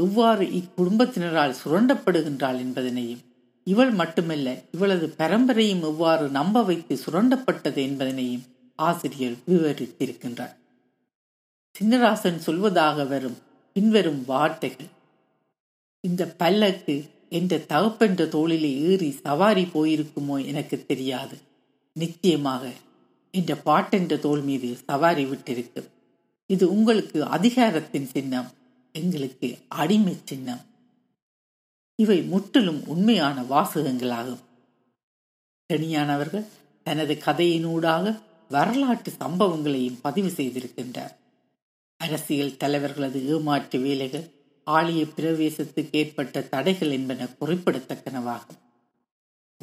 எவ்வாறு இக்குடும்பத்தினரால் சுரண்டப்படுகின்றாள் என்பதனையும் இவள் மட்டுமல்ல இவளது பரம்பரையும் எவ்வாறு நம்ப வைத்து சுரண்டப்பட்டது என்பதனையும் ஆசிரியர் விவரித்திருக்கின்றார். சின்னராசன் சொல்வதாக வரும் பின்வரும் வார்த்தைகள்: இந்த பல்லக்கு என்ற தகப்பென்ற தோளிலே ஏறி சவாரி போயிருக்குமோ எனக்கு தெரியாது. நிச்சயமாக என்ற பாட்டென்ற தோல் மீது சவாரி விட்டிருக்கு. இது உங்களுக்கு அதிகாரத்தின் சின்னம், எங்களுக்கு அடிமை சின்னம். இவை முற்றிலும் உண்மையான வாசகங்களாகும். தனியானவர்கள் தனது கதையினூடாக வரலாற்று சம்பவங்களையும் பதிவு செய்திருக்கின்றார். அரசியல் தலைவர்களது ஏமாற்று வேலைகள், ஆலய பிரவேசத்துக்கு ஏற்பட்ட தடைகள் என்பன குறிப்பிடத்தக்கனவாகும்.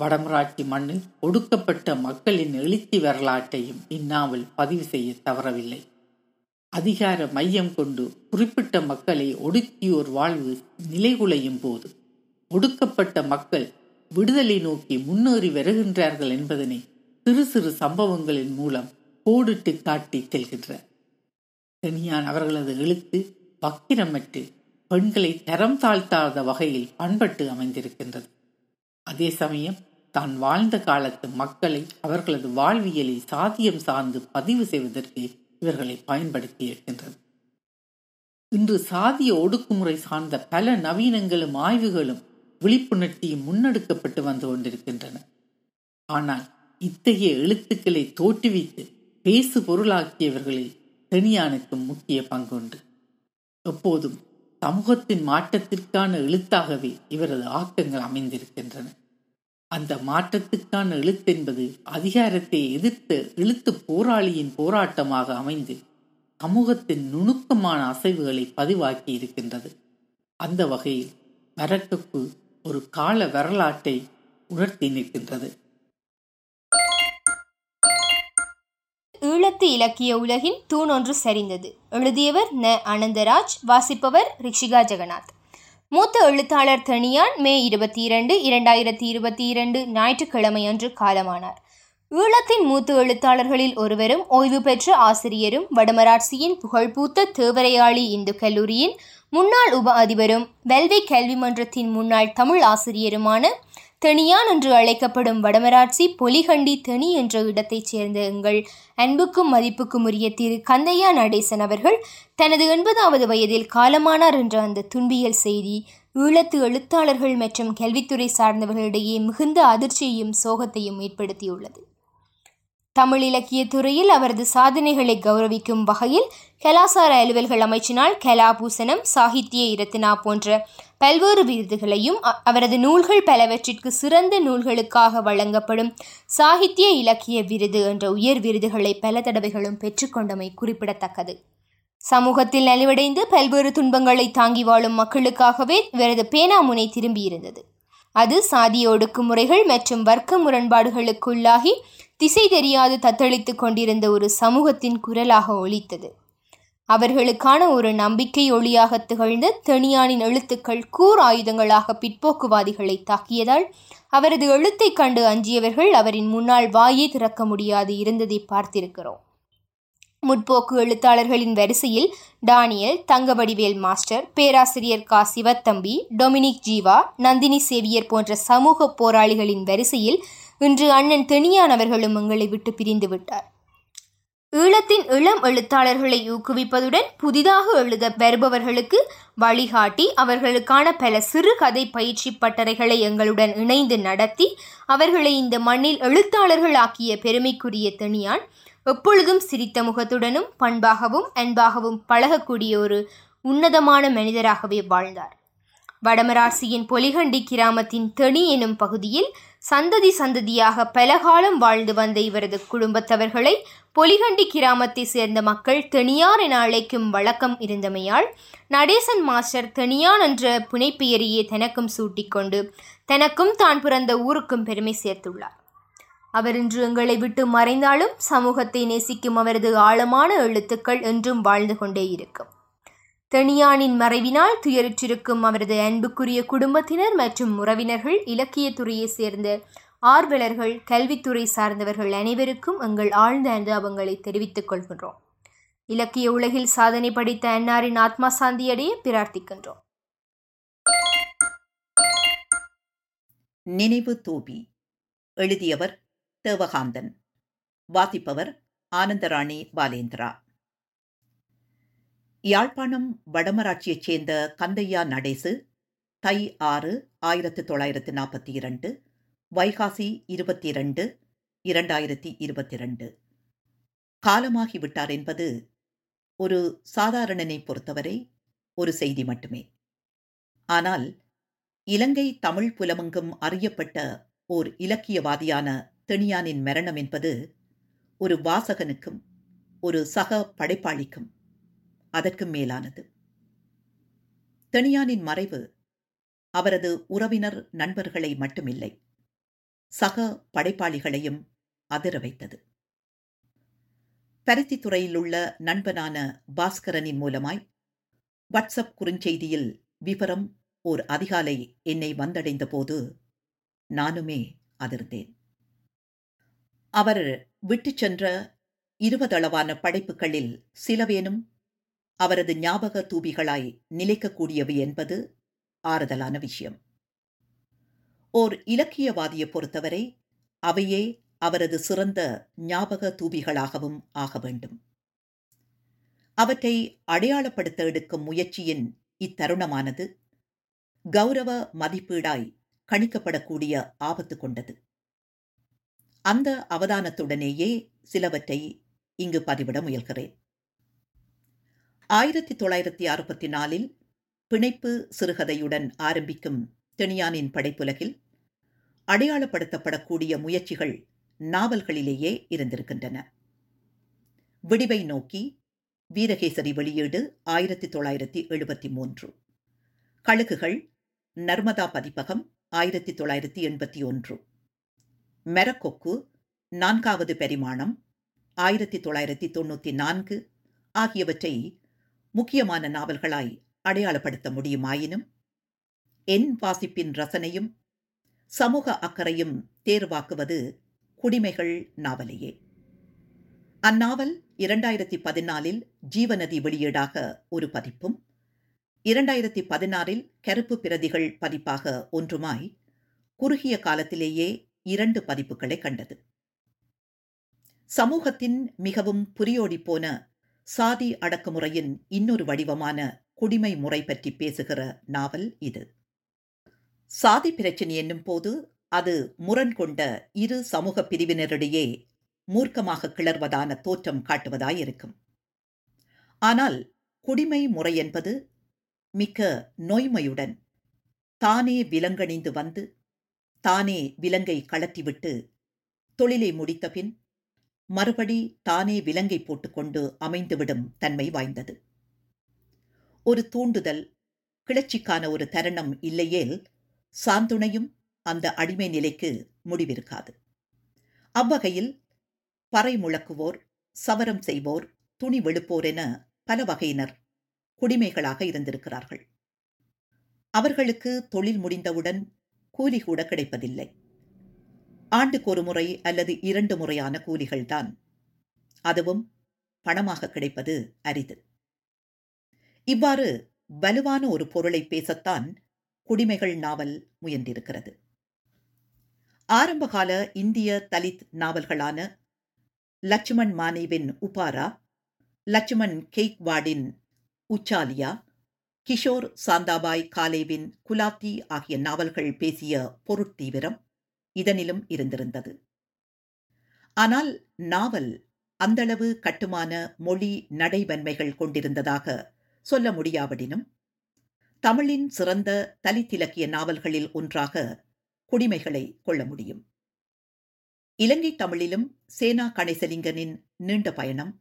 வடமராட்சி மண்ணில் ஒடுக்கப்பட்ட மக்களின் எழுச்சி வரலாற்றையும் இந்நாவல் பதிவு செய்ய தவறவில்லை. அதிகார மையம் கொண்டு குறிப்பிட்ட மக்களை ஒடுக்கியோர் வாழ்வு நிலைகுலையும் போது ஒடுக்கப்பட்ட மக்கள் விடுதலை நோக்கி முன்னேறி வருகின்றார்கள் என்பதனை சிறு சிறு சம்பவங்களின் மூலம் கோடிட்டு காட்டி செல்கின்றார். தனியான் அவர்களது எழுத்து வக்கிரமற்று பெண்களை தரம் தாழ்த்தாத வகையில் பண்பட்டு அமைந்திருக்கின்றது. அதே சமயம் தான் வாழ்ந்த காலத்து மக்களை அவர்களது வாழ்வியலை சாதியம் சார்ந்து பதிவு செய்வதற்கு இவர்களை பயன்படுத்தி இருக்கின்றது. இன்று சாதிய ஒடுக்குமுறை சார்ந்த பல நவீனங்களும் ஆய்வுகளும் விழிப்புணர்ச்சியும் முன்னெடுக்கப்பட்டு வந்து கொண்டிருக்கின்றன. ஆனால் இத்தகைய எழுத்துக்களை தோற்றுவித்து பேசு பொருளாக்கியவர்களில் தனியானுக்கும் முக்கிய பங்குண்டு. எப்போதும் சமூகத்தின் மாற்றத்திற்கான எழுத்தாகவே இவரது ஆக்கங்கள் அமைந்திருக்கின்றன. அந்த மாற்றத்துக்கான எழுத்தென்பது அதிகாரத்தை எதிர்த்த எழுத்து போராளியின் போராட்டமாக அமைந்து சமூகத்தின் நுணுக்கமான அசைவுகளை பதிவாக்கி இருக்கின்றது. அந்த வகையில் மரக்கப்பு ஒரு கால வரலாற்றை உணர்த்தி நிற்கின்றது. ஈழத்து இலக்கிய உலகின் தூணொன்று சரிந்தது. எழுதியவர் ந. அனந்தராஜ், வாசிப்பவர் ரிஷிகா ஜெகநாத். மூத்த எழுத்தாளர் தனியான் மே இருபத்தி இரண்டு இரண்டாயிரத்தி இருபத்தி இரண்டு ஞாயிற்றுக்கிழமை அன்று காலமானார். ஈழத்தின் மூத்த எழுத்தாளர்களில் ஒருவரும் ஓய்வு பெற்ற ஆசிரியரும் வடமராட்சியின் புகழ்பூத்த தேவரையாளி இந்து கல்லூரியின் முன்னாள் உப அதிபரும் வெல்வி கல்வி மன்றத்தின் முன்னாள் தமிழ் ஆசிரியருமான தனியான் என்று அழைக்கப்படும் வடமராட்சி பொலிகண்டி தெனி என்ற இடத்தைச் சேர்ந்த எங்கள் அன்புக்கும் மதிப்புக்கும் உரிய திரு கந்தையா நடேசன் அவர்கள் தனது எண்பதாவது வயதில் காலமானார் என்ற அந்த துன்பியல் செய்தி ஈழத்து எழுத்தாளர்கள் மற்றும் கல்வித்துறை சார்ந்தவர்களிடையே மிகுந்த அதிர்ச்சியையும் சோகத்தையும் ஏற்படுத்தியுள்ளது. தமிழ் இலக்கிய துறையில் அவரது சாதனைகளை கௌரவிக்கும் வகையில் கலாசார அலுவல்கள் அமைச்சினால் கலாபூசணம், சாகித்ய இரத்தினா போன்ற பல்வேறு விருதுகளையும் அவரது நூல்கள் பலவற்றிற்கு சிறந்த நூல்களுக்காக வழங்கப்படும் சாகித்ய இலக்கிய விருது என்ற உயர் விருதுகளை பல தடவைகளும் பெற்றுக்கொண்டமை குறிப்பிடத்தக்கது. சமூகத்தில் நலிவடைந்து பல்வேறு துன்பங்களை தாங்கி வாழும் மக்களுக்காகவே இவரது பேனாமுனை திரும்பியிருந்தது. அது சாதிய ஒடுக்குமுறைகள் மற்றும் வர்க்க முரண்பாடுகளுக்குள்ளாகி திசை தெரியாது தத்தளித்து கொண்டிருந்த ஒரு சமூகத்தின் குரலாக ஒலித்தது. அவர்களுக்கான ஒரு நம்பிக்கை ஒளியாக திகழ்ந்த தனியானின் எழுத்துக்கள் கூர் ஆயுதங்களாக பிற்போக்குவாதிகளை தாக்கியதால் அவரது எழுத்தை கண்டு அஞ்சியவர்கள் அவரின் முன்னால் வாயை திறக்க முடியாது இருந்ததை பார்த்திருக்கிறோம். முற்போக்கு எழுத்தாளர்களின் வரிசையில் டானியல், தங்கவடிவேல் மாஸ்டர், பேராசிரியர் கா. சிவத்தம்பி, டொமினிக் ஜீவா, நந்தினி சேவியர் போன்ற சமூக போராளிகளின் வரிசையில் இன்று அண்ணன் தனியான் அவர்களும் எங்களை விட்டு பிரிந்து விட்டார். ஈழத்தின் இளம் எழுத்தாளர்களை ஊக்குவிப்பதுடன் புதிதாக எழுத வருபவர்களுக்கு வழிகாட்டி அவர்களுக்கான பல சிறு கதை பயிற்சி பட்டறைகளை எங்களுடன் இணைந்து நடத்தி அவர்களை இந்த மண்ணில் எழுத்தாளர்கள் ஆக்கிய பெருமைக்குரிய தனியான் எப்பொழுதும் சிரித்த முகத்துடனும் பண்பாகவும் அன்பாகவும் பழகக்கூடிய ஒரு உன்னதமான மனிதராகவே வாழ்ந்தார். வடமராட்சியின் பொலிகண்டி கிராமத்தின் தெனி எனும் பகுதியில் சந்ததி சந்ததியாக பலகாலம் வாழ்ந்து வந்த இவரது குடும்பத்தவர்களை பொலிகண்டி கிராமத்தை சேர்ந்த மக்கள் தெனியார் என அழைக்கும் வழக்கம் இருந்தமையால் நடேசன் மாஸ்டர் தெனியான் என்ற புனைப்பெயரையே தனக்கும் சூட்டிக்கொண்டு தனக்கும் தான் பிறந்த ஊருக்கும் பெருமை சேர்த்துள்ளார். அவர் இன்று எங்களை விட்டு மறைந்தாலும் சமூகத்தை நேசிக்கும் அவரது ஆழமான எழுத்துக்கள் என்றும் வாழ்ந்து கொண்டே இருக்கும். தனியானின் மறைவினால் துயரிற்றிருக்கும் அவரது அன்புக்குரிய குடும்பத்தினர் மற்றும் உறவினர்கள், இலக்கியத்துறையை சேர்ந்த ஆர்வலர்கள், கல்வித்துறை சார்ந்தவர்கள் அனைவருக்கும் எங்கள் ஆழ்ந்த அனுதாபங்களை தெரிவித்துக் கொள்கின்றோம். இலக்கிய உலகில் சாதனை படைத்த அன்னாரின் ஆத்மா சாந்தியடைய பிரார்த்திக்கின்றோம். நினைவு தூபி. எழுதியவர் தேவகாந்தன், வாசிப்பவர் ஆனந்தராணி பாலேந்திரா. யாழ்ப்பாணம் வடமராட்சியைச் சேர்ந்த கந்தையா நடேசு தை ஆறு ஆயிரத்தி தொள்ளாயிரத்தி நாற்பத்தி இரண்டு வைகாசி இருபத்தி இரண்டு இரண்டாயிரத்தி இருபத்தி இரண்டு காலமாகிவிட்டார் என்பது ஒரு சாதாரணனை பொறுத்தவரை ஒரு செய்தி மட்டுமே. ஆனால் இலங்கை தமிழ் புலமெங்கும் அறியப்பட்ட ஓர் இலக்கியவாதியான தெனியானின் மரணம் என்பது ஒரு வாசகனுக்கும் ஒரு சக படைப்பாளிக்கும் அதற்கு மேலானது. தெனியானின் மறைவு அவரது உறவினர் நண்பர்களை மட்டுமில்லை, சக படைப்பாளிகளையும் அதிர வைத்தது. பருத்தித்துறையில் உள்ள நண்பனான பாஸ்கரனின் மூலமாய் வாட்ஸ்அப் குறுஞ்செய்தியில் விபரம் ஓர் அதிகாலை என்னை வந்தடைந்த போது நானுமே அதிர்ந்தேன். அவர் விட்டு சென்ற இருபதளவான படைப்புகளில் சிலவேனும் அவரது ஞாபக தூபிகளாய் நிலைக்கக்கூடியவை என்பது ஆறுதலான விஷயம். ஓர் இலக்கியவாதியை பொறுத்தவரை அவையே அவரது சிறந்த ஞாபக தூபிகளாகவும் ஆக வேண்டும். அவற்றை அடையாளப்படுத்த எடுக்கும் முயற்சியின் இத்தருணமானது கௌரவ மதிப்பீடாய் கணிக்கப்படக்கூடிய ஆபத்து கொண்டது. அந்த அவதானத்துடனேயே சிலவற்றை இங்கு பதிவிட முயல்கிறேன். ஆயிரத்தி தொள்ளாயிரத்தி அறுபத்தி நாலில் பிணைப்பு சிறுகதையுடன் ஆரம்பிக்கும் தெனியானின் படைப்புலகில் அடையாளப்படுத்தப்படக்கூடிய முயற்சிகள் நாவல்களிலேயே இருந்திருக்கின்றன. விடிவை நோக்கி வீரகேசரி வெளியீடு ஆயிரத்தி தொள்ளாயிரத்தி எழுபத்தி மூன்று, கழுகுகள் நர்மதா பதிப்பகம் ஆயிரத்தி தொள்ளாயிரத்தி எண்பத்தி ஒன்று, மரக்கொக்கு நான்காவது பரிமாணம் ஆயிரத்தி தொள்ளாயிரத்தி தொண்ணூற்றி நான்கு ஆகியவற்றை முக்கியமான நாவல்களாய் அடையாளப்படுத்த முடியுமாயினும் என் வாசிப்பின் ரசனையும் சமூக அக்கறையும் தேர்வாக்குவது குடிமைகள் நாவலையே. அந்நாவல் இரண்டாயிரத்தி பதினாலில் ஜீவநதி வெளியீடாக ஒரு பதிப்பும் இரண்டாயிரத்தி பதினாறில் கருப்பு பிரதிகள் பதிப்பாக ஒன்றுமாய் குறுகிய காலத்திலேயே இரண்டு பதிப்புகளை கண்டது. சமூகத்தின் மிகவும் புரியோடி போன சாதி அடக்குமுறையின் இன்னொரு வடிவமான குடிமை முறை பற்றி பேசுகிற நாவல் இது. சாதி பிரச்சினை என்னும் போது அது முரண் கொண்ட இரு சமூக பிரிவினரிடையே மூர்க்கமாக கிளர்வதான தோற்றம் காட்டுவதாயிருக்கும். ஆனால் குடிமை முறை என்பது மிக்க நோய்மையுடன் தானே விலங்கணிந்து வந்து தானே விலங்கை கலத்திவிட்டு தொழிலை முடித்தபின் மறுபடி தானே விலங்கை போட்டுக்கொண்டு அமைந்துவிடும் தன்மை வாய்ந்தது. ஒரு தூண்டுதல், கிளர்ச்சிக்கான ஒரு தருணம் இல்லையேல் சாந்துணையும் அந்த அடிமை நிலைக்கு முடிவிருக்காது. அவ்வகையில் பறை முழக்குவோர், சவரம் செய்வோர், துணி வெளுப்போர் என பல வகையினர் குடிமைகளாக இருந்திருக்கிறார்கள். அவர்களுக்கு தொழில் முடிந்தவுடன் கூலி கூட கிடைப்பதில்லை. ஆண்டுக்கு ஒரு முறை அல்லது இரண்டு முறையான கூலிகள்தான், அதுவும் பணமாக கிடைப்பது அரிது. இவ்வாறு வலுவான ஒரு பொருளை பேசத்தான் குடிமைகள் நாவல் முயன்றிருக்கிறது. ஆரம்பகால இந்திய தலித் நாவல்களான லட்சுமண் மானேவின் உபாரா, லட்சுமண் கெய்க்வாடின் உச்சாலியா, கிஷோர் சாந்தாபாய் காலேவின் குலாத்தி ஆகிய நாவல்கள் பேசிய பொருட்தீவிரம் இதனிலும் இருந்திருந்தது. ஆனால் நாவல் அந்தளவு கட்டுமான மொழி நடைவன்மைகள் கொண்டிருந்ததாக சொல்ல முடியாவிடனும் தமிழின் சிறந்த தலித் இலக்கிய நாவல்களில் ஒன்றாக குடிமைகளை கொள்ள முடியும். இலங்கை தமிழிலும் சேனா கணேசலிங்கனின் நீண்ட பயணம்,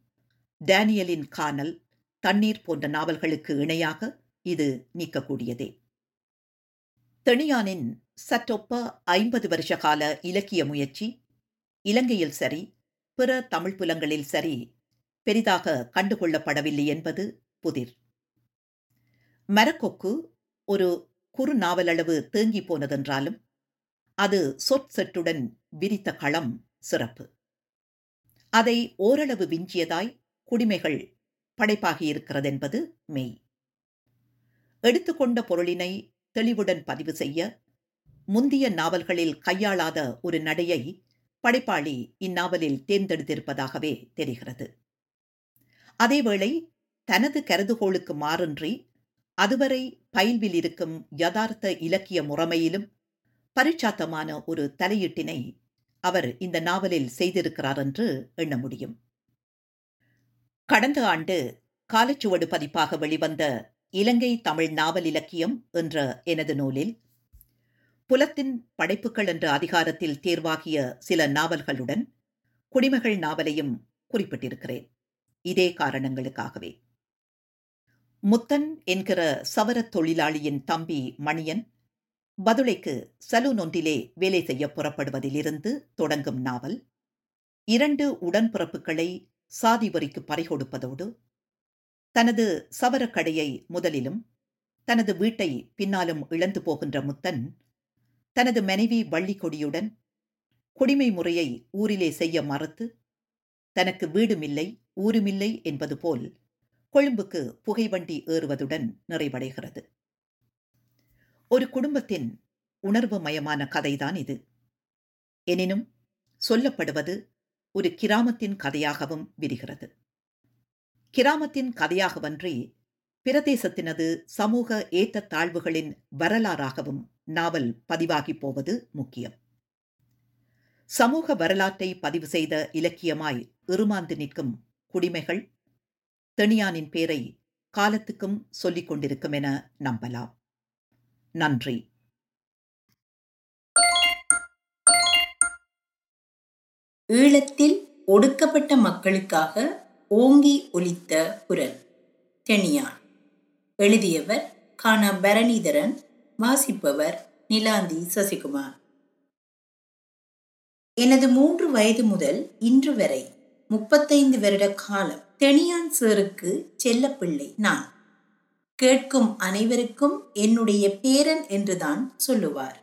டேனியலின் காணல், தண்ணீர் போன்ற நாவல்களுக்கு இணையாக இது நீக்கக்கூடியதே. தெனியானின் சற்றொப்ப ஐம்பது வருஷ கால இலக்கிய முயற்சி இலங்கையில் சரி, பிற தமிழ் புலங்களில் சரி பெரிதாக கண்டுகொள்ளப்படவில்லை என்பது புதிர். மரக்கொக்கு ஒரு குறு நாவலளவு தேங்கி போனதென்றாலும் அது சொற்செட்டுடன் விரித்த களம் சிறப்பு. அதை ஓரளவு விஞ்சியதாய் குடிமைகள் படைப்பாகியிருக்கிறதென்பது மெய். எடுத்துக்கொண்ட பொருளினை தெளிவுடன் பதிவு செய்ய முந்திய நாவல்களில் கையாளாத ஒரு நடையை படைப்பாளி இந்நாவலில் தேர்ந்தெடுத்திருப்பதாகவே தெரிகிறது. அதேவேளை தனது கருதுகோளுக்கு மாறின்றி அதுவரை பயில்வில் இருக்கும் யதார்த்த இலக்கிய முறைமையிலும் பரிச்சாத்தமான ஒரு தலையீட்டினை அவர் இந்த நாவலில் செய்திருக்கிறார் என்று எண்ண முடியும். கடந்த ஆண்டு காலச்சுவடு பதிப்பாக வெளிவந்த இலங்கை தமிழ் நாவல் இலக்கியம் என்ற எனது நூலில் புலத்தின் படைப்புகள் என்ற அதிகாரத்தில் தேர்வாகிய சில நாவல்களுடன் குடிமகள் நாவலையும் குறிப்பிட்டிருக்கிறேன். இதே காரணங்களுக்காகவே முத்தன் என்கிற சவரத் தொழிலாளியின் தம்பி மணியன் பதுளைக்கு சலூன் ஒன்றிலே வேலை செய்ய புறப்படுவதிலிருந்து தொடங்கும் நாவல் இரண்டு உடன்பிறப்புகளை சாதி வரிக்கு பறிகொடுப்பதோடு தனது சவரக்கடையை முதலிலும் தனது வீட்டை பின்னாலும் இழந்து போகின்ற முத்தன் தனது மனைவி வள்ளிக்கொடியுடன் குடிமை முறையை ஊரிலே செய்ய மறுத்து தனக்கு வீடுமில்லை ஊருமில்லை என்பது போல் கொழும்புக்கு புகைவண்டி ஏறுவதுடன் நிறைவடைகிறது. ஒரு குடும்பத்தின் உணர்வு மயமான கதைதான் இது. எனினும் சொல்லப்படுவது ஒரு கிராமத்தின் கதையாகவும் விரிகிறது. கிராமத்தின் கதையாகவன்றி பிரதேசத்தினது சமூக ஏற்றத்தாழ்வுகளின் வரலாறாகவும் நாவல் பதிவாகி போவது முக்கியம். சமூக வரலாற்றை பதிவு செய்த இலக்கியமாய் இறுமாந்து நிற்கும் குடிமைகள் தெனியானின் பேரை காலத்துக்கும் சொல்லிக் கொண்டிருக்கும் என நம்பலாம். நன்றி. ஈழத்தில் ஒடுக்கப்பட்ட மக்களுக்காக ஓங்கி ஒலித்த குரல், தெனியான். எழுதியவர் கானா பரணிதரன். வாசிப்பவர் நிலாந்தி சசிகுமார். எனது மூன்று வயது முதல் இன்று வரை முப்பத்தைந்து வருட காலம் தெனியான் சேருக்கு செல்லப்பிள்ளை நான். கேட்கும் அனைவருக்கும் என்னுடைய பேரன் என்றுதான் சொல்லுவார்.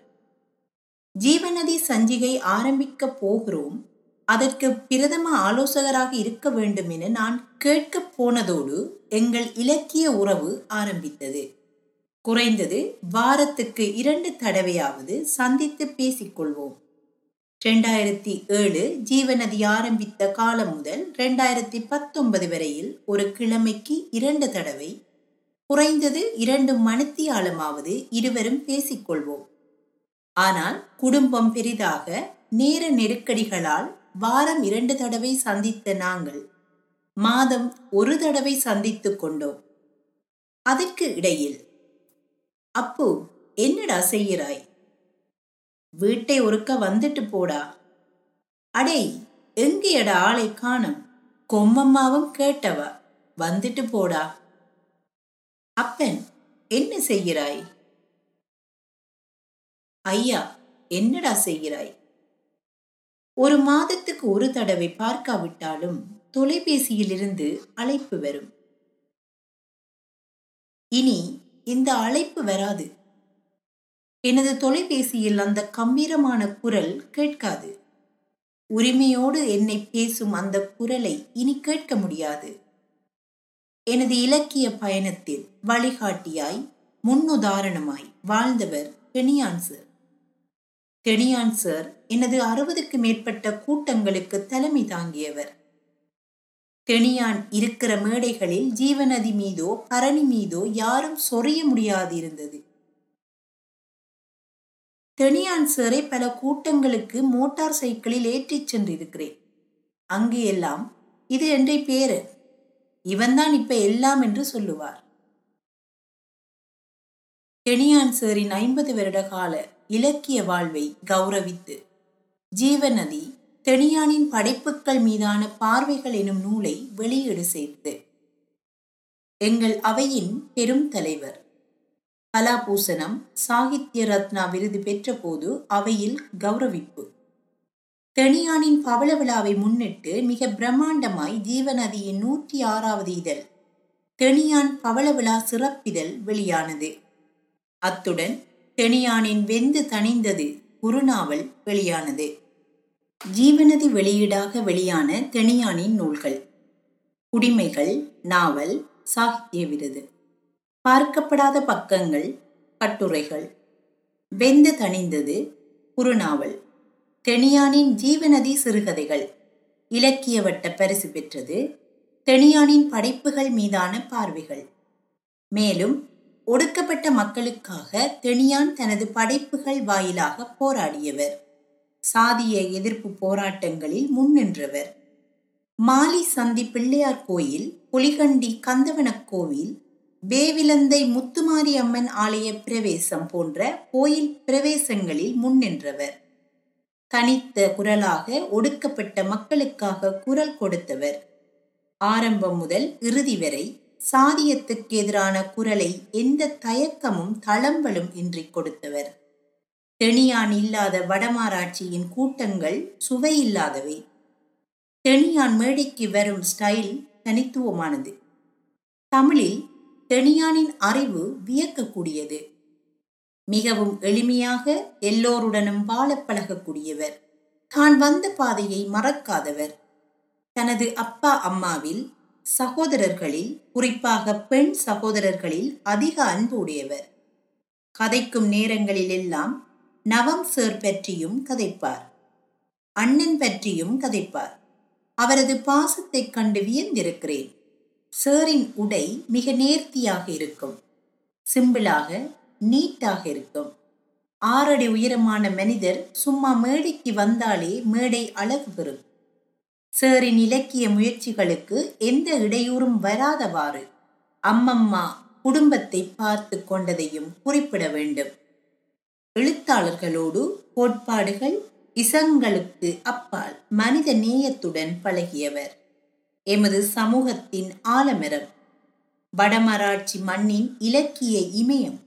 ஜீவநதி சஞ்சிகை ஆரம்பிக்க போகிறோம், அதற்கு பிரதம ஆலோசகராக இருக்க வேண்டும் என நான் கேட்க போனதோடு எங்கள் இலக்கிய உறவு ஆரம்பித்தது. குறைந்தது வாரத்துக்கு இரண்டு தடவையாவது சந்தித்து பேசிக்கொள்வோம். ரெண்டாயிரத்தி ஏழு ஜீவநதி ஆரம்பித்த காலம் முதல் ரெண்டாயிரத்தி பத்தொன்பது வரையில் ஒரு கிழமைக்கு இரண்டு தடவை, குறைந்தது இரண்டு மணித்தியாலமாவது இருவரும் பேசிக்கொள்வோம். ஆனால் குடும்பம் பெரிதாக, நேர நெருக்கடிகளால் வாரம் இரண்டு தடவை சந்தித்த நாங்கள் மாதம் ஒரு தடவை சந்தித்து கொண்டோம். அதற்கு இடையில், அப்போ என்னடா செய்கிறாய்? வீட்டை ஒருக்க வந்துட்டு போடா. அடே, எங்கேயட ஆளை காணோம்? கொம்மம்மாவும் கேட்டவா, வந்துட்டு போடா. அப்பன், என்ன செய்கிறாய்? ஐயா, என்னடா செய்கிறாய்? ஒரு மாதத்துக்கு ஒரு தடவை பார்க்காவிட்டாலும் தொலைபேசியிலிருந்து அழைப்பு வரும். இனி இந்த அழைப்பு வராது. எனது தொலைபேசியில் அந்த கம்பீரமான குரல் கேட்காது. உரிமையோடு என்னை பேசும் அந்த குரலை இனி கேட்க முடியாது. எனது இலக்கிய பயணத்தில் வழிகாட்டியாய், முன்னுதாரணமாய் வாழ்ந்தவர் தெனியான் சார். தெனியான் சார் எனது அறுபதுக்கு மேற்பட்ட கூட்டங்களுக்கு தலைமை தாங்கியவர். தெனியான் இருக்கிற மேடைகளில் ஜீவநதி மீதோ பரணி மீதோ யாரும் சொறிய முடியாதிருந்தது. தெனியான் சாரை பல கூட்டங்களுக்கு மோட்டார் சைக்கிளில் ஏற்றிச் சென்றிருக்கிறேன். அங்கு எல்லாம் இது என்றை பேரு, இவன்தான் இப்ப எல்லாம் என்று சொல்லுவார். தெனியான் சாரின் ஐம்பது வருட கால இலக்கிய வாழ்வை கௌரவித்து ஜீவநதி தெனியானின் படைப்புக்கள் மீதான பார்வைகள் எனும் நூலை வெளியீடு செய்து எங்கள் அவையின் பெரும் தலைவர் கலாபூசணம் சாகித்ய ரத்னா விருது பெற்ற போது அவையில் கௌரவிப்பு. தெனியானின் பவள விழாவை முன்னிட்டு மிக பிரம்மாண்டமாய் ஜீவநதியின் நூற்றி ஆறாவது இதழ் தெனியான் பவள விழா சிறப்பிதழ் வெளியானது. அத்துடன் தெனியானின் வெந்து தணிந்தது குறுநாவல் வெளியானது. ஜீவநதி வெளியீடாக வெளியான தெனியானின் நூல்கள்: குடிமைகள் நாவல் சாகித்ய விருது, பார்க்கப்படாத பக்கங்கள் கட்டுரைகள், வெந்து தணிந்தது குறுநாவல், தெனியானின் ஜீவநதி சிறுகதைகள் இலக்கிய வட்ட பரிசு பெற்றது, தெனியானின் படைப்புகள் மீதான பார்வைகள். மேலும் ஒடுக்கப்பட்ட மக்களுக்காக தெனியான் தனது படைப்புகள் வாயிலாக போராடியவர், சாதிய எதிர்ப்பு போராட்டங்களில் முன்னின்றவர். மாலி சந்தி பிள்ளையார் கோயில், புலிகண்டி கந்தவன கோவில், வேவிலந்தை முத்துமாரி அம்மன் ஆலய பிரவேசம் போன்ற கோயில் பிரவேசங்களில் முன்னின்றவர். தனித்த குரலாக ஒடுக்கப்பட்ட மக்களுக்காக குரல் கொடுத்தவர். ஆரம்பம் முதல் இறுதி வரை சாதியத்துக்கு எதிரான குரலை எந்த தயக்கமும் தளம்பலும் இன்றி கொடுத்தவர். தெனியான் இல்லாத வடமாராட்சியின் கூட்டங்கள் சுவையில்லாதவை. தெனியான் மேடைக்கு வரும் ஸ்டைல் தனித்துவமானது. தமிழில் தெனியானின் அறிவு வியக்கக்கூடியது. மிகவும் எளிமையாக எல்லோருடனும் வாழ பழகக்கூடியவர். தான் வந்த பாதையை மறக்காதவர். தனது அப்பா அம்மாவில் சகோதரர்களில், குறிப்பாக பெண் சகோதரர்களில் அதிக அன்பு உடையவர். கதைக்கும் நேரங்களில் எல்லாம் நவம் சார் பற்றியும் கதைப்பார், அண்ணன் பற்றியும் கதைப்பார். அவரது பாசத்தை கண்டு வியந்திருக்கிறேன். சாரின் உடை மிக நேர்த்தியாக இருக்கும், சிம்பிளாக நீட்டாக இருக்கும். ஆறடி உயரமான மனிதர் சும்மா மேடைக்கு வந்தாலே மேடை அழகு பெறும். சாரின் இலக்கிய முயற்சிகளுக்கு எந்த இடையூறும் வராதவாறு அம்மம்மா குடும்பத்தை பார்த்து கொண்டதையும் குறிப்பிட வேண்டும். எழுத்தாளர்களோடு கோட்பாடுகள், இசங்களுக்கு அப்பால் மனித நேயத்துடன் பழகியவர். எமது சமூகத்தின் ஆலமரம், வடமராட்சி மண்ணின் இலக்கிய இமயம்.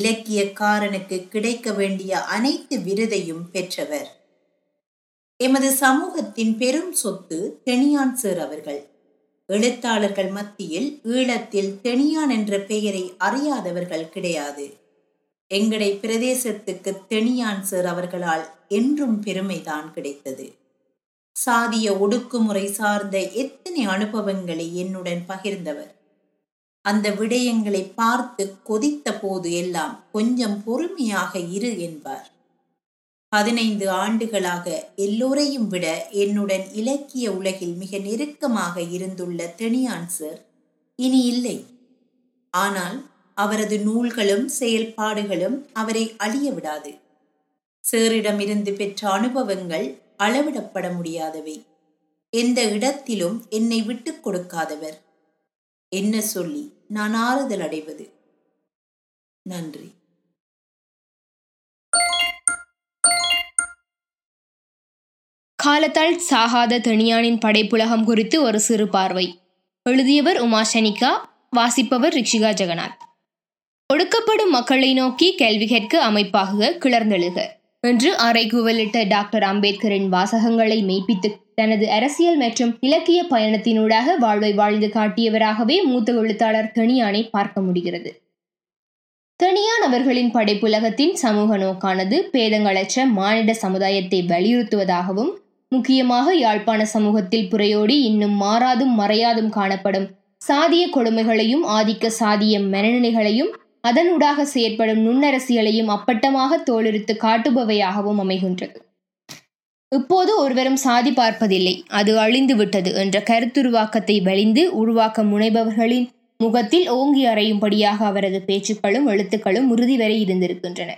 இலக்கியக்காரனுக்கு கிடைக்க வேண்டிய அனைத்து விருதையும் பெற்றவர். எமது சமூகத்தின் பெரும் சொத்து தெனியான் சார் அவர்கள். எழுத்தாளர்கள் மத்தியில் ஈழத்தில் தெனியான் என்ற பெயரை அறியாதவர்கள் கிடையாது. எங்கடை பிரதேசத்துக்கு தெனியான் சார் அவர்களால் என்றும் பெருமைதான் கிடைத்தது. சாதிய ஒடுக்குமுறை சார்ந்த எத்தனை அனுபவங்களை என்னுடன் பகிர்ந்தவர். அந்த விடயங்களை பார்த்து கொதித்த போது எல்லாம் கொஞ்சம் பொறுமையாக இரு என்பார். பதினைந்து ஆண்டுகளாக எல்லோரையும் விட என்னுடன் இலக்கிய உலகில் மிக நெருக்கமாக இருந்துள்ள தெனியான் சார் இனி இல்லை. ஆனால் அவரது நூல்களும் செயல்பாடுகளும் அவரை அழிய விடாது. சாரிடமிருந்து பெற்ற அனுபவங்கள் அளவிடப்பட முடியாதவை. எந்த இடத்திலும் என்னை விட்டு கொடுக்காதவர். என்ன சொல்லி நான் ஆறுதல் அடைவது? நன்றி. காலத்தால் சாகாத தெனியானின் படைப்புலகம் குறித்து ஒரு சிறு பார்வை. எழுதியவர் உமா சனிகா, வாசிப்பவர் ரிஷிகா ஜெகநாத். ஒடுக்கப்படும் மக்களை நோக்கி கேள்வி கேட்க அமைப்பாக கிளர்ந்தெழுக என்று அறைகூவலிட்ட டாக்டர் அம்பேத்கரின் வாசகங்களை மெய்ப்பித்து தனது அரசியல் மற்றும் இலக்கிய பயணத்தினூடாக வாழ்வை வாழ்ந்து காட்டியவராகவே மூத்த எழுத்தாளர் தெனியானை பார்க்க முடிகிறது. தெனியான் அவர்களின் படைப்புலகத்தின் சமூக நோக்கானது பேதங்களற்ற மானிட சமுதாயத்தை வலியுறுத்துவதாகவும், முக்கியமாக யாழ்ப்பாண சமூகத்தில் புரையோடி இன்னும் மாறாதும் மறையாதும் காணப்படும் சாதிய கொடுமைகளையும் ஆதிக்க சாதிய மனநிலைகளையும் அதனூடாக செயற்படும் நுண்ணரசியலையும் அப்பட்டமாக தோலுரித்து காட்டுபவையாகவும் அமைகின்றது. இப்போது ஒருவரும் சாதி பார்ப்பதில்லை, அது அழிந்து விட்டது என்ற கருத்துருவாக்கத்தை வலிந்து உருவாக்க முனைபவர்களின் முகத்தில் ஓங்கி அறையும்படியாக அவரது பேச்சுக்களும் எழுத்துக்களும் உறுதி வரை இருந்திருக்கின்றன.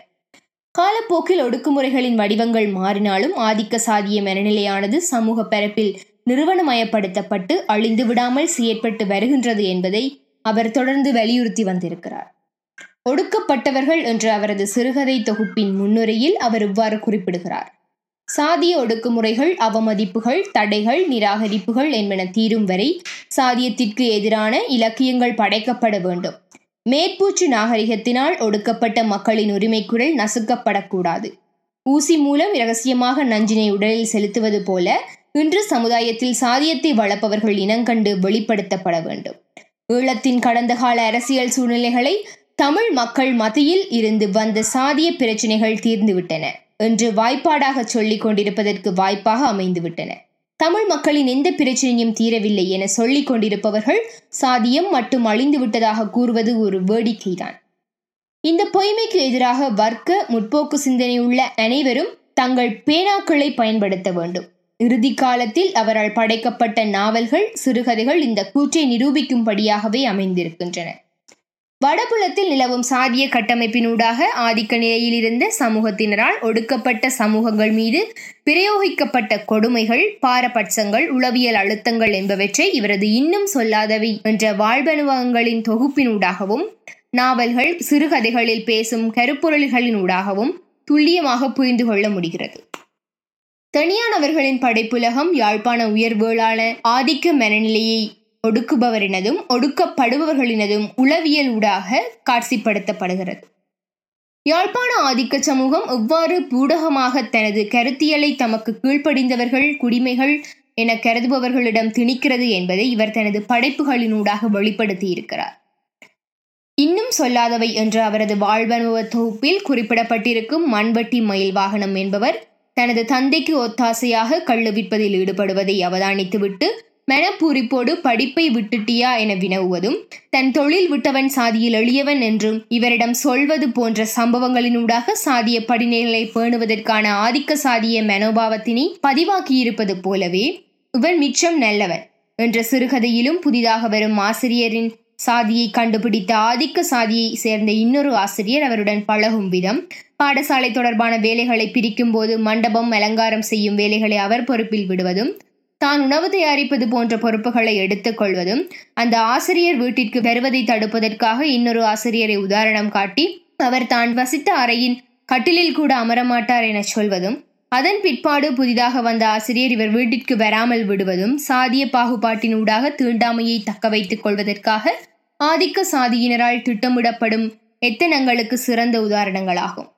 காலப்போக்கில் ஒடுக்குமுறைகளின் வடிவங்கள் மாறினாலும் ஆதிக்க சாதிய மனநிலையானது சமூக பரப்பில் நிறுவனமயப்படுத்தப்பட்டு அழிந்து விடாமல் செயற்பட்டு வருகின்றது என்பதை அவர் தொடர்ந்து வலியுறுத்தி வந்திருக்கிறார். ஒடுக்கப்பட்டவர்கள் என்ற அவரது சிறுகதை தொகுப்பின் முன்னுரையில் அவர் இவ்வாறு குறிப்பிடுகிறார்: சாதிய ஒடுக்குமுறைகள், அவமதிப்புகள், தடைகள், நிராகரிப்புகள் என்பன தீரும் வரை சாதியத்திற்கு எதிரான இலக்கியங்கள் படைக்கப்பட வேண்டும். மேற்பூச்சு நாகரிகத்தினால் ஒடுக்கப்பட்ட மக்களின் உரிமைக்குரல் நசுக்கப்படக்கூடாது. ஊசி மூலம் இரகசியமாக நஞ்சினை உடலில் செலுத்துவது போல இன்று சமுதாயத்தில் சாதியத்தை வளர்ப்பவர்கள் இனங்கண்டு வெளிப்படுத்தப்பட வேண்டும். ஈழத்தின் கடந்த கால அரசியல் சூழ்நிலைகளை தமிழ் மக்கள் மத்தியில் இருந்து வந்த சாதிய பிரச்சனைகள் தீர்ந்துவிட்டன என்று வாய்ப்பாடாக சொல்லிக் கொண்டிருப்பதற்கு வாய்ப்பாக அமைந்துவிட்டன. தமிழ் மக்களின் எந்த பிரச்சனையும் தீரவில்லை என சொல்லிக் கொண்டிருப்பவர்கள் சாதியம் மட்டும் அழிந்துவிட்டதாக கூறுவது ஒரு வேடிக்கைதான். இந்த பொய்மைக்கு எதிராக வர்க்க முற்போக்கு சிந்தனையுள்ள அனைவரும் தங்கள் பேனாக்களை பயன்படுத்த வேண்டும். இறுதி காலத்தில் அவரால் படைக்கப்பட்ட நாவல்கள், சிறுகதைகள் இந்த கூற்றை நிரூபிக்கும்படியாகவே அமைந்திருக்கின்றன. வடபுலத்தில் நிலவும் சாதிய கட்டமைப்பினூடாக ஆதிக்க நிலையில் இருந்த சமூகத்தினரால் ஒடுக்கப்பட்ட சமூகங்கள் மீது பிரயோகிக்கப்பட்ட கொடுமைகள், பாரபட்சங்கள், உளவியல் அழுத்தங்கள் என்பவற்றை இவரது இன்னும் சொல்லாதவை என்ற வாழ்வனுபவங்களின் தொகுப்பினூடாகவும், நாவல்கள், சிறுகதைகளில் பேசும் கருப்பொருள்களினூடாகவும் துல்லியமாக புரிந்து கொள்ள முடிகிறது. தெனியான் அவர்களின் படைப்புலகம் யாழ்ப்பாண உயர்வேளாள ஆதிக்க மனநிலையை ஒடுக்குபவரினதும் ஒடுக்கப்படுபவர்களினதும் உளவியல் ஊடாக காட்சிப்படுத்தப்படுகிறது. யாழ்ப்பாண ஆதிக்க சமூகம் எவ்வாறு பூடகமாக தனது கருத்தியலை தமக்கு கீழ்ப்படிந்தவர்கள், குடிமைகள் என கருதுபவர்களிடம் திணிக்கிறது என்பதை இவர் தனது படைப்புகளினூடாக வெளிப்படுத்தி இருக்கிறார். இன்னும் சொல்லாதவை என்ற அவரது வாழ்வனுபவ தொகுப்பில் குறிப்பிடப்பட்டிருக்கும் மண்வெட்டி மயில் வாகனம் என்பவர் தனது தந்தைக்கு ஒத்தாசையாக கள்ளு விற்பதில் ஈடுபடுவதை அவதானித்துவிட்டு மெனப்பூரிப்போடு படிப்பை விட்டுட்டியா என வினவுவதும், தன் தொழில் விட்டவன் சாதியில் எளியவன் என்றும் இவரிடம் சொல்வது போன்ற சம்பவங்களினூடாக சாதிய படிநிலை பேணுவதற்கான ஆதிக்க சாதிய மனோபாவத்தினை பதிவாக்கியிருப்பது போலவே, இவன் மிச்சம் நல்லவன் என்ற சிறுகதையிலும் புதிதாக வரும் ஆசிரியரின் சாதியை கண்டுபிடித்த ஆதிக்க சாதியை சேர்ந்த இன்னொரு ஆசிரியர் அவருடன் பழகும் விதம், பாடசாலை தொடர்பான வேலைகளை பிரிக்கும் போது மண்டபம் அலங்காரம் செய்யும் வேலைகளை அவர் பொறுப்பில் விடுவதும், தான் உணவு தயாரிப்பது போன்ற பொறுப்புகளை எடுத்துக்கொள்வதும், அந்த ஆசிரியர் வீட்டிற்கு வருவதை தடுப்பதற்காக இன்னொரு ஆசிரியரை உதாரணம் காட்டி அவர் தான் வசித்த அறையின் கட்டிலில் கூட அமரமாட்டார் என சொல்வதும், அதன் பிற்பாடு புதிதாக வந்த ஆசிரியர் இவர் வீட்டிற்கு வராமல் விடுவதும் சாதிய பாகுபாட்டின் ஊடாக தீண்டாமையை தக்க வைத்துக் கொள்வதற்காக ஆதிக்க சாதியினரால் திட்டமிடப்படும் எத்தனங்களுக்கு சிறந்த உதாரணங்களாகும்.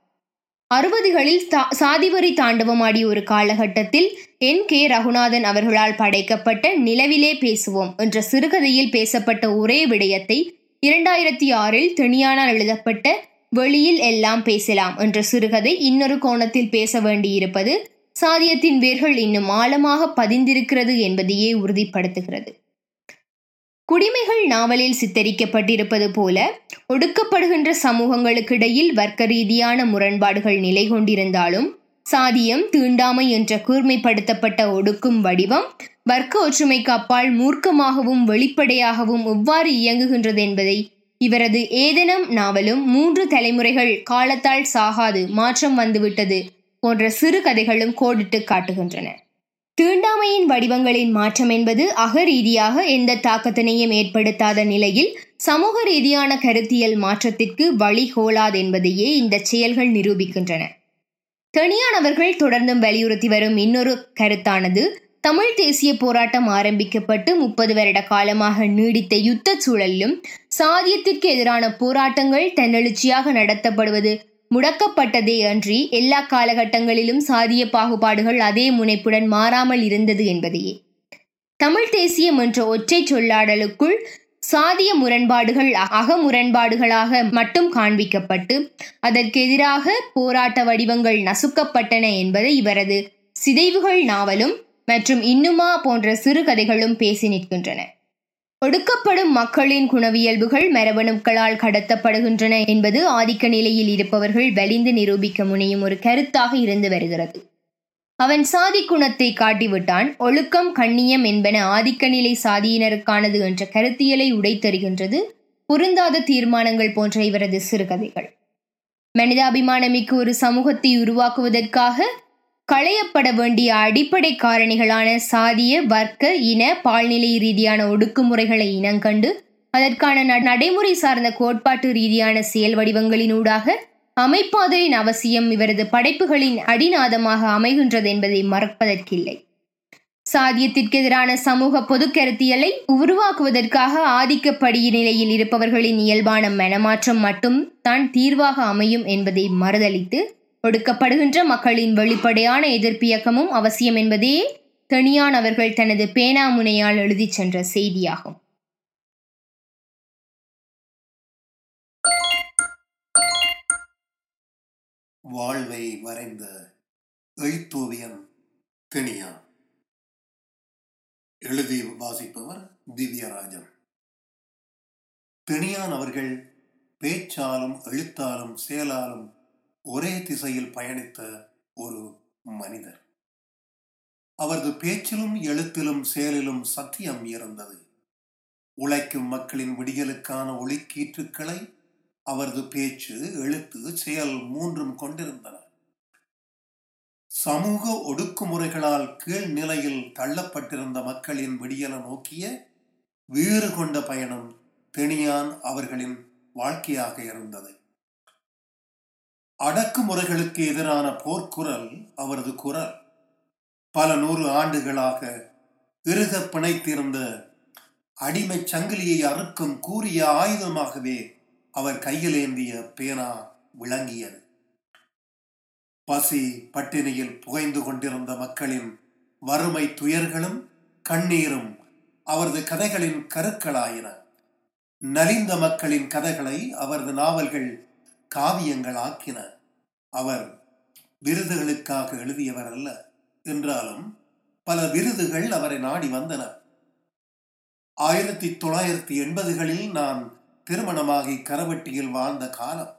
அறுபதுகளில் சாதிவரி தாண்டவமாடிய ஒரு காலகட்டத்தில் என் கே ரகுநாதன் அவர்களால் படைக்கப்பட்ட நிலவிலே பேசுவோம் என்ற சிறுகதையில் பேசப்பட்ட ஒரே விடயத்தை இரண்டாயிரத்தி ஆறில் தெனியானால் எழுதப்பட்ட வெளியில் எல்லாம் பேசலாம் என்ற சிறுகதை இன்னொரு கோணத்தில் பேச வேண்டியிருப்பது சாதியத்தின் வேர்கள் இன்னும் ஆழமாக பதிந்திருக்கிறது என்பதையே உறுதிப்படுத்துகிறது. குடிமைகள் நாவலில் சித்தரிக்கப்பட்டிருப்பது போல ஒடுக்கப்படுகின்ற சமூகங்களுக்கிடையில் வர்க்க ரீதியான முரண்பாடுகள் நிலை கொண்டிருந்தாலும் சாதியம், தீண்டாமை என்ற கூர்மைப்படுத்தப்பட்ட ஒடுக்கும் வடிவம் வர்க்க ஒற்றுமைக்கு அப்பால் மூர்க்கமாகவும் வெளிப்படையாகவும் எவ்வாறு இயங்குகின்றது என்பதை இவரது ஏதேனும் நாவலும், மூன்று தலைமுறைகள் காலத்தால் சாகாது மாற்றம் வந்துவிட்டது போன்ற சிறு கதைகளும் கோடிட்டு காட்டுகின்றன. தீண்டாமையின் வடிவங்களின் மாற்றம் என்பது அகரீதியாக எந்த தாக்கத்தினையும் ஏற்படுத்தாத நிலையில் சமூக ரீதியான கருத்தியல் மாற்றத்திற்கு வழிகோலாது என்பதையே இந்த செயல்கள் நிரூபிக்கின்றன. தனியானவர்கள் தொடர்ந்தும் வலியுறுத்தி வரும் இன்னொரு கருத்தானது தமிழ் தேசிய போராட்டம் ஆரம்பிக்கப்பட்டு முப்பது வருட காலமாக நீடித்த யுத்த சூழலிலும் சாதியத்திற்கு எதிரான போராட்டங்கள் தன்னெழுச்சியாக நடத்தப்படுவது முடக்கப்பட்டதே அன்றி எல்லா காலகட்டங்களிலும் சாதிய பாகுபாடுகள் அதே முனைப்புடன் மாறாமல் இருந்தது என்பதையே. தமிழ் தேசியம் என்ற ஒற்றை சொல்லாடலுக்குள் சாதிய முரண்பாடுகள் அக முரண்பாடுகளாக மட்டும் காண்பிக்கப்பட்டு அதற்கு எதிராக போராட்ட வடிவங்கள் நசுக்கப்பட்டன என்பதை இவரது சிதைவுகள் நாவலும் மற்றும் இன்னுமா போன்ற சிறு கதைகளும் பேசி நிற்கின்றன. ஒடுக்கப்படும் மக்களின் குணவியல்புகள் மரபணுக்களால் கடத்தப்படுகின்றன என்பது ஆதிக்க நிலையில் இருப்பவர்கள் வலிந்து நிரூபிக்க முனையும் ஒரு கருத்தாக இருந்து வருகிறது. அவன் சாதி குணத்தை காட்டிவிட்டான், ஒழுக்கம் கண்ணியம் என்பன ஆதிக்க நிலை சாதியினருக்கானது என்ற கருத்தியலை உடைத்தருகின்றது பொருந்தாத தீர்மானங்கள் போன்ற இவரது சிறுகதைகள். மனிதாபிமானமிக்கு ஒரு சமூகத்தை உருவாக்குவதற்காக களையப்பட வேண்டிய அடிப்படை காரணிகளான சாதிய, வர்க்க, இன, பால்நிலை ரீதியான ஒடுக்குமுறைகளை இனங்கண்டு அதற்கான நடைமுறை சார்ந்த கோட்பாட்டு ரீதியான செயல் வடிவங்களினூடாக அமைப்பாதலின் அவசியம் இவரது படைப்புகளின் அடிநாதமாக அமைகின்றது என்பதை மறப்பதற்கில்லை. சாதியத்திற்கு எதிரான சமூக பொது கருத்தியலை உருவாக்குவதற்காக ஆதிக்கப்படி நிலையில் இருப்பவர்களின் இயல்பான மனமாற்றம் மட்டும் தான் தீர்வாக அமையும் என்பதை மறுதளித்து ஒடுக்கப்படுகின்ற மக்களின் வெளிப்படையான எதிர்ப்பியக்கமும் அவசியம் என்பதே தெனியான் அவர்கள் தனது பேனாமுனையால் எழுதி சென்ற செய்தியாகும். வாழ்வை வரைந்த எழுத்தோவியம் தெனியான். எழுதி வாசிப்பவர் திவ்யராஜன். தெனியான் அவர்கள் பேச்சாலும் எழுத்தாலும் செயலாலும் ஒரே திசையில் பயணித்த ஒரு மனிதர். அவரது பேச்சிலும் எழுத்திலும் செயலிலும் சத்தியம் இருந்தது. உழைக்கும் மக்களின் விடியலுக்கான ஒளிக்கீற்றுக்களை அவரது பேச்சு, எழுத்து, செயல் மூன்றும் கொண்டிருந்தன. சமூக ஒடுக்குமுறைகளால் கீழ் நிலையில் தள்ளப்பட்டிருந்த மக்களின் விடியலை நோக்கிய வீறு கொண்ட பயணம் தெனியான் அவர்களின் வாழ்க்கையாக இருந்தது. அடக்குமுறைகளுக்கு எதிரான போர்க்குரல் அவரது குரல். பல நூறு ஆண்டுகளாக இறுக பிணைத்திருந்த அடிமை சங்கிலியை அறுக்கும் கூரிய ஆயுதமாகவே அவர் கையிலேந்திய பேனா விளங்கியது. பசி பட்டினியில் புகைந்து கொண்டிருந்த மக்களின் வறுமை துயர்களும் கண்ணீரும் அவரது கதைகளின் கருக்களாயின. நலிந்த மக்களின் கதைகளை அவரது நாவல்கள் காவியங்கள் ஆக்கின. அவர் விருதுகளுக்காக எழுதியவர் அல்ல என்றாலும் பல விருதுகள் அவரை நாடி வந்தன. ஆயிரத்தி தொள்ளாயிரத்தி எண்பதுகளில் நான் திருமணமாகி கரவட்டியில் வாழ்ந்த காலம்.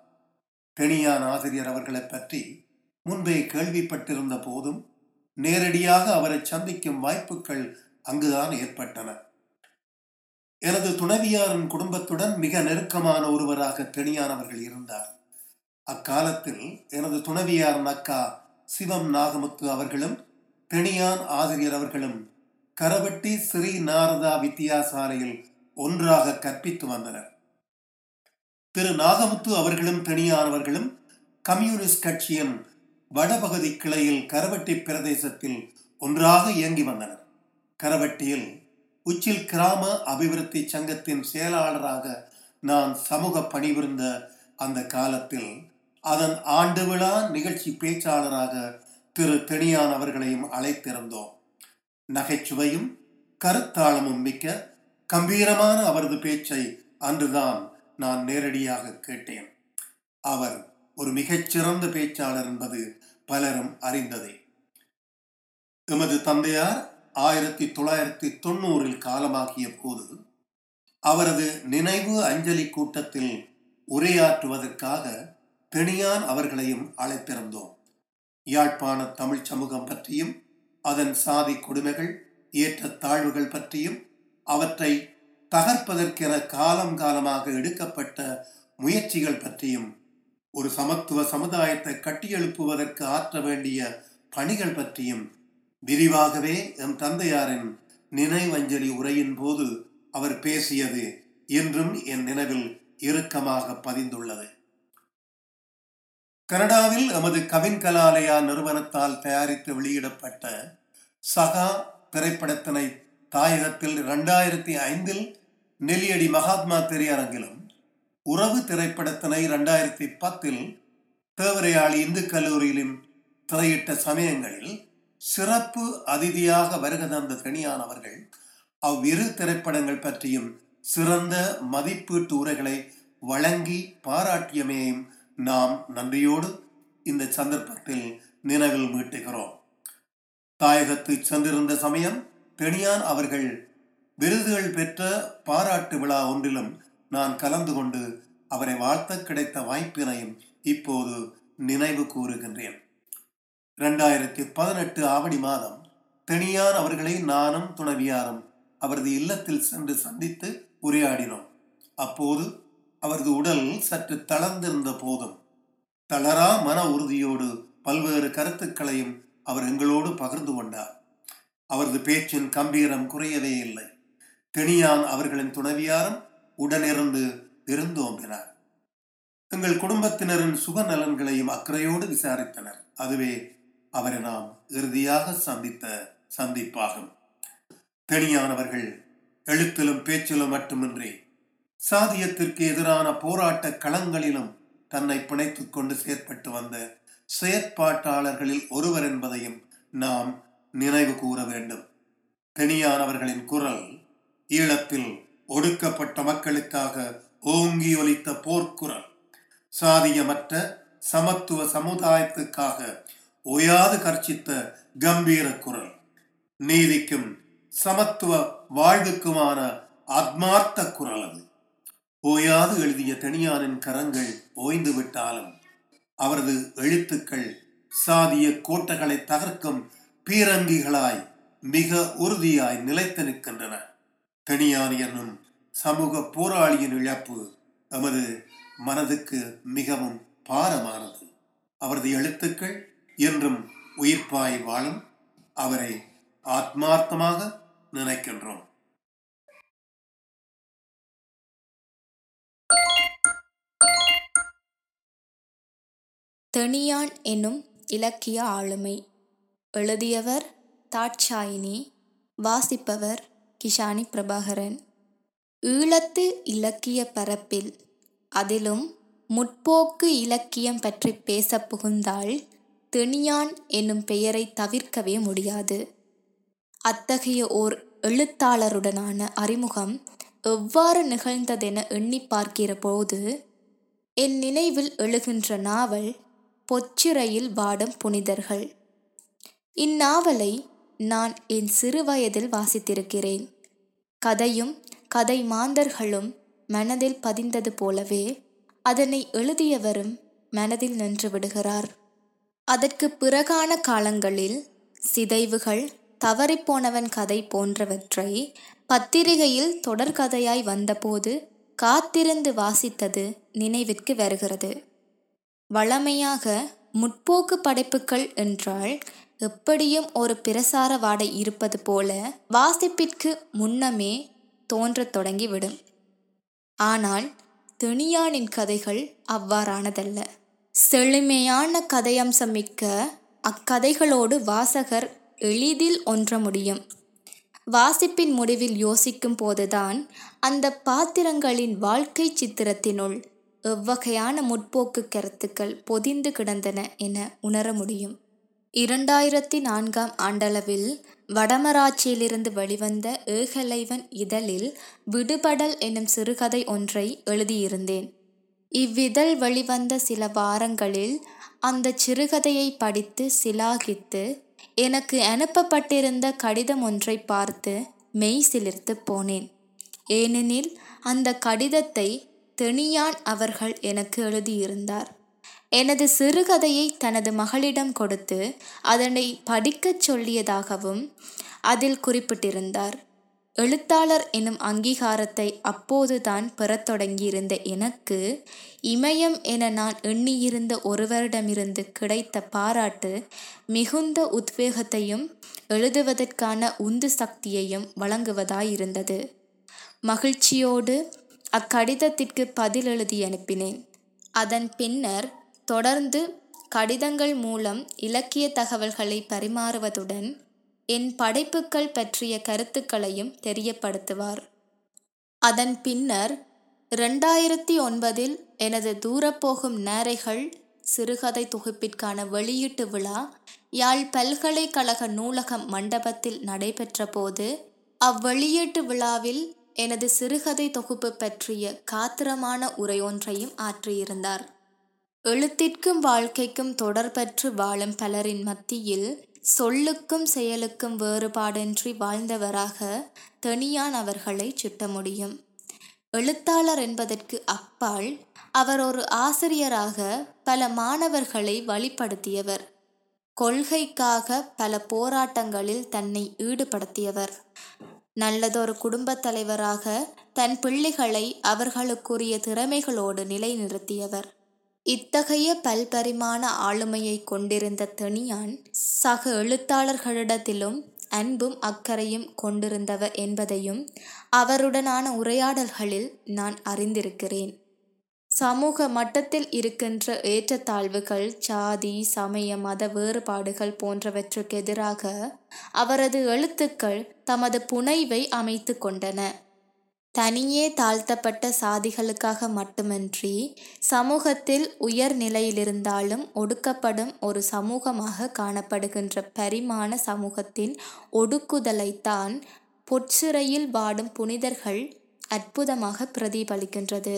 பெணியான் ஆசிரியர் அவர்களை பற்றி முன்பே கேள்விப்பட்டிருந்த போதும் நேரடியாக அவரை சந்திக்கும் வாய்ப்புகள் அங்குதான் ஏற்பட்டன. எனது துணைவியாரின் குடும்பத்துடன் மிக நெருக்கமான ஒருவராக பெணியான் அவர்கள் இருந்தார். அக்காலத்தில் எனது துணைவியாரின் அக்கா சிவம் நாகமுத்து அவர்களும் பெணியான் ஆசிரியர் அவர்களும் கரவட்டி ஸ்ரீ நாரதா வித்தியாசாலையில் ஒன்றாக கற்பித்து வந்தனர். திரு நாகமுத்து அவர்களும் பெணியான் அவர்களும் கம்யூனிஸ்ட் கட்சியின் வடபகுதி கிளையில் கரவட்டி பிரதேசத்தில் ஒன்றாக இயங்கி வந்தனர். கரவட்டியில் உச்சில் கிராம அபிவிருத்தி சங்கத்தின் செயலாளராக நான் சமூக பணிபுரிந்த அந்த காலத்தில் அதன் ஆண்டு விழா நிகழ்ச்சி பேச்சாளராக திரு பெணியான் அவர்களையும் அழைத்திருந்தோம். நகைச்சுவையும் கருத்தாளமும் மிக்க கம்பீரமான அவரது பேச்சை அன்றுதான் நான் நேரடியாக கேட்டேன். அவர் ஒரு மிகச்சிறந்த பேச்சாளர் என்பது பலரும் அறிந்ததே. எமது தந்தையார் ஆயிரத்தி தொள்ளாயிரத்தி தொண்ணூறில் காலமாகிய போது அவரது நினைவு அஞ்சலி கூட்டத்தில் உரையாற்றுவதற்காக பெணியான் அவர்களையும் அழைத்திருந்தோம். யாழ்ப்பாண தமிழ் சமூகம் பற்றியும் அதன் சாதி கொடுமைகள் ஏற்ற தாழ்வுகள் பற்றியும் அவற்றை தகர்ப்பதற்கென காலம் காலமாக எடுக்கப்பட்ட முயற்சிகள் பற்றியும் ஒரு சமத்துவ சமுதாயத்தை கட்டியெழுப்புவதற்கு ஆற்ற வேண்டிய பணிகள் பற்றியும் விரிவாகவே எம் தந்தையாரின் நினைவஞ்சலி உரையின் போது அவர் பேசியது என்றும் என் நினைவில் இறுக்கமாக பதிந்துள்ளது. கனடாவில் எமது கவின் கலாலயா நிறுவனத்தால் தயாரித்து வெளியிடப்பட்ட சகா திரைப்படத்தினை தாயகத்தில் இரண்டாயிரத்தி ஐந்தில் நெல்லியடி மகாத்மா திரையரங்கிலும், உறவு திரைப்படத்தினை இரண்டாயிரத்தி பத்தில் தேவரையாளி இந்து கல்லூரியிலும் திரையிட்ட சமயங்களில் சிறப்பு அதிதியாக வருக தந்த பெணியான் அவர்கள் அவ்விரு திரைப்படங்கள் பற்றியும் சிறந்த மதிப்பீட்டு உரைகளை வழங்கி பாராட்டியமையையும் நாம் நன்றியோடு இந்த சந்தர்ப்பத்தில் நினைவில் மீட்டுகிறோம். தாயகத்து சென்றிருந்த சமயம் பெணியான் அவர்கள் விருதுகள் பெற்ற பாராட்டு விழா ஒன்றிலும் நான் கலந்து கொண்டு அவரை வாழ்த்த கிடைத்த வாய்ப்பினையும் இப்போது நினைவு கூறுகின்றேன். இரண்டாயிரத்தி பதினெட்டு ஆவணி மாதம் பெணியான் அவர்களை நானும் துணைவியாரும் அவரது இல்லத்தில் சென்று சந்தித்து உரையாடினோம். அப்போது அவரது உடல் சற்று தளர்ந்திருந்த போதும் தளரா மன உறுதியோடு பல்வேறு கருத்துக்களையும் அவர் எங்களோடு பகிர்ந்து கொண்டார். அவரது பேச்சின் கம்பீரம் குறையவே இல்லை. பெணியான் அவர்களின் துணைவியாரும் உடனிருந்து விருந்தோம்பினார். எங்கள் குடும்பத்தினரின் சுக நலன்களையும் அக்கறையோடு விசாரித்தனர். அதுவே அவரை நாம் இறுதியாக சந்தித்த சந்திப்பாகும். பெணியான் அவர்கள் எழுத்திலும் பேச்சிலும் மட்டுமின்றி சாதியத்திற்கு எதிரான போராட்ட களங்களிலும் தன்னை பிணைத்துக் கொண்டு செயற்பட்டு வந்த செயற்பாட்டாளர்களில் ஒருவர் என்பதையும் நாம் நினைவு கூற வேண்டும். பெணியான் அவர்களின் குரல் ஈழத்தில் ஒடுக்கப்பட்ட மக்களுக்காக ஓங்கி ஒலித்த போர்க்குரல், சாதியமற்ற சமத்துவ சமுதாயத்துக்காக ஓயாது கர்ச்சித்த கம்பீர குரல், நீதிக்கும் சமத்துவ வாழ்வுக்குமான ஆத்மார்த்த குரல். அது ஓயாது எழுதிய பெணியானின் கரங்கள் ஓய்ந்து விட்டாலும் அவரது எழுத்துக்கள் சாதிய கோட்டைகளை தகர்க்கும் பீரங்கிகளாய் மிக உறுதியாய் நிலைத்து நிற்கின்றன. பெணியான் என்னும் சமூக போராளியின் இழப்பு எமது மனதுக்கு மிகவும் பாரமானது. அவரது எழுத்துக்கள் என்றும் உயிர்ப்பாய் வாழும். அவரை ஆத்மார்த்தமாக நினைக்கின்றோம். பெணியான் என்னும் இலக்கிய ஆளுமை. எழுதியவர் தாட்சாயினி, வாசிப்பவர் கிஷானி பிரபாகரன். ஈழத்து இலக்கிய பரப்பில், அதிலும் முற்போக்கு இலக்கியம் பற்றி பேச புகுந்தால் பெணியான் என்னும் பெயரை தவிர்க்கவே முடியாது. அத்தகைய ஓர் எழுத்தாளருடனான அறிமுகம் எவ்வாறு நிகழ்ந்ததென எண்ணி பார்க்கிற போது என் நினைவில் எழுகின்ற நாவல் பொச்சிறையில் வாடும் புனிதர்கள். இந்நாவலை நான் என் சிறு வயதில் வாசித்திருக்கிறேன். கதையும் கதை மாந்தர்களும் மனதில் பதிந்தது போலவே அதனை எழுதியவரும் மனதில் நின்று விடுகிறார். அதற்கு பிறகான காலங்களில் சிதைவுகள், தவறிப்போனவன் கதை போன்றவற்றை பத்திரிகையில் தொடர்கதையாய் வந்தபோது காத்திருந்து வாசித்தது நினைவிற்கு வருகிறது. வழமையாக முற்போக்கு படைப்புகள் என்றால் எப்படியும் ஒரு பிரசார வாடை இருப்பது போல வாசிப்பிற்கு முன்னமே தோன்றத் தொடங்கிவிடும். ஆனால் துணியானின் கதைகள் அவ்வாறானதல்ல. செழுமையான கதையம்சம் மிக்க அக்கதைகளோடு வாசகர் எளிதில் ஒன்ற முடியும். வாசிப்பின் முடிவில் யோசிக்கும் போதுதான் அந்த பாத்திரங்களின் வாழ்க்கை சித்திரத்தினுள் எவ்வகையான முற்போக்கு கருத்துக்கள் பொதிந்து கிடந்தன என உணர முடியும். இரண்டாயிரத்தி நான்காம் ஆண்டளவில் வடமராட்சியிலிருந்து வெளிவந்த ஏகலைவன் இதழில் விடுபடல் எனும் சிறுகதை ஒன்றை எழுதியிருந்தேன். இவ்விதழ் வெளிவந்த சில வாரங்களில் அந்த சிறுகதையை படித்து சிலாகித்து எனக்கு அனுப்பப்பட்டிருந்த கடிதம் ஒன்றை பார்த்து மெய் சிலிர்த்து போனேன். ஏனெனில் அந்த கடிதத்தை தெனியான் அவர்கள் எனக்கு எழுதியிருந்தார். எனது சிறுகதையை தனது மகளிடம் கொடுத்து அதனை படிக்கச் சொல்லியதாகவும் அதில் குறிப்பிட்டிருந்தார். எழுத்தாளர் எனும் அங்கீகாரத்தை அப்போதுதான் பெறத் தொடங்கியிருந்த எனக்கு இமயம் என நான் எண்ணியிருந்த ஒருவரிடமிருந்து கிடைத்த பாராட்டு மிகுந்த உத்வேகத்தையும் எழுதுவதற்கான உந்து சக்தியையும் வழங்குவதாயிருந்தது. மகிழ்ச்சியோடு அக்கடிதத்திற்கு பதில் எழுதி அனுப்பினேன். அதன் பின்னர் தொடர்ந்து கடிதங்கள் மூலம் இலக்கிய தகவல்களை பரிமாறுவதுடன் என் படைப்புக்கள் பற்றிய கருத்துக்களையும் தெரியப்படுத்துவார். அதன் பின்னர் ரெண்டாயிரத்தி ஒன்பதில் எனது தூரப்போகும் நேரைகள் சிறுகதை தொகுப்பிற்கான வெளியீட்டு விழா யாழ் பல்கலைக்கழக நூலகம் மண்டபத்தில் நடைபெற்ற போது அவ்வெளியீட்டு விழாவில் எனது சிறுகதை தொகுப்பு பற்றிய காத்திரமான உரையொன்றையும் ஆற்றியிருந்தார். எழுத்திற்கும் வாழ்க்கைக்கும் தொடர்பற்று வாழும் பலரின் மத்தியில் சொல்லுக்கும் செயலுக்கும் வேறுபாடின்றி வாழ்ந்தவராக தெனியான் அவர்களை சுட்ட முடியும். எழுத்தாளர் என்பதற்கு அப்பால் அவர் ஒரு ஆசிரியராக பல மாணவர்களை வழிப்படுத்தியவர். கொள்கைக்காக பல போராட்டங்களில் தன்னை ஈடுபடுத்தியவர். நல்லதொரு குடும்பத் தலைவராக தன் பிள்ளைகளை அவர்களுக்குரிய திறமைகளோடு நிலைநிறுத்தியவர். இத்தகைய பல்பரிமாண ஆளுமையை கொண்டிருந்த தெனியான் சக எழுத்தாளர்களிடத்திலும் அன்பும் அக்கறையும் கொண்டிருந்தவர் என்பதையும் அவருடனான உரையாடல்களில் நான் அறிந்திருக்கிறேன். சமூக மட்டத்தில் இருக்கின்ற ஏற்றத்தாழ்வுகள், சாதி, சமய, மத வேறுபாடுகள் போன்றவற்றுக்கு எதிராக அவரது எழுத்துக்கள் தமது புனைவை அமைத்து கொண்டன. தனியே தாழ்த்தப்பட்ட சாதிகளுக்காக மட்டுமின்றி சமூகத்தில் உயர் நிலையிலிருந்தாலும் ஒடுக்கப்படும் ஒரு சமூகமாக காணப்படுகின்ற பரிமாண சமூகத்தின் ஒடுக்குதலைத்தான் பொற்சிறையில் வாடும் புனிதர்கள் அற்புதமாக பிரதிபலிக்கின்றது.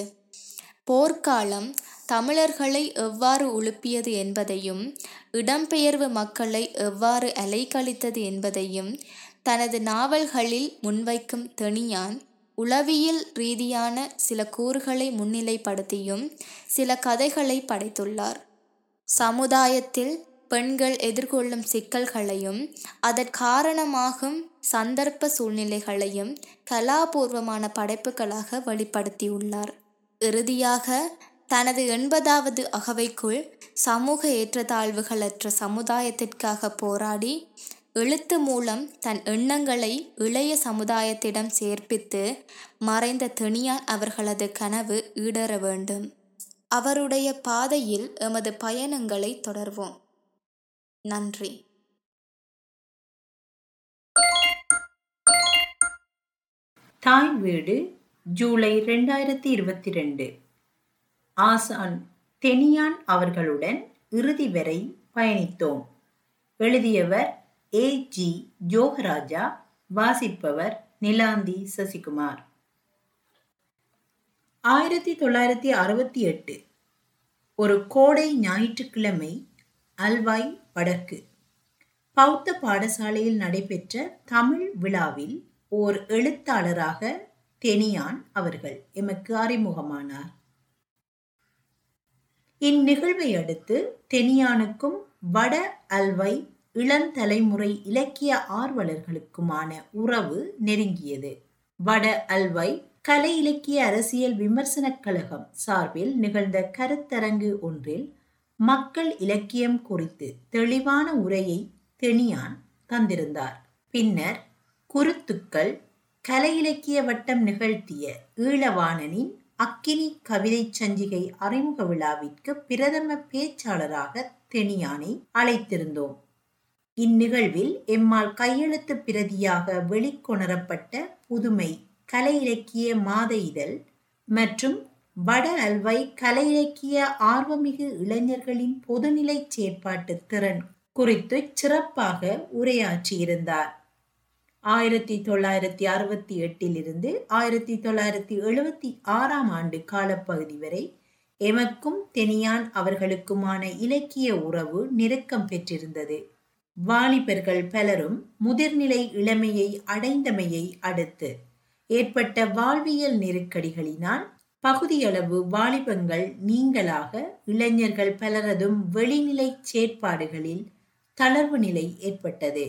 போர்க்காலம் தமிழர்களை எவ்வாறு உழுப்பியது என்பதையும் இடம்பெயர்வு மக்களை எவ்வாறு அலைக்கழித்தது என்பதையும் தனது நாவல்களில் முன்வைக்கும் தெனியான் உளவியல் ரீதியான சில கூறுகளை முன்னிலைப்படுத்தியும் சில கதைகளை படைத்துள்ளார். சமுதாயத்தில் பெண்கள் எதிர்கொள்ளும் சிக்கல்களையும் அதற்காரணமாகும் சந்தர்ப்ப சூழ்நிலைகளையும் கலாபூர்வமான படைப்புகளாக வெளிப்படுத்தியுள்ளார். இறுதியாக தனது எண்பதாவது அகவைக்குள் சமூக ஏற்றத்தாழ்வுகளற்ற சமுதாயத்திற்காக போராடி எழுத்து மூலம் தன் எண்ணங்களை இளைய சமுதாயத்திடம் சேர்ப்பித்து மறைந்த தெனியான் அவர்களது கனவு ஈடற வேண்டும். அவருடைய பாதையில் எமது பயணங்களை தொடர்வோம். நன்றி. தாய் வீடு, ஜூலை ரெண்டாயிரத்தி இருபத்தி ரெண்டு. ஆசான் தெனியான் அவர்களுடன் இறுதி வரை பயணித்தோம். எழுதியவர் ஏ ஜி ஜோகராஜா. வாசிப்பவர் நிலாந்தி சசிகுமார். ஆயிரத்தி தொள்ளாயிரத்தி அறுபத்தி எட்டு. ஒரு கோடை ஞாயிற்றுக்கிழமை, அல்வாய் வடக்கு பௌத்த பாடசாலையில் நடைபெற்ற தமிழ் விழாவில் ஓர் எழுத்தாளராக தெனியான் அவர்கள் எமக்கு அறிமுகமானார். இந்நிகழ்வை அடுத்து தெனியானுக்கும் வட அல்வை இளந்தலைமுறை இலக்கிய ஆர்வலர்களுக்குமான உறவு நெருங்கியது. வட அல்வை கலை இலக்கிய அரசியல் விமர்சனக் கழகம் சார்பில் நிகழ்ந்த கருத்தரங்கு ஒன்றில் மக்கள் இலக்கியம் குறித்து தெளிவான உரையை தெனியான் தந்திருந்தார். பின்னர் குருத்துக்கள் கலை இலக்கிய வட்டம் நிகழ்த்திய ஈழவாணனின் அக்கினி கவிதை சஞ்சிகை அறிமுக விழாவிற்கு பிரதம பேச்சாளராக தெனியானை அழைத்திருந்தோம். இந்நிகழ்வில் எம்மால் கையெழுத்து பிரதியாக வெளிக்கொணரப்பட்ட புதுமை கலை இலக்கிய மாத இதழ் மற்றும் வட அல்வை கலை இலக்கிய ஆர்வமிகு இளைஞர்களின் பொதுநிலை செயற்பாட்டு திறன் குறித்து சிறப்பாக உரையாற்றியிருந்தார். ஆயிரத்தி தொள்ளாயிரத்தி அறுபத்தி எட்டிலிருந்து ஆயிரத்தி தொள்ளாயிரத்தி எழுபத்தி ஆறாம் ஆண்டு காலப்பகுதி வரை எமக்கும் தெனியான் அவர்களுக்குமான இலக்கிய உறவு நெருக்கம் பெற்றிருந்தது. வாலிபர்கள் பலரும் முதிர்நிலை இளமையை அடைந்தமையை அடுத்து ஏற்பட்ட வாழ்வியல் நெருக்கடிகளினால் பகுதியளவு வாலிபங்கள் நீங்களாக இளைஞர்கள் பலரதும் வெளிநிலை செயற்பாடுகளில் தளர்வு நிலை ஏற்பட்டது.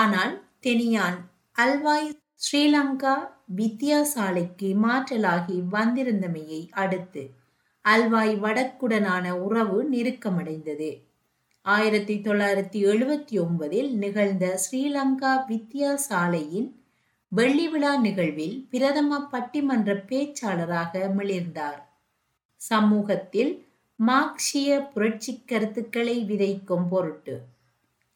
ஆனால் தெனியான் அல்வாய் ஸ்ரீலங்கா வித்தியாசாலைக்கு மாற்றலாகி வந்திருந்தமையை அடுத்து அல்வாய் வடக்குடனான உறவு நெருக்கமடைந்தது. ஆயிரத்தி தொள்ளாயிரத்தி எழுபத்தி ஒன்பதில் நிகழ்ந்த ஸ்ரீலங்கா வித்தியாசாலையின் வெள்ளி விழா நிகழ்வில் பிரதம பட்டிமன்ற பேச்சாளராக மிளிர்ந்தார். சமூகத்தில் மார்க்சிய புரட்சி கருத்துக்களை விதைக்கும் பொருட்டு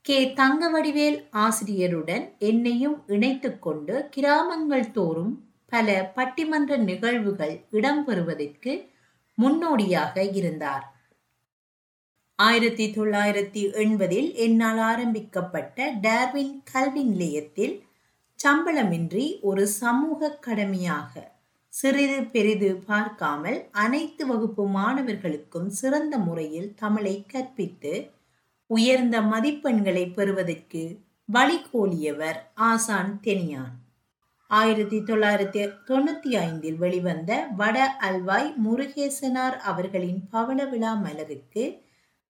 கே தங்கவடிவேல் ஆசிரியருடன் என்னையும் இணைத்து கொண்டு கிராமங்கள் தோறும் பல பட்டிமன்ற நிகழ்வுகள் இடம்பெறுவதற்கு முன்னோடியாக இருந்தார். ஆயிரத்தி தொள்ளாயிரத்தி எண்பதில் என்னால் ஆரம்பிக்கப்பட்ட டார்வின் கல்வி நிலையத்தில் சம்பளமின்றி ஒரு சமூக கடமையாக சிறிது பெரிது பார்க்காமல் அனைத்து வகுப்பு மாணவர்களுக்கும் சிறந்த முறையில் தமிழை கற்பித்து உயர்ந்த மதிப்பெண்களை பெறுவதற்கு வழிகோலியவர் ஆசான் தெனியான். ஆயிரத்தி தொள்ளாயிரத்தி தொண்ணூற்றி ஐந்தில் வெளிவந்த வட அல்வாய் முருகேசனார் அவர்களின் பவள விழா மலருக்கு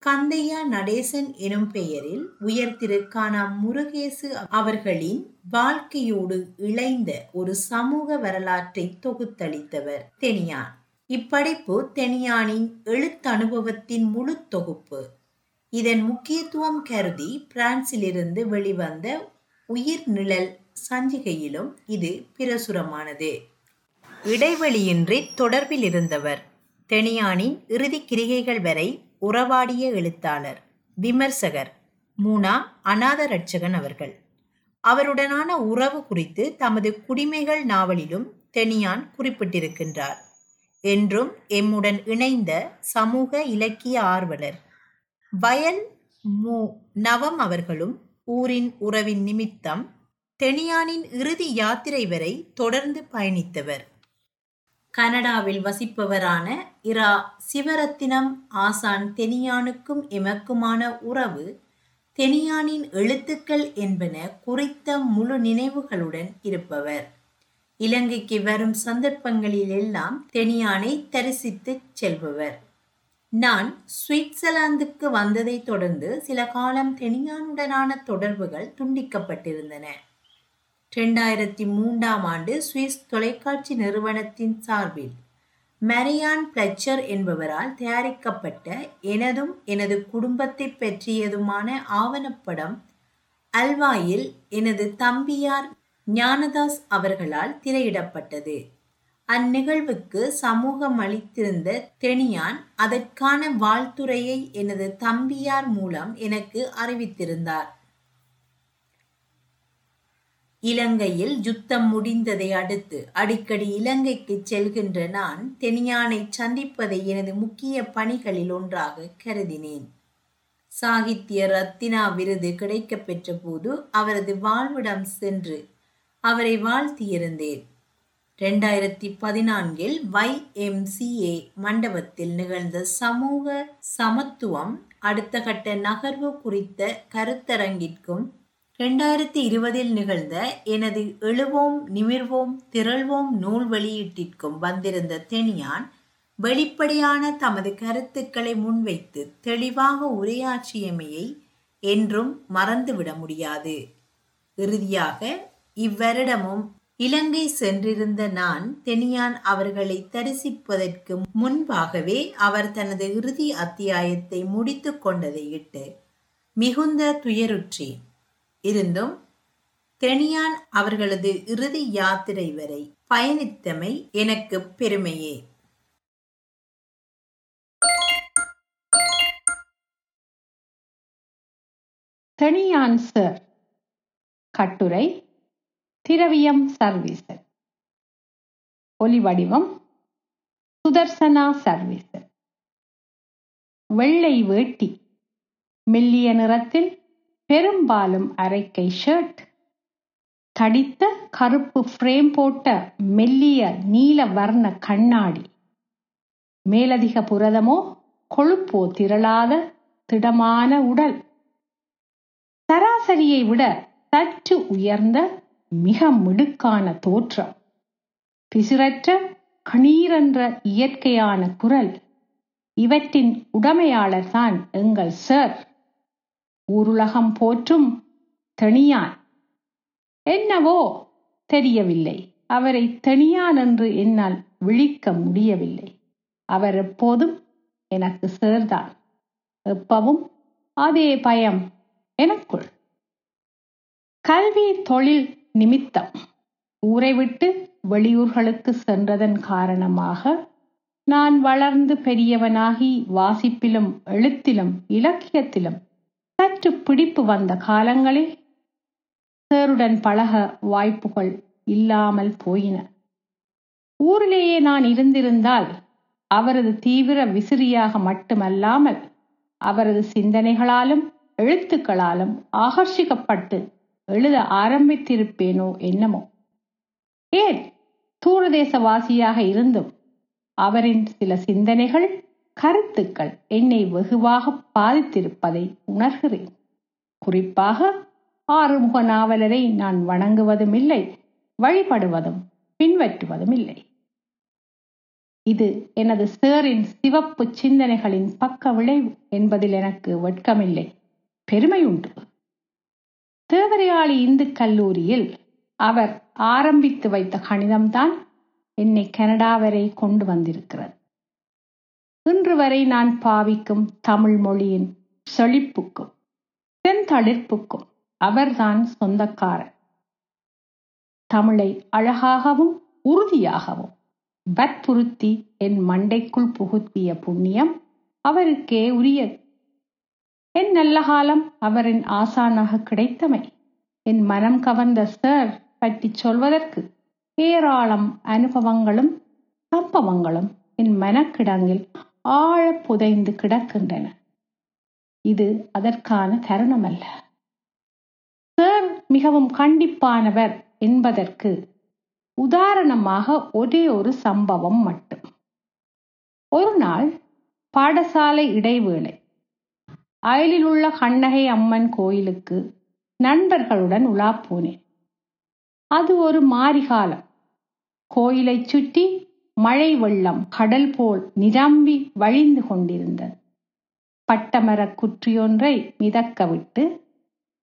கந்தையா நடேசன் எனும் பெயரில் உயர்திரு கானா முருகேசு அவர்களின் வாழ்க்கையோடு இழைந்த ஒரு சமூக வரலாற்றை தொகுத்தளித்தவர் தெனியான். இப்படைப்பு தெனியானின் எழுத்தனுபவத்தின் முழு தொகுப்பு. இதன் முக்கியத்துவம் கருதி பிரான்சிலிருந்து வெளிவந்த உயிர் நிழல் சஞ்சிகையிலும் இது பிரசுரமானது. இடைவெளியின்றி தொடர்பில் இருந்தவர் தெனியானின் இறுதி கிரிகைகள் வரை உறவாடிய எழுத்தாளர் விமர்சகர் மூனா அநாதரட்சகன் அவர்கள். அவருடனான உறவு குறித்து தமது குடிமைகள் நாவலிலும் தெனியான் குறிப்பிட்டிருக்கின்றார். என்றும் எம்முடன் இணைந்த சமூக இலக்கிய ஆர்வலர் வயல் மு நவம் அவர்களும் ஊரின் உறவின் நிமித்தம் தெனியானின் இறுதி யாத்திரை வரை தொடர்ந்து பயணித்தவர். கனடாவில் வசிப்பவரான இரா சிவரத்தினம் ஆசான் தெனியானுக்கும் எமக்குமான உறவு தெனியானின் எழுத்துக்கள் என்பன குறித்த முழு நினைவுகளுடன் இருப்பவர். இலங்கைக்கு வரும் சந்தர்ப்பங்களிலெல்லாம் தெனியானை தரிசித்து செல்பவர். நான் சுவிட்சர்லாந்துக்கு வந்ததை தொடர்ந்து சில காலம் தெனியானுடனான தொடர்புகள் துண்டிக்கப்பட்டிருந்தன. இரண்டாயிரத்தி மூன்றாம் ஆண்டு சுவிஸ் தொலைக்காட்சி நிறுவனத்தின் சார்பில் மரியான் பிளச்சர் என்பவரால் தயாரிக்கப்பட்ட எனதும் எனது குடும்பத்தை பற்றியதுமான ஆவணப்படம் அல்வாயில் எனது தம்பியார் ஞானதாஸ் அவர்களால் திரையிடப்பட்டது. அந்நிகழ்வுக்கு சமூகம் அளித்திருந்த தெனியான் அதற்கான வாழ்த்துரையை எனது தம்பியார் மூலம் எனக்கு அறிவித்திருந்தார். இலங்கையில் யுத்தம் முடிந்ததை அடுத்து அடிக்கடி இலங்கைக்கு செல்கின்ற நான் தெனியானை சந்திப்பதை எனது முக்கிய பணிகளில் ஒன்றாக கருதினேன். சாகித்ய ரத்தினா விருது கிடைக்கப்பெற்ற போது அவரது வாழ்விடம் சென்று அவரை வாழ்த்தியிருந்தேன். ரெண்டாயிரத்தி பதினான்கில் ஒய் எம் சி ஏ மண்டபத்தில் நிகழ்ந்த சமூக சமத்துவம் அடுத்த கட்ட நகர்வு குறித்த கருத்தரங்கிற்கும் ரெண்டாயிரத்தி இருபதில் நிகழ்ந்த எனது எழுவோம் நிமிர்வோம் திரள்வோம் நூல் வெளியீட்டிற்கும் வந்திருந்த தெனியான் வெளிப்படையான தமது கருத்துக்களை முன்வைத்து தெளிவாக உரையாற்றியமையை என்றும் மறந்துவிட முடியாது. இறுதியாக இவ்வருடமும் இலங்கை சென்றிருந்த நான் தெனியான் அவர்களை தரிசிப்பதற்கு முன்பாகவே அவர் தனது இறுதி அத்தியாயத்தை முடித்து கொண்டதையிட்டு மிகுந்த துயருற்றேன். இருந்தும் தெனியான் அவர்களது இறுதி யாத்திரை வரை பயணித்தமை எனக்கு பெருமையே. தெனியான் சார் கட்டுரை திரவியம் சர்வீசர். ஒலிவடிவம் சுதர்சனா சர்வீசர். வெள்ளை வேட்டி, மெல்லிய நிறத்தில் பெரும்பாலும் அரைக்கை ஷர்ட், தடித்த கருப்பு ஃப்ரேம் போட்ட மெல்லிய நீல வர்ண கண்ணாடி, மேலதிக புரதமோ கொழுப்போ திரளாத திடமான உடல், சராசரியை விட சற்று உயர்ந்த மிக மிடுக்கான தோற்றம், பிசுரற்ற கணீரென்ற இயற்கையான குரல். இவற்றின் உடமையாளர் தான் எங்கள் சார், ஊருலகம் போற்றும் தெனியான். என்னவோ தெரியவில்லை, அவரை தெனியான் என்று என்னால் விழிக்க முடியவில்லை. அவர் எப்போதும் எனக்கு சேர்தான், எப்பவும் அதே பயம் எனக்குள். கல்வி தொழில் நிமித்தம் ஊரை விட்டு வெளியூர்களுக்கு சென்றதன் காரணமாக நான் வளர்ந்து பெரியவனாகி வாசிப்பிலும் எழுத்திலும் இலக்கியத்திலும் சற்று பிடிப்பு வந்த காலங்களில் சேருடன் பழக வாய்ப்புகள் இல்லாமல் போயின. ஊரிலேயே நான் இருந்திருந்தால் அவரது தீவிர விசிறியாக மட்டுமல்லாமல் அவரது சிந்தனைகளாலும் எழுத்துக்களாலும் ஆகர்ஷிக்கப்பட்டு எழுத ஆரம்பித்திருப்பேனோ என்னமோ. ஏன், தூரதேசவாசியாக இருந்தும் அவரின் சில சிந்தனைகள் கருத்துக்கள் என்னை வெகுவாக பாதித்திருப்பதை உணர்கிறேன். குறிப்பாக ஆறுமுக நாவலரை நான் வணங்குவதும் இல்லை, வழிபடுவதும் பின்பற்றுவதும் இல்லை. இது எனது சேரின் சிவப்பு சிந்தனைகளின் பக்க விளைவு என்பதில் எனக்கு வெட்கமில்லை, பெருமையுண்டு. தேவரையாளி இந்து கல்லூரியில் அவர் ஆரம்பித்து வைத்த கணிதம்தான் என்னை கனடா வரை கொண்டு வந்திருக்கிறது. இன்று வரை நான் பாவிக்கும் தமிழ் மொழியின் செழிப்புக்கும் செந்தளிர்ப்புக்கும் அவர்தான் சொந்தக்காரர். தமிழை அழகாகவும் உறுதியாகவும் வற்புறுத்தி என் மண்டைக்குள் புகுத்திய புண்ணியம் அவருக்கே உரியது. என் நல்ல காலம் அவரின் ஆசானாக கிடைத்தமை. என் மனம் கவர்ந்த சார் பற்றி சொல்வதற்கு ஏராளம் அனுபவங்களும் சம்பவங்களும் என் மனக்கிடங்கில் ஆழ புதைந்து கிடக்கின்றன. இது அதற்கான தருணம் அல்ல. சார் மிகவும் கண்டிப்பானவர் என்பதற்கு உதாரணமாக ஒரே ஒரு சம்பவம் மட்டும். ஒரு நாள் பாடசாலை இடைவேளை, அயலில் உள்ள கண்ணகை அம்மன் கோயிலுக்கு நண்பர்களுடன் உலா போனேன். அது ஒரு மாரிகாலம். கோயிலை சுற்றி மழை வெள்ளம் கடல் போல் நிரம்பி வழிந்து கொண்டிருந்தது. பட்டமர குற்றியொன்றை மிதக்க விட்டு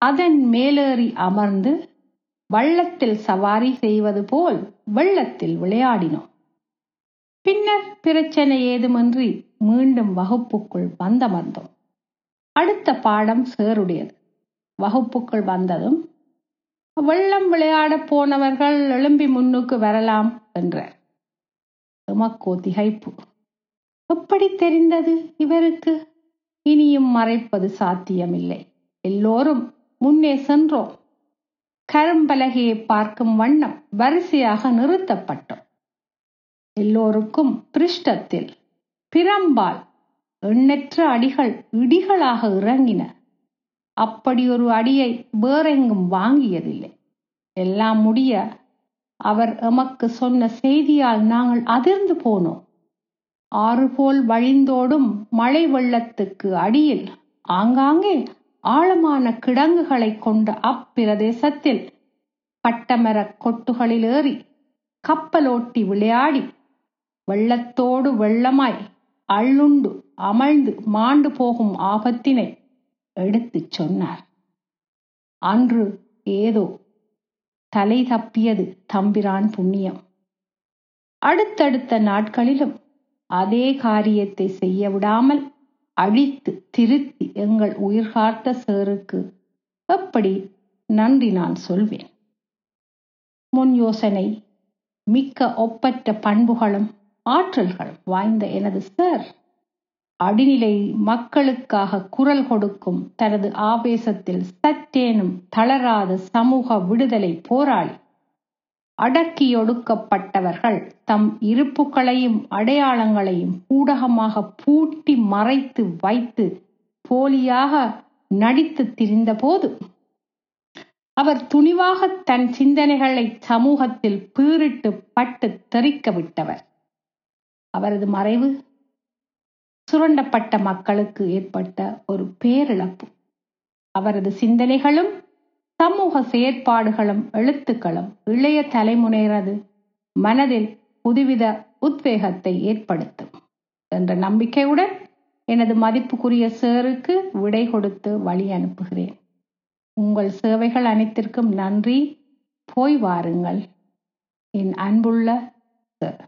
அதன் மேலேறி அமர்ந்து வள்ளத்தில் சவாரி செய்வது போல் வெள்ளத்தில் விளையாடினோம். பின்னர் பிரச்சனை ஏதுமின்றி மீண்டும் வகுப்புக்குள் வந்தமர்ந்தோம். அடுத்த பாடம் சேருடையது. வகுப்புக்குள் வந்ததும் வெள்ளம் விளையாட போனவர்கள் எழும்பி முன்னுக்கு வரலாம் என்றார். எமக்கோ திகைப்பு. எப்படி தெரிந்தது இவருக்கு? இனியும் மறைப்பது சாத்தியமில்லை. எல்லோரும் முன்னே சென்றோம். கரும்பலகையை பார்க்கும் வண்ணம் வரிசையாக நிறுத்தப்பட்டோம். எல்லோருக்கும் பிருஷ்டத்தில் பிரம்பால் எண்ணற்ற அடிகள் இடிகளாக இறங்கின. அப்படி ஒரு அடியை வேறெங்கும் வாங்கியதில்லை. எல்லாம் முடிய அவர் எமக்கு சொன்ன செய்தியால் நாங்கள் அதிர்ந்து போனோம். ஆறுபோல் வழிந்தோடும் மழை வெள்ளத்துக்கு அடியில் ஆங்காங்கே ஆழமான கிடங்குகளை கொண்ட அப்பிரதேசத்தில் பட்டமரக் கொட்டுகளில் ஏறி கப்பலோட்டி விளையாடி வெள்ளத்தோடு வெள்ளமாய் அள்ளுண்டு அமழ்ந்து மாண்டு போகும் ஆபத்தினை எடுத்துச் சொன்னார். அன்று ஏதோ தலை தப்பியது தம்பிரான் புண்ணியம். அடுத்தடுத்த நாட்களிலும் அதே காரியத்தை செய்ய விடாமல் அழித்து திருத்தி எங்கள் உயிர்கார்த்த சேருக்கு எப்படி நன்றி நான் சொல்வேன்? முன் யோசனை மிக்க ஒப்பற்ற பண்புகளும் ஆற்றல்களும் வாய்ந்த எனது சார் அடிநிலை மக்களுக்காக குரல் கொடுக்கும் தனது ஆவேசத்தில் சற்றேனும் தளராத சமூக விடுதலை போராளி. அடக்கியொடுக்கப்பட்டவர்கள் தம் இருப்புகளையும் அடையாளங்களையும் ஊடகமாக பூட்டி மறைத்து வைத்து போலியாக நடித்து திரிந்த போது அவர் துணிவாக தன் சிந்தனைகளை சமூகத்தில் பீரிட்டு பட்டு தெரிக்க விட்டவர். அவரது மறைவு சுரண்டப்பட்ட மக்களுக்கு ஏற்பட்ட ஒரு பேரிழப்பு. அவரது சிந்தனைகளும் சமூக செயற்பாடுகளும் எழுத்துக்களும் இளைய தலைமுறையினது மனதில் புதுவித உத்வேகத்தை ஏற்படுத்தும் என்ற நம்பிக்கையுடன் எனது மதிப்புக்குரிய சேருக்கு விடை கொடுத்து வழி அனுப்புகிறேன். உங்கள் சேவைகள் அனைத்திற்கும் நன்றி. போய் வாருங்கள், என் அன்புள்ள சார்.